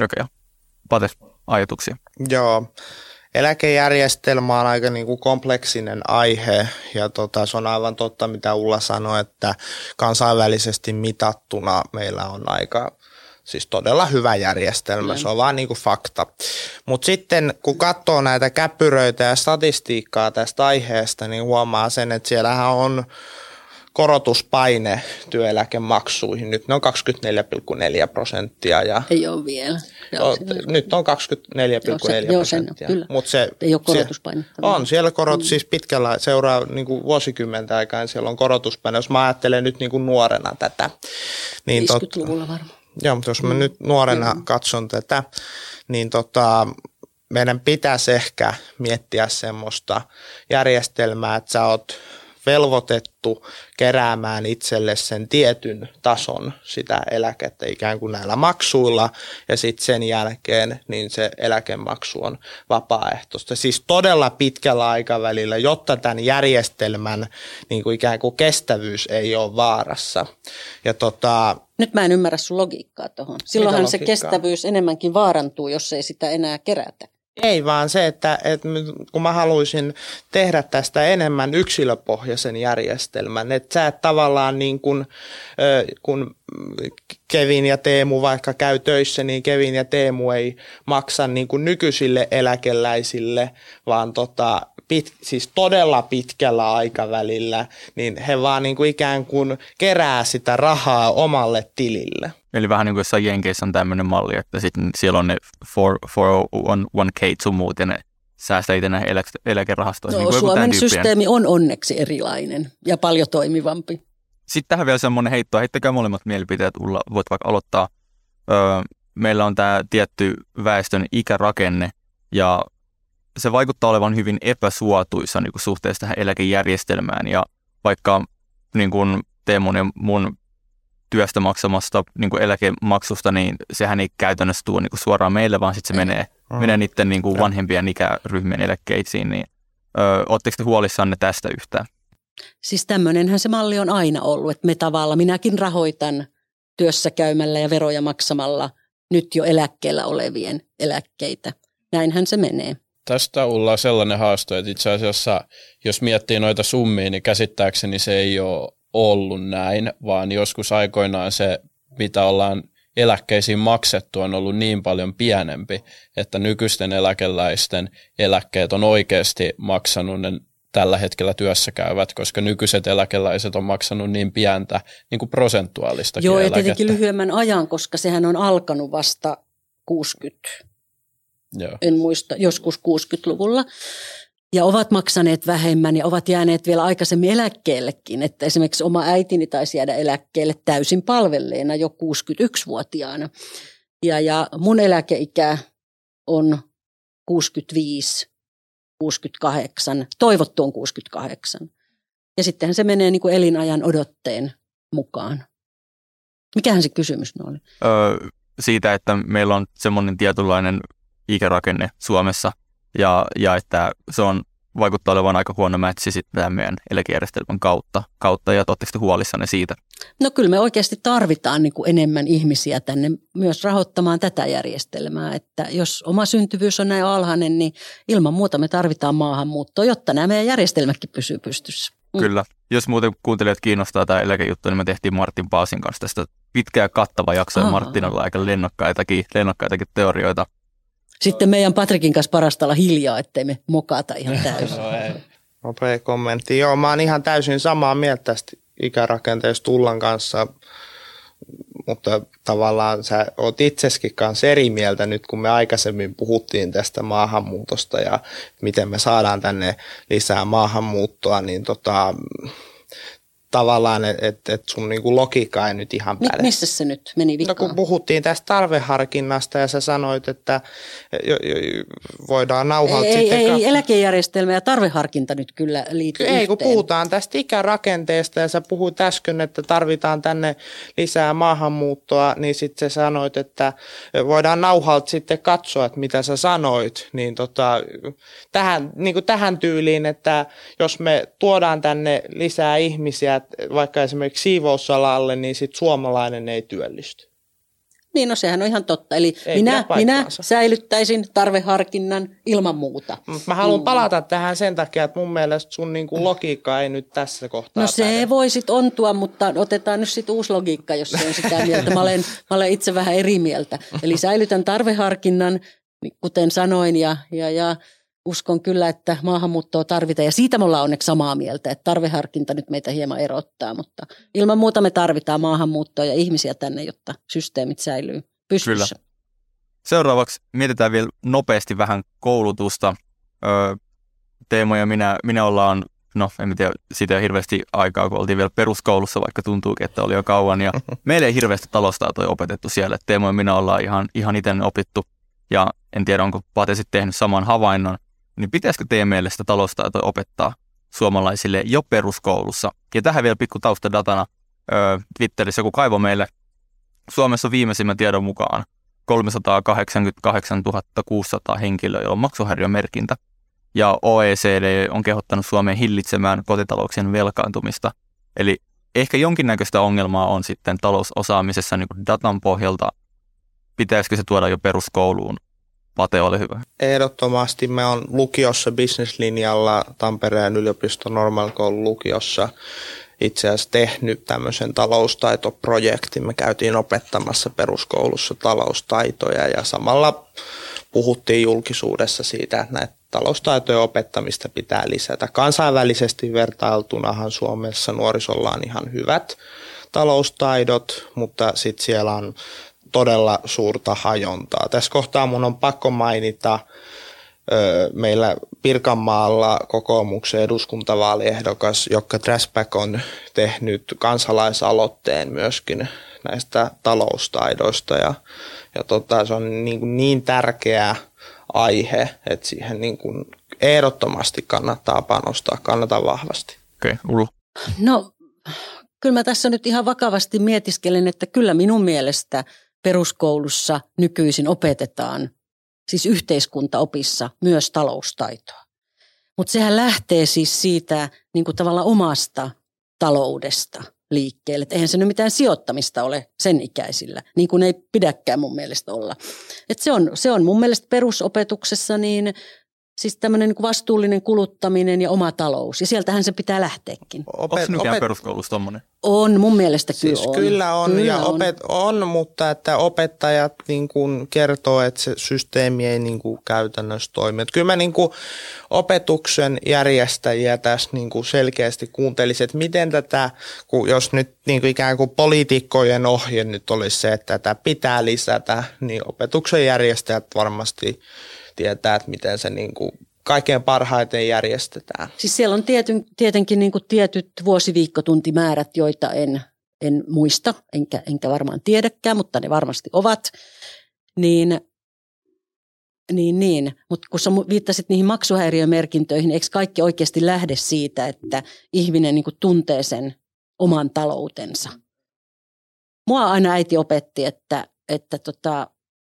Okei. Pate, ajatuksia? Joo. Eläkejärjestelmä on aika niin kuin kompleksinen aihe ja tota, se on aivan totta, mitä Ulla sanoi, että kansainvälisesti mitattuna meillä on aika siis todella hyvä järjestelmä, mm. se on vaan niin kuin fakta. Mutta sitten kun katsoo näitä käppyröitä ja statistiikkaa tästä aiheesta, niin huomaa sen, että siellähän on korotuspaine työeläkemaksuihin. Nyt ne on kaksikymmentäneljä pilkku neljä prosenttia. Ja ei ole vielä. On, nyt on kaksikymmentäneljä pilkku neljä prosenttia. Mutta se ei ole korotuspaine. On, siellä korot, mm. siis pitkällä seuraa niin kuin vuosikymmentä aikaan siellä on korotuspaine. Jos mä ajattelen nyt niin kuin nuorena tätä. Niin viisikymmentäluvulla varmaan. Joo, mutta jos mä mm. nyt nuorena mm. katson tätä, niin tota... meidän pitäisi ehkä miettiä semmoista järjestelmää, että sä oot velvoitettu keräämään itselle sen tietyn tason sitä eläkettä ikään kuin näillä maksuilla ja sitten sen jälkeen niin se eläkemaksu on vapaaehtoista. Siis todella pitkällä aikavälillä, jotta tämän järjestelmän niin kuin ikään kuin kestävyys ei ole vaarassa. Ja tota, nyt mä en ymmärrä sun logiikkaa tuohon. Silloinhan logiikkaa? Se kestävyys enemmänkin vaarantuu, jos ei sitä enää kerätä. Ei vaan se, että, että kun mä haluaisin tehdä tästä enemmän yksilöpohjaisen järjestelmän, että sä et tavallaan niin kuin, kun Kevin ja Teemu vaikka käy töissä, niin Kevin ja Teemu ei maksa niin kuin nykyisille eläkeläisille, vaan tota, pit, siis todella pitkällä aikavälillä, niin he vaan niin kuin ikään kuin kerää sitä rahaa omalle tilille. Eli vähän niin kuin jossain Jenkeissä on tämmöinen malli, että sitten siellä on ne neljäsataayksi kei sun muut ja ne säästää itse näihin eläkerahastoihin. No, niin Suomen systeemi on onneksi erilainen ja paljon toimivampi. Sitten tähän vielä semmoinen heitto, heittäkää molemmat mielipiteet, Ulla, voit vaikka aloittaa. Öö, meillä on tämä tietty väestön ikärakenne ja se vaikuttaa olevan hyvin epäsuotuisa niin kuin suhteessa tähän eläkejärjestelmään ja vaikka niin kuin Teemun ja mun työstä maksamasta niin kuin eläkemaksusta, niin sehän ei käytännössä tule niin kuin suoraan meille, vaan sitten se ei. menee, mm. menee niiden niin kuin vanhempien ikäryhmien eläkkeisiin. Niin, ö, ootteko te huolissanne tästä yhtään? Siis tämmöinenhän se malli on aina ollut, että me tavallaan minäkin rahoitan työssä käymällä ja veroja maksamalla nyt jo eläkkeellä olevien eläkkeitä. Näinhän se menee. Tästä Ulla sellainen haaste, että itse asiassa jos miettii noita summia, niin käsittääkseni se ei ole ollut näin, vaan joskus aikoinaan se, mitä ollaan eläkkeisiin maksettu, on ollut niin paljon pienempi, että nykyisten eläkeläisten eläkkeet on oikeasti maksanut ne tällä hetkellä työssä käyvät, koska nykyiset eläkeläiset on maksanut niin pientä niin kuin prosentuaalistakin eläkettä. Joo, ja tietenkin lyhyemmän ajan, koska sehän on alkanut vasta kuusikymmentä. Joo. En muista, joskus kuusikymmentäluvulla. Ja ovat maksaneet vähemmän ja ovat jääneet vielä aikaisemmin eläkkeellekin. Että esimerkiksi oma äitini taisi jäädä eläkkeelle täysin palvelleena jo kuusikymmentäyksivuotiaana. Ja, ja mun eläkeikä on kuusikymmentäviisi kuusikymmentäkahdeksan, toivottu on kuusikymmentäkahdeksan. Ja sittenhän se menee niin kuin elinajan odotteen mukaan. Mikähän se kysymys oli? Öö, siitä, että meillä on semmoinen tietynlainen ikärakenne Suomessa ja, ja että se on, vaikuttaa olevan aika huono mätsi sitten tämän meidän eläkejärjestelmän kautta, kautta ja totisesti huolissanne siitä. No kyllä me oikeasti tarvitaan niin kuin enemmän ihmisiä tänne myös rahoittamaan tätä järjestelmää, että jos oma syntyvyys on näin alhainen, niin ilman muuta me tarvitaan maahanmuuttoa, jotta nämä meidän järjestelmätkin pysyy pystyssä. Mm. Kyllä. Jos muuten kuuntelijat kiinnostaa tämä eläkejuttu, niin me tehtiin Martin Paasin kanssa tästä pitkää kattava jakso ja Martinilla aika lennokkaitakin, lennokkaitakin teorioita. Sitten meidän Patrikin kanssa parasta olla hiljaa, ettei me mokata ihan täysin. Nopea kommentti. Joo, mä oon ihan täysin samaa mieltä tästä ikärakenteesta Ullan kanssa, mutta tavallaan sä oot itseskin kanssa eri mieltä nyt, kun me aikaisemmin puhuttiin tästä maahanmuutosta ja miten me saadaan tänne lisää maahanmuuttoa, niin tota, tavallaan, että et sun niinku logiikka ei nyt ihan päde. Missä se nyt meni vikaan? No kun puhuttiin tästä tarveharkinnasta ja sä sanoit, että jo, jo, voidaan nauhaut ei, sitten. Ei, ei eläkejärjestelmä ja tarveharkinta nyt kyllä liittyy yhteen. Ei, kun puhutaan tästä ikärakenteesta ja sä puhuit äsken, että tarvitaan tänne lisää maahanmuuttoa, niin sitten sä sanoit, että voidaan nauhaut sitten katsoa, että mitä sä sanoit. Niin tota, tähän, niinku tähän tyyliin, että jos me tuodaan tänne lisää ihmisiä, vaikka esimerkiksi siivousalalle, niin sitten suomalainen ei työllisty. Niin, no sehän on ihan totta. Eli minä, minä säilyttäisin tarveharkinnan ilman muuta. Mä haluan mm. palata tähän sen takia, että mun mielestä sun niinku logiikka ei nyt tässä kohtaa. No se päivä. Voi sitten ontua, mutta otetaan nyt sitten uusi logiikka, jos se on sitä mieltä. Mä olen, mä olen itse vähän eri mieltä. Eli säilytän tarveharkinnan, kuten sanoin, ja... ja, ja uskon kyllä, että maahanmuuttoa tarvitaan ja siitä me ollaan onneksi samaa mieltä, että tarveharkinta nyt meitä hieman erottaa, mutta ilman muuta me tarvitaan maahanmuuttoa ja ihmisiä tänne, jotta systeemit säilyy pystyssä. Kyllä. Seuraavaksi mietitään vielä nopeasti vähän koulutusta. Öö, Teemu ja minä, minä ollaan, no en tiedä, siitä ei hirveästi aikaa, kun oltiin vielä peruskoulussa, vaikka tuntuukin, että oli jo kauan ja meillä ei hirveästi taloustaitoja opetettu siellä. Teemu ja minä ollaan ihan, ihan itse opittu ja en tiedä, onko Pate sitten tehnyt saman havainnon. Niin pitäisikö teidän mielestä taloustaitoja opettaa suomalaisille jo peruskoulussa? Ja tähän vielä pikku taustadatana öö, Twitterissä joku kaivo meille. Suomessa viimeisimmän tiedon mukaan kolmesataakahdeksankymmentäkahdeksantuhatta kuusisataa henkilöä, joilla on maksuhäiriömerkintä. Ja O E C D on kehottanut Suomeen hillitsemään kotitalouksien velkaantumista. Eli ehkä jonkinnäköistä ongelmaa on sitten talousosaamisessa niin kuin datan pohjalta. Pitäisikö se tuoda jo peruskouluun? Pate, ole hyvä. Ehdottomasti me on lukiossa businesslinjalla Tampereen yliopiston Normal Koulun lukiossa itse asiassa tehnyt tämmöisen taloustaitoprojektin. Me käytiin opettamassa peruskoulussa taloustaitoja ja samalla puhuttiin julkisuudessa siitä, että näitä taloustaitojen opettamista pitää lisätä. Kansainvälisesti vertailtunahan Suomessa nuorisolla on ihan hyvät taloustaidot, mutta sitten siellä on todella suurta hajontaa. Tässä kohtaa mun on pakko mainita ö, meillä Pirkanmaalla kokoomuksen eduskuntavaaliehdokas Jokka Träspäk on tehnyt kansalaisaloitteen myöskin näistä taloustaidoista ja, ja tota, se on niin, niin tärkeä aihe, että siihen niin kuin ehdottomasti kannattaa panostaa, kannattaa vahvasti. Okei, okay. Ulla. No, kyllä mä tässä nyt ihan vakavasti mietiskelen, että kyllä minun mielestä peruskoulussa nykyisin opetetaan, siis yhteiskuntaopissa, myös taloustaitoa. Mutta sehän lähtee siis siitä niin kuin tavallaan omasta taloudesta liikkeelle. Et eihän se nyt mitään sijoittamista ole sen ikäisillä, niin kuin ei pidäkään mun mielestä olla. Et se on, se on mun mielestä perusopetuksessa niin, siis tämmöinen niin kuin vastuullinen kuluttaminen ja oma talous. Ja sieltähän se pitää lähteäkin. Onko se nykyään opet- peruskoulussa tommoinen? On, mun mielestä kyllä siis on. Kyllä on, kyllä ja on. Opet- on, mutta että opettajat niin kuin kertoo, että se systeemi ei niin kuin käytännössä toimi. Että kyllä mä niin kuin opetuksen järjestäjiä tässä niin kuin selkeästi kuuntelisin, että miten tätä, kun jos nyt niin kuin ikään kuin poliitikkojen ohje nyt olisi se, että tätä pitää lisätä, niin opetuksen järjestäjät varmasti tietää, että miten se niin kuin kaikkein parhaiten järjestetään. Siis siellä on tietyn, tietenkin niin kuin tietyt vuosiviikkotuntimäärät, joita en, en muista, enkä, enkä varmaan tiedäkään, mutta ne varmasti ovat. Niin, niin, niin. Mutta kun sä viittasit niihin maksuhäiriömerkintöihin, eikö kaikki oikeasti lähde siitä, että ihminen niin kuin tuntee sen oman taloutensa? Mua aina äiti opetti, että, että tota,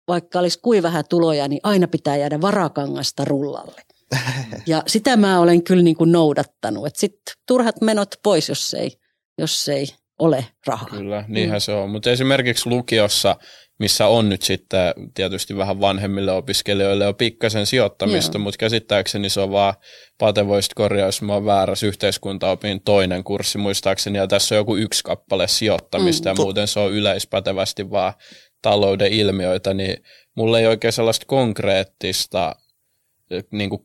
vaikka olisi kuin vähän tuloja, niin aina pitää jäädä varakangasta rullalle. Ja sitä mä olen kyllä niin kuin noudattanut. Että sitten turhat menot pois, jos ei, jos ei ole rahaa. Kyllä, niinhän mm. se on. Mutta esimerkiksi lukiossa, missä on nyt sitten tietysti vähän vanhemmille opiskelijoille jo pikkasen sijoittamista, mutta käsittääkseni se on vaan, Pate voisit korjaa, jos mä oon väärässä, yhteiskuntaopin toinen kurssi muistaakseni, ja tässä on joku yksi kappale sijoittamista, mm. ja muuten se on yleispätevästi vaan talouden ilmiöitä, niin mulla ei oikein sellaista konkreettista niin kuin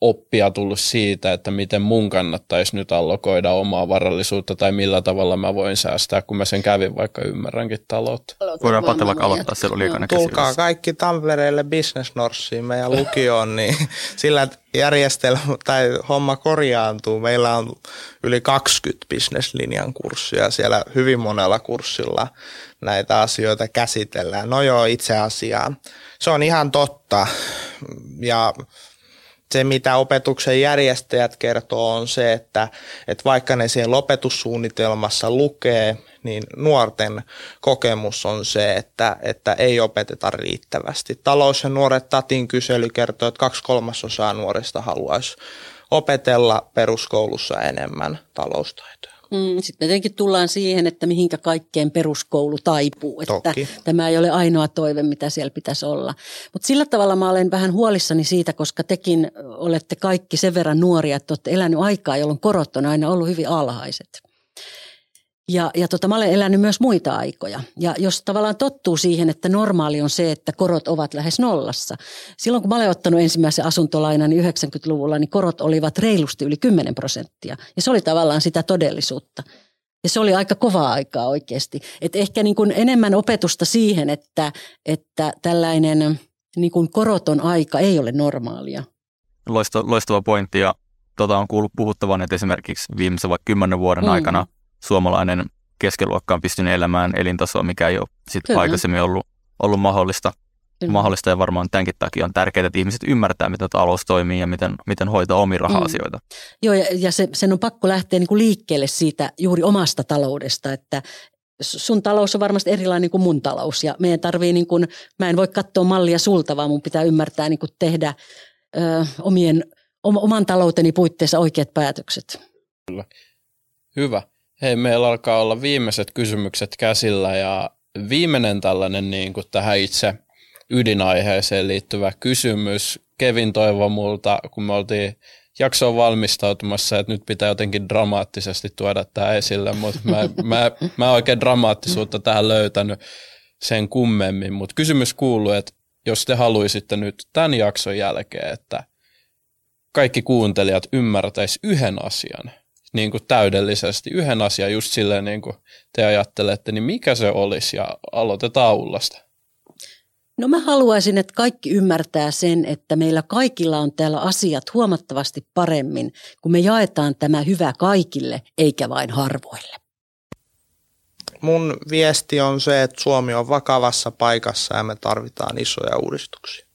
oppia tullut siitä, että miten mun kannattaisi nyt allokoida omaa varallisuutta tai millä tavalla mä voin säästää, kun mä sen kävin, vaikka ymmärränkin taloutta. Voidaan Pate vaikka aloittaa, siellä oli aikainen käsivys. Tulkaa kaikki Tampereelle Business Northiin meidän lukioon, niin sillä järjestelmä tai homma korjaantuu. Meillä on yli kaksikymmentä businesslinjan kurssia, siellä hyvin monella kurssilla näitä asioita käsitellään. No joo, itse asiaan. Se on ihan totta, ja se, mitä opetuksen järjestäjät kertoo, on se, että, että vaikka ne siellä opetussuunnitelmassa lukee, niin nuorten kokemus on se, että, että ei opeteta riittävästi. Talous- ja nuoret tatin kysely kertoo, että kaksi kolmasosaa nuorista haluaisi opetella peruskoulussa enemmän taloustaitoja. Mm, sitten tietenkin tullaan siihen, että mihinkä kaikkeen peruskoulu taipuu, että Toki. Tämä ei ole ainoa toive, mitä siellä pitäisi olla. Mutta sillä tavalla mä olen vähän huolissani siitä, koska tekin olette kaikki sen verran nuoria, että olette elänyt aikaa, jolloin korot on aina ollut hyvin alhaiset. Ja, ja tota, mä olen elänyt myös muita aikoja. Ja jos tavallaan tottuu siihen, että normaali on se, että korot ovat lähes nollassa. Silloin kun mä olen ottanut ensimmäisen asuntolainan niin yhdeksänkymmentäluvulla, niin korot olivat reilusti yli kymmenen prosenttia. Ja se oli tavallaan sitä todellisuutta. Ja se oli aika kovaa aikaa oikeasti. Et ehkä niin kuin enemmän opetusta siihen, että, että tällainen niin kuin koroton aika ei ole normaalia. Loistava pointti. Ja tota, on kuullut puhuttavan, että esimerkiksi viimeisen vaikka kymmenen vuoden mm. aikana suomalainen keskiluokka on pystynyt elämään elintasoa, mikä ei ole sit aikaisemmin ollut, ollut mahdollista. mahdollista. Ja varmaan tämänkin takia on tärkeää, että ihmiset ymmärtää, miten talous toimii ja miten, miten hoitaa omia raha-asioita. Mm. Joo, ja, ja se, sen on pakko lähteä niinku liikkeelle siitä juuri omasta taloudesta, että sun talous on varmasti erilainen kuin mun talous. Ja meidän tarvii, niinku, mä en voi katsoa mallia sulta, vaan mun pitää ymmärtää niinku tehdä ö, omien, oman talouteni puitteissa oikeat päätökset. Kyllä. Hyvä. Hei, meillä alkaa olla viimeiset kysymykset käsillä ja viimeinen tällainen niin kuin tähän itse ydinaiheeseen liittyvä kysymys. Kevin toivoi multa, kun me oltiin jaksoon valmistautumassa, että nyt pitää jotenkin dramaattisesti tuoda tämä esille, mutta mä, mä, mä en oikein dramaattisuutta tähän löytänyt sen kummemmin. Mutta kysymys kuuluu, että jos te haluaisitte nyt tämän jakson jälkeen, että kaikki kuuntelijat ymmärtäisi yhden asian, niin kuin täydellisesti, yhden asian just silleen niin kuin te ajattelette, niin mikä se olisi ja aloitetaan Ullasta. No mä haluaisin, että kaikki ymmärtää sen, että meillä kaikilla on täällä asiat huomattavasti paremmin, kun me jaetaan tämä hyvä kaikille eikä vain harvoille. Mun viesti on se, että Suomi on vakavassa paikassa ja me tarvitaan isoja uudistuksia.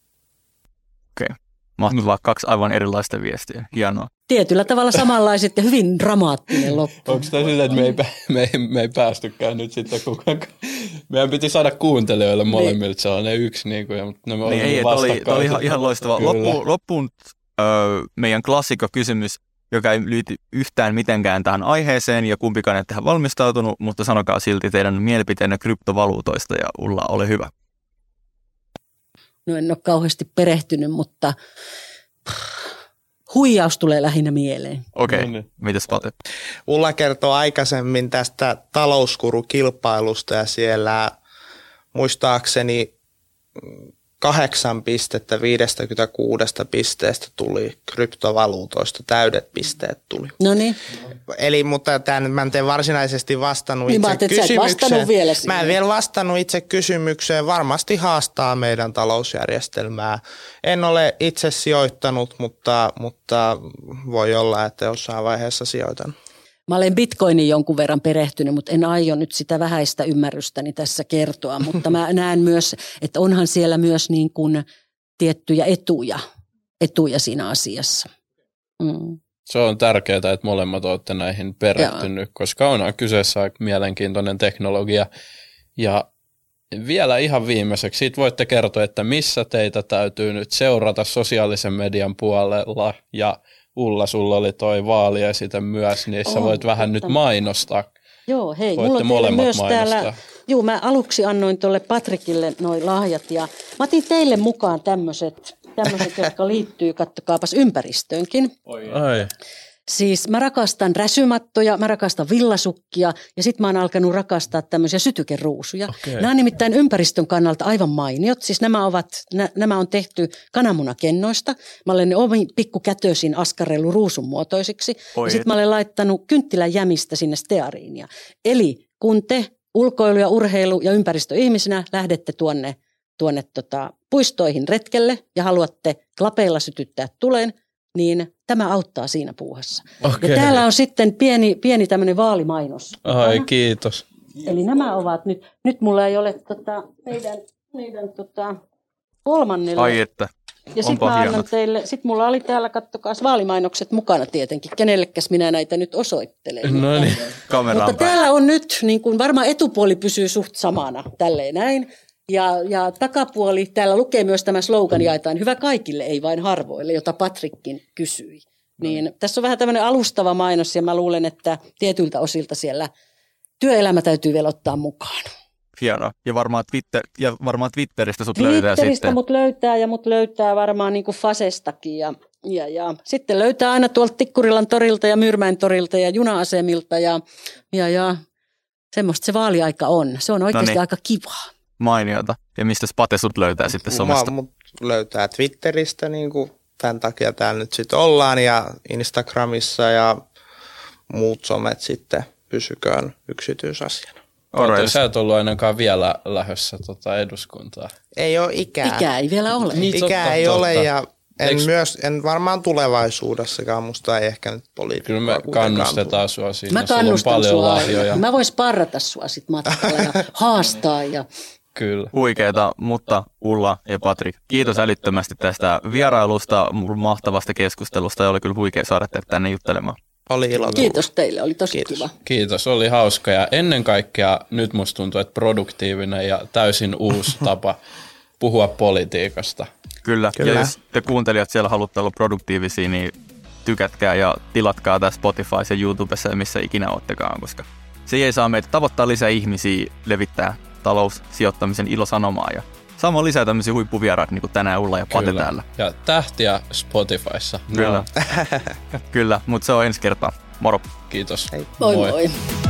Okei. Okay. Mahtavaa, kaksi aivan erilaista viestiä. Hienoa. Tietyllä tavalla samanlaiset ja hyvin dramaattinen loppu. Onko tämä sillä, että me ei, me, ei, me ei päästykään nyt sitten kukaan? Meidän piti saada kuuntelijoille molemmilta sellainen yksi. Niin kuin, mutta ne niin ei, tämä oli, oli ihan loistavaa. Loppu, loppuun ö, meidän klassikko kysymys. joka ei liity yhtään mitenkään tähän aiheeseen ja kumpikaan ei tähän valmistautunut, mutta sanokaa silti teidän mielipiteenne kryptovaluutoista ja Ulla, ole hyvä. No en ole kauheasti perehtynyt, mutta huijaus tulee lähinnä mieleen. Okei, okay. Mitäs Pate? Ulla kertoo aikaisemmin tästä talouskurukilpailusta ja siellä muistaakseni kahdeksan pilkku viisikymmentäkuusi pisteestä tuli kryptovaluutoista, täydet pisteet tuli. No niin. Eli, mutta tämän, mä en tee varsinaisesti vastannut niin, itse kysymykseen. Vastannut vielä mä en vielä vastannut itse kysymykseen. Varmasti haastaa meidän talousjärjestelmää. En ole itse sijoittanut, mutta, mutta voi olla, että jossain vaiheessa sijoitan. Mä olen bitcoinin jonkun verran perehtynyt, mutta en aio nyt sitä vähäistä ymmärrystäni tässä kertoa, mutta mä näen myös, että onhan siellä myös niin kuin tiettyjä etuja, etuja siinä asiassa. Mm. Se on tärkeää, että molemmat olette näihin perehtynyt, koska on kyseessä mielenkiintoinen teknologia. Ja vielä ihan viimeiseksi, siitä voitte kertoa, että missä teitä täytyy nyt seurata sosiaalisen median puolella ja Ulla, sulla oli toi vaaliesite myös, niin sä voit vähän nyt mainostaa. Joo, hei, voitte mulla on molemmat myös mainostaa. Täällä, juu, mä aluksi annoin tuolle Patrikille noi lahjat ja mä otin teille mukaan tämmöiset, tämmöiset jotka liittyy, kattokaapas, ympäristöönkin. Oi. Ai. Siis mä rakastan räsymattoja, mä rakastan villasukkia ja sit mä oon alkanut rakastaa tämmöisiä sytykeruusuja. Okay. Nämä on nimittäin ympäristön kannalta aivan mainiot. Siis nämä, ovat, nä, nämä on tehty kananmunakennoista. Mä olen ne omin pikkukätöisin askarellut ruusun muotoisiksi. Oi, ja sit mä olen laittanut kynttilän jämistä sinne steariinia. Eli kun te ulkoilu ja urheilu ja ympäristöihmisinä lähdette tuonne, tuonne tota, puistoihin retkelle ja haluatte klapeilla sytyttää tuleen, niin tämä auttaa siinä puuhassa. Okay. Ja täällä on sitten pieni, pieni tämmöinen vaalimainos. Ai, kiitos. Eli nämä ovat nyt, nyt mulla ei ole tota meidän, meidän tota kolmannelle. Ai että, ja sit mä annan teille, sit mulla oli täällä, kattokaa, vaalimainokset mukana tietenkin, kenellekäs minä näitä nyt osoittelen. No niin, kameraan päin. Mutta täällä on nyt, niin kuin varmaan etupuoli pysyy suht samana, tälleen näin. Ja, ja takapuoli, täällä lukee myös tämä slogan, jaetaan hyvä kaikille, ei vain harvoille, jota Patrikkin kysyi. Niin, tässä on vähän tämmöinen alustava mainos ja mä luulen, että tietyiltä osilta siellä työelämä täytyy vielä ottaa mukaan. Hienoa. Ja varmaan, Twitter, ja varmaan Twitteristä sut Twitteristä löytää sitten. Twitteristä mut löytää ja mut löytää varmaan niin kuin Fasestakin. Ja, ja, ja. Sitten löytää aina tuolta Tikkurilan torilta ja Myyrmäen torilta ja juna-asemilta ja, ja, ja semmoista se vaaliaika on. Se on oikeasti Noniin. Aika kivaa. Mainiota. Ja mistä Pate sut löytää sitten somesta? Mut löytää Twitteristä, niin kuin tämän takia täällä nyt sitten ollaan, ja Instagramissa ja muut somet sitten pysyköön yksityisasiana. Olet, sä et ollut ainakaan vielä lähdössä tota eduskuntaa. Ei ole ikää. Ikää ei vielä ole. Niin, ikää totta, ei totta. ole, ja en, Eiks... myös, en varmaan tulevaisuudessakaan, musta ei ehkä nyt poliitikkoa. Kyllä me kannustetaan sua siinä, mä sulla on paljon lahjoja. Mä vois parrata sua sit matkalla ja haastaa ja... Kyllä. Huikeeta, mutta Ulla ja Patrik, kiitos älyttömästi tästä vierailusta, mahtavasta keskustelusta ja oli kyllä huikea saada teidät tänne juttelemaan. Oli ilo. Kiitos teille, oli tosi kiitos. Kiva. Kiitos, oli hauska ja ennen kaikkea nyt musta tuntuu, että produktiivinen ja täysin uusi tapa puhua politiikasta. Kyllä, kyllä. Ja jos te kuuntelijat siellä haluatte olla produktiivisia, niin tykätkää ja tilatkaa tässä Spotifyssa ja YouTubessa ja missä ikinä oottekaan, koska se ei saa meitä tavoittaa lisää ihmisiä, levittää taloussijoittamisen ilosanomaa ja samoin lisää tämmöisiä huippuvieraat niin kuin tänään Ulla ja Pate Kyllä. täällä. Ja tähtiä Spotifyssa. Kyllä, Kyllä. mutta se on ensi kertaa. Moro. Kiitos. Hei. Moi moi. moi.